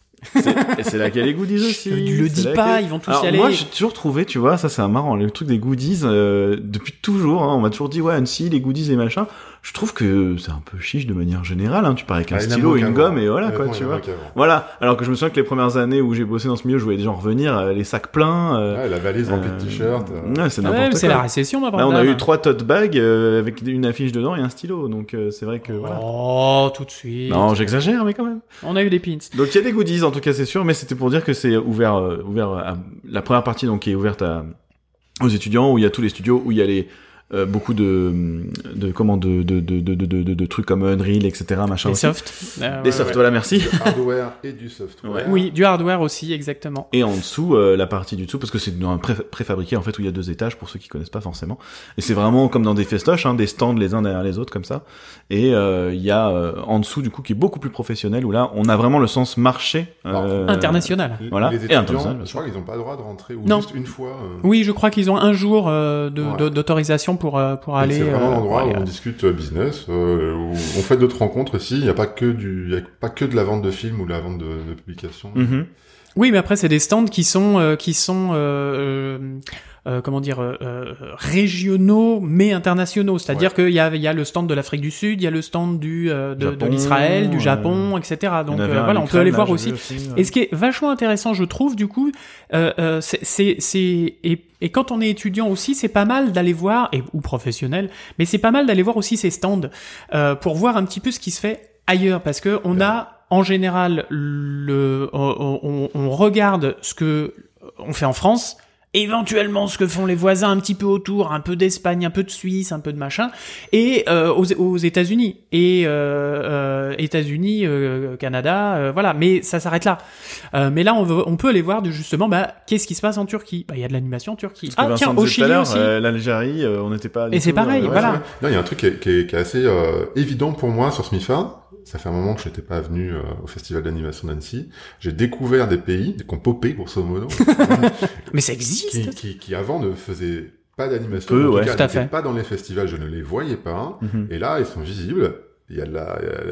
C'est là qu'il y a les goodies aussi. Le dis pas, ils vont tous y aller. Moi, j'ai toujours trouvé, tu vois, ça c'est un marrant, le truc des goodies, depuis toujours, hein, on m'a toujours dit, ouais, Annecy, les goodies et machin. Je trouve que c'est un peu chiche de manière générale, hein. Tu pars avec un stylo et une gomme et voilà, quoi, tu vois. Voilà. Alors que je me souviens que les premières années où j'ai bossé dans ce milieu, je voyais des gens revenir, les sacs pleins, la valise remplie de t-shirts. Ouais, c'est n'importe quoi. C'est la récession, ma part. Là, on a eu 3 tote bags, avec une affiche dedans et un stylo. Donc, c'est vrai que, voilà. Oh, tout de suite. Non, j'exagère, mais quand même. On a eu des pins. Donc, il y a des goodies, en tout cas, c'est sûr, mais c'était pour dire que c'est ouvert à la première partie, donc, qui est ouverte aux étudiants, où il y a tous les studios, où il y a les, beaucoup de trucs comme Unreal, etc., machin. Des softs. Des softs, voilà, merci. Du hardware et du software. Ouais. Oui, du hardware aussi, exactement. Et en dessous, la partie du dessous, parce que c'est un préfabriqué, en fait, où il y a 2 étages, pour ceux qui connaissent pas forcément. Et c'est vraiment comme dans des festoches, hein, des stands les uns derrière les autres, comme ça. Et, il y a, en dessous, du coup, qui est beaucoup plus professionnel, où là, on a vraiment le sens marché, international. Voilà. Les étudiants, je crois qu'ils ont pas le droit de rentrer, ou juste une fois. Oui, je crois qu'ils ont un jour, d'autorisation pour aller. C'est vraiment l'endroit où on discute business, où on fait d'autres rencontres aussi. Il n'y a pas que de la vente de films ou de la vente de publications. Mm-hmm. Oui, mais après c'est des stands qui sont comment dire, régionaux mais internationaux. C'est-à-dire qu'il y a le stand de l'Afrique du Sud, il y a le stand de l'Israël, du Japon, etc. Donc voilà, on peut aller voir aussi. Et ce qui est vachement intéressant, je trouve, du coup, et quand on est étudiant aussi, c'est pas mal d'aller voir, ou professionnel, mais c'est pas mal d'aller voir aussi ces stands pour voir un petit peu ce qui se fait ailleurs, parce que on a en général on regarde ce que on fait en France, éventuellement ce que font les voisins un petit peu autour, un peu d'Espagne, un peu de Suisse, un peu de machin, et aux États-Unis Canada, voilà, mais ça s'arrête là. Mais là on peut aller voir justement qu'est-ce qui se passe en Turquie. Il y a de l'animation en Turquie. Parce que tiens, au Chili aussi, l'Algérie, on n'était pas allé. Et c'est pareil, voilà. Il y a un truc qui est assez évident pour moi sur ce MIFA. Ça fait un moment que je n'étais pas venu au Festival d'animation d'Annecy. J'ai découvert des pays qui ont popé, grosso modo. Mais ça existe. Qui avant ne faisaient pas d'animation. Tout à fait. Ils n'étaient pas dans les festivals, je ne les voyais pas. Mm-hmm. Et là, ils sont visibles. Il y a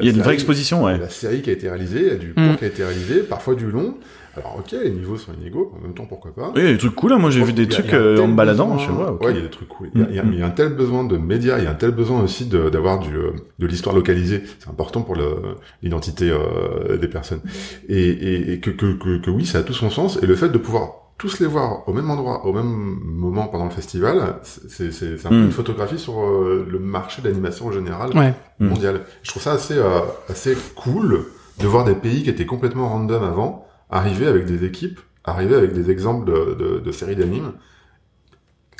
une vraie exposition, ouais. La série qui a été réalisée, du court qui a été réalisé, parfois du long. Alors, ok, les niveaux sont inégaux, en même temps, pourquoi pas. Oui, il y a des trucs cool, hein. Moi, j'ai vu des trucs en me baladant, je sais pas. Okay. Ouais, il y a des trucs cool. Il y a un tel besoin de médias, il y a un tel besoin aussi d'avoir de l'histoire localisée. C'est important pour l'identité, des personnes. Et que oui, ça a tout son sens. Et le fait de pouvoir tous les voir au même endroit, au même moment pendant le festival, c'est un peu une photographie sur le marché de l'animation en général, mondial. Je trouve ça assez cool de voir des pays qui étaient complètement random avant, arriver avec des équipes, arriver avec des exemples de séries d'animes,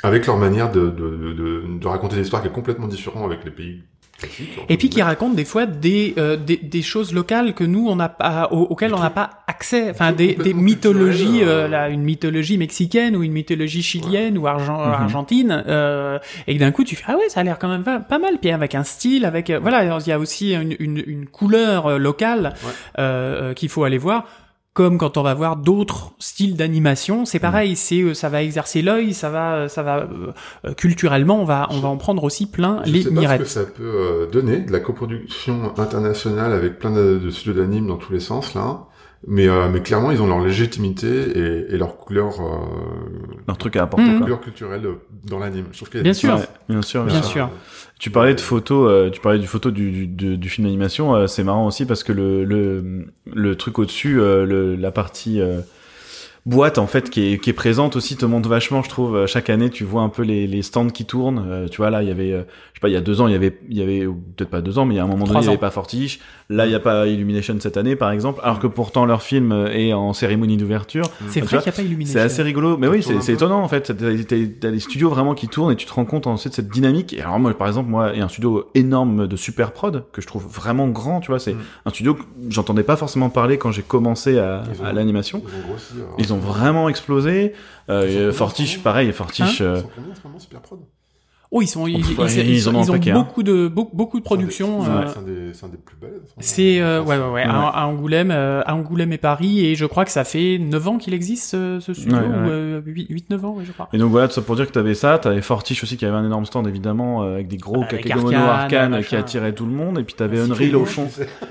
avec leur manière de raconter des histoires qui est complètement différente avec les pays. Et puis qui racontent des fois des choses locales que nous on n'a pas, auxquelles on n'a pas accès, enfin des mythologies, une mythologie mexicaine ou une mythologie chilienne ou argentine, et que d'un coup tu fais ah ouais, ça a l'air quand même pas mal, puis avec un style, avec voilà, il y a aussi une couleur locale qu'il faut aller voir. Comme quand on va voir d'autres styles d'animation, c'est pareil, ça va exercer l'œil, ça va culturellement, on va en prendre aussi plein les mirettes. Je sais pas ce que ça peut donner, de la coproduction internationale avec plein de studios d'anime dans tous les sens là, mais clairement ils ont leur légitimité et leur couleur, leur truc à apporter, couleur culturelle dans l'anime. Je trouve qu'il y a bien sûr. Tu parlais de photos, du film d'animation, c'est marrant aussi parce que le truc au-dessus, la partie boîte en fait qui est présente aussi te montre vachement, je trouve. Chaque année, tu vois un peu les stands qui tournent. Tu vois, là, il y avait, je sais pas, il y a 2 ans, il y avait peut-être pas 2 ans, mais il y a un moment donné, il y avait pas Fortiche. Là, il y a pas Illumination cette année, par exemple. Alors que pourtant leur film est en cérémonie d'ouverture. C'est vrai qu'il y a pas Illumination. C'est assez rigolo, mais oui, c'est étonnant en fait. T'as des studios vraiment qui tournent et tu te rends compte ensuite de cette dynamique. Et alors moi, par exemple, il y a un studio énorme de super prod que je trouve vraiment grand. Tu vois, c'est un studio que j'entendais pas forcément parler quand j'ai commencé à l'animation. Ils ont vraiment explosé. Fortiche, pareil. Fortiche. Ils sont combien en ce moment, Super Prod ? Oh, ils ont beaucoup de productions. C'est un des plus belles. Ouais. À Angoulême, et Paris, et je crois que ça fait 9 ans qu'il existe ce studio, ou 8-9 ans, je crois. Et donc voilà, tout ça pour dire que t'avais ça, t'avais Fortiche aussi qui avait un énorme stand évidemment avec des gros kakemono arcanes qui attiraient tout le monde, et puis t'avais Unreal au fond.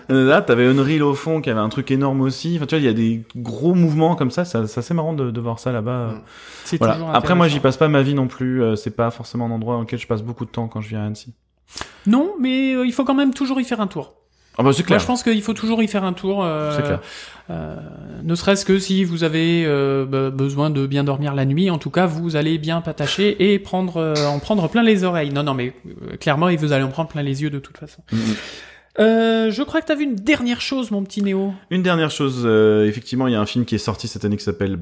Là, t'avais Unreal au fond qui avait un truc énorme aussi. Enfin, tu vois, il y a des gros mouvements comme ça. C'est assez marrant de voir ça là-bas. C'est voilà. Toujours après, moi, j'y passe pas ma vie non plus. C'est pas forcément un endroit auquel je passe beaucoup de temps quand je viens à Annecy. Non, mais il faut quand même toujours y faire un tour. Ah bah c'est clair. Moi, je pense qu'il faut toujours y faire un tour. C'est clair. Ne serait-ce que si vous avez besoin de bien dormir la nuit, en tout cas vous allez bien patacher et en prendre plein les oreilles. Non, mais clairement, et vous allez en prendre plein les yeux de toute façon. Je crois que t'as vu une dernière chose, mon petit Néo. Une dernière chose, effectivement, il y a un film qui est sorti cette année qui s'appelle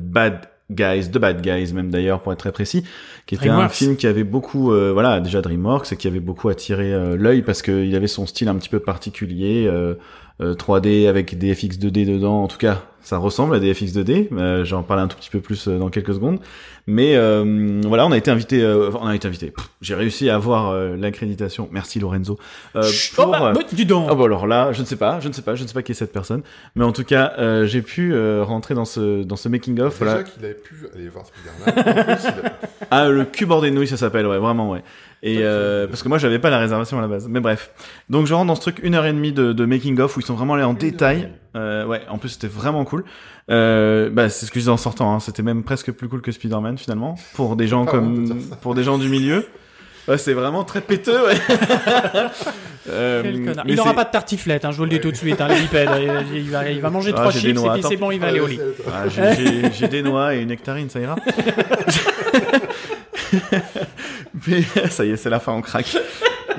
The Bad Guys, même d'ailleurs, pour être très précis, qui était un film qui avait beaucoup, déjà DreamWorks, et qui avait beaucoup attiré l'œil parce qu'il avait son style un petit peu particulier, 3D avec des FX 2D dedans, en tout cas. Ça ressemble à des FX 2D, j'en parle un tout petit peu plus dans quelques secondes, mais voilà, on a été invité. J'ai réussi à avoir l'accréditation. Merci Lorenzo. Dis donc. Alors là, je ne sais pas qui est cette personne, mais en tout cas, j'ai pu rentrer dans ce making of. Déjà voilà. Qu'il avait pu aller voir Spider-Man. Ah, le cul bordé de nouilles, ça s'appelle, ouais, vraiment, ouais. Et parce que moi j'avais pas la réservation à la base, mais bref. Donc je rentre dans ce truc 1h30 de making of où ils sont vraiment allés en détail. Ouais, en plus c'était vraiment cool. C'est ce que je disais en sortant, hein, c'était même presque plus cool que Spider-Man finalement pour des gens pour des gens du milieu. Ouais, c'est vraiment très péteux. Ouais. Il n'aura pas de tartiflette, hein, je vous le dis tout de suite. Hein, les bipèdes, il va manger 3 chips et puis c'est bon, il va aller au lit. J'ai des noix et une nectarine, ça ira. Mais ça y est, c'est la fin, on craque.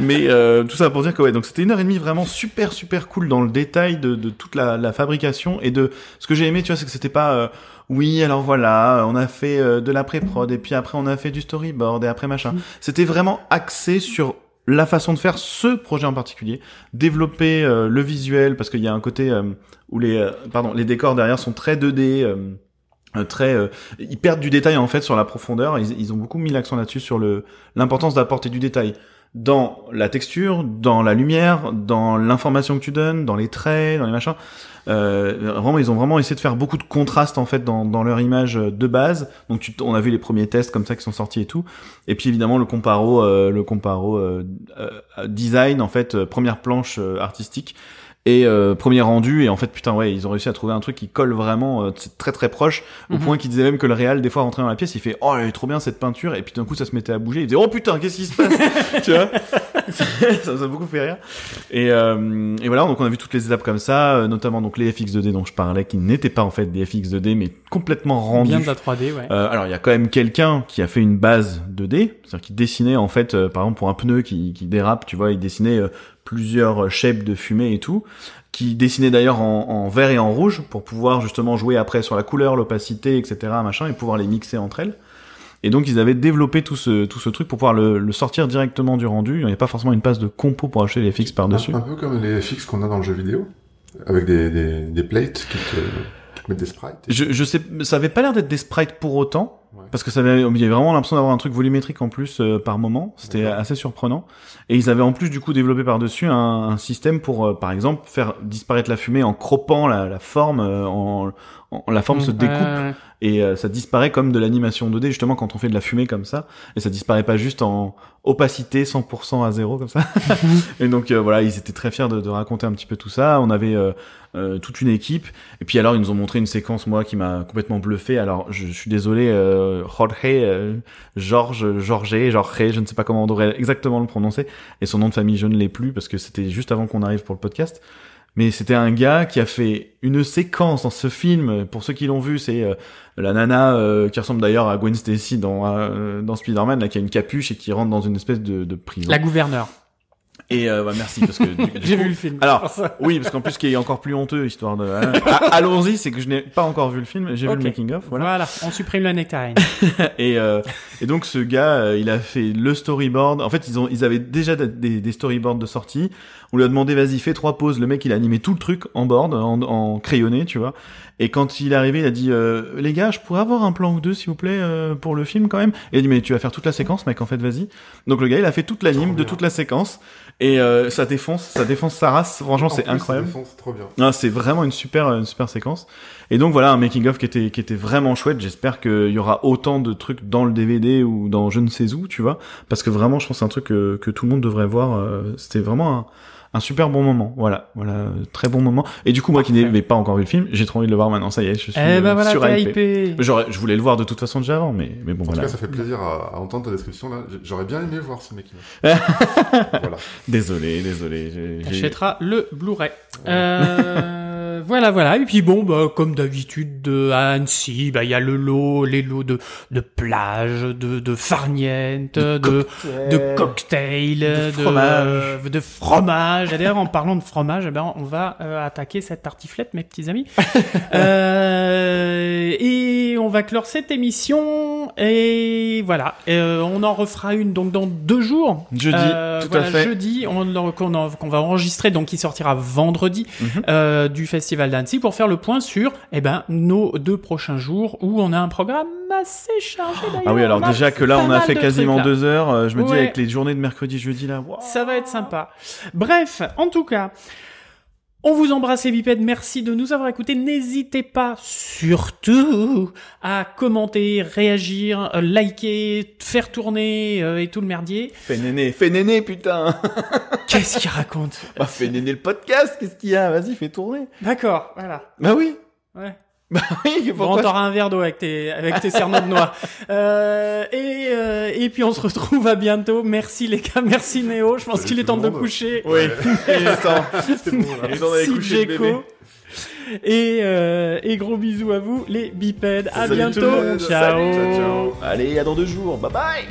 Mais tout ça pour dire que ouais, donc c'était 1h30 vraiment super super cool dans le détail de toute la fabrication et de ce que j'ai aimé, tu vois, c'est que c'était pas oui alors voilà on a fait de la pré-prod et puis après on a fait du storyboard et après machin. C'était vraiment axé sur la façon de faire ce projet en particulier, développer le visuel parce qu'il y a un côté où les décors derrière sont très 2D. Ils perdent du détail en fait sur la profondeur. Ils ont beaucoup mis l'accent là-dessus sur l'importance d'apporter du détail dans la texture, dans la lumière, dans l'information que tu donnes, dans les traits, dans les machins. Vraiment, ils ont vraiment essayé de faire beaucoup de contrastes en fait dans leur image de base. Donc on a vu les premiers tests comme ça qui sont sortis et tout. Et puis évidemment le comparo design en fait première planche artistique. Et premier rendu et en fait putain ouais ils ont réussi à trouver un truc qui colle vraiment c'est très très proche au point qu'ils disaient même que le réal des fois rentrait dans la pièce il fait oh elle est trop bien cette peinture et puis d'un coup ça se mettait à bouger il disait oh putain qu'est-ce qui se passe tu vois ça m'a beaucoup fait rire et voilà donc on a vu toutes les étapes comme ça notamment donc les FX 2D dont je parlais qui n'étaient pas en fait des FX 2D mais complètement rendus bien de la 3D ouais alors il y a quand même quelqu'un qui a fait une base 2D c'est-à-dire qui dessinait en fait par exemple pour un pneu qui dérape tu vois il dessinait plusieurs shapes de fumée et tout, qui dessinaient d'ailleurs en vert et en rouge pour pouvoir justement jouer après sur la couleur, l'opacité, etc., machin, et pouvoir les mixer entre elles. Et donc ils avaient développé tout ce truc pour pouvoir le sortir directement du rendu. Il n'y a pas forcément une passe de compo pour acheter les FX par-dessus. Un peu comme les FX qu'on a dans le jeu vidéo, avec des plates qui te mettent des sprites. Ça avait pas l'air d'être des sprites pour autant. Parce que il y avait vraiment l'impression d'avoir un truc volumétrique en plus par moment, c'était assez surprenant. Et ils avaient en plus du coup développé par-dessus un système pour, par exemple, faire disparaître la fumée en croppant la forme, la forme se découpe et ça disparaît comme de l'animation 2D justement quand on fait de la fumée comme ça. Et ça disparaît pas juste en opacité 100% à zéro comme ça. Et donc voilà, ils étaient très fiers de raconter un petit peu tout ça. On avait toute une équipe. Et puis alors ils nous ont montré une séquence moi qui m'a complètement bluffé. Alors je suis désolé. Jorge, je ne sais pas comment on devrait exactement le prononcer, et son nom de famille je ne l'ai plus parce que c'était juste avant qu'on arrive pour le podcast. Mais c'était un gars qui a fait une séquence dans ce film. Pour ceux qui l'ont vu, c'est la nana qui ressemble d'ailleurs à Gwen Stacy dans Spider-Man, là, qui a une capuche et qui rentre dans une espèce de prison. La gouverneure. Et bah merci parce que j'ai vu le film. Alors oui, parce qu'en plus qui est encore plus honteux histoire de allons-y, c'est que je n'ai pas encore vu le film, j'ai vu le making of, voilà. On supprime la nectarine. Et donc ce gars, il a fait le storyboard. En fait, ils avaient déjà des storyboards de sortie. On lui a demandé vas-y, fais 3 poses. Le mec, il a animé tout le truc en board, en crayonné, tu vois. Et quand il est arrivé, il a dit les gars, je pourrais avoir un plan ou deux s'il vous plaît pour le film quand même. Et il dit mais tu vas faire toute la séquence mec, en fait, vas-y. Donc le gars, il a fait toute l'anime de toute la séquence. Et ça défonce sa race, franchement c'est incroyable. Ça défonce trop bien. Ah, c'est vraiment une super séquence. Et donc voilà un making of qui était vraiment chouette. J'espère qu'il y aura autant de trucs dans le DVD ou dans je ne sais où, tu vois, parce que vraiment je pense que c'est un truc que tout le monde devrait voir. C'était vraiment un super bon moment, voilà, très bon moment. Et du coup, moi qui n'avais pas encore vu le film, j'ai trop envie de le voir maintenant, ça y est, je suis voilà, sur hypé. Je voulais le voir de toute façon déjà avant, mais bon, en voilà. En tout cas, ça fait plaisir à entendre ta description, là. J'aurais bien aimé voir ce mec-là. Voilà. Désolé. T'achèteras le Blu-ray. Ouais. Voilà. Et puis bon, comme d'habitude, à Annecy, il y a les lots de plage, de farniente, de cocktail, de fromage. D'ailleurs, en parlant de fromage, on va attaquer cette tartiflette, mes petits amis. Et on va clore cette émission. Et voilà. On en refera une donc dans 2 jours. Jeudi. Tout à fait. Jeudi, qu'on va enregistrer, donc qui sortira vendredi, du Festival d'Annecy, pour faire le point sur nos 2 prochains jours où on a un programme assez chargé d'ailleurs. Ah oui, alors déjà que là on a fait quasiment 2 heures, je me dis avec les journées de mercredi, jeudi là, wow. Ça va être sympa. Bref, en tout cas, on vous embrasse les bipèdes, merci de nous avoir écoutés. N'hésitez pas surtout à commenter, réagir, liker, faire tourner et tout le merdier. Fais néné putain. Qu'est-ce qu'il raconte ? Bah, fais néné le podcast, qu'est-ce qu'il y a ? Vas-y, fais tourner. D'accord, voilà. Bah oui. Ouais. Bah oui, bon, t'auras un verre d'eau avec tes serments de noix. Et puis on se retrouve à bientôt. Merci les gars, merci Néo. Je pense qu'il est temps de coucher. Oui, il est temps. C'est bon, là. Merci coucher, Géco. Et gros bisous à vous les bipèdes. À bientôt. Ciao. Allez, à dans 2 jours. Bye bye.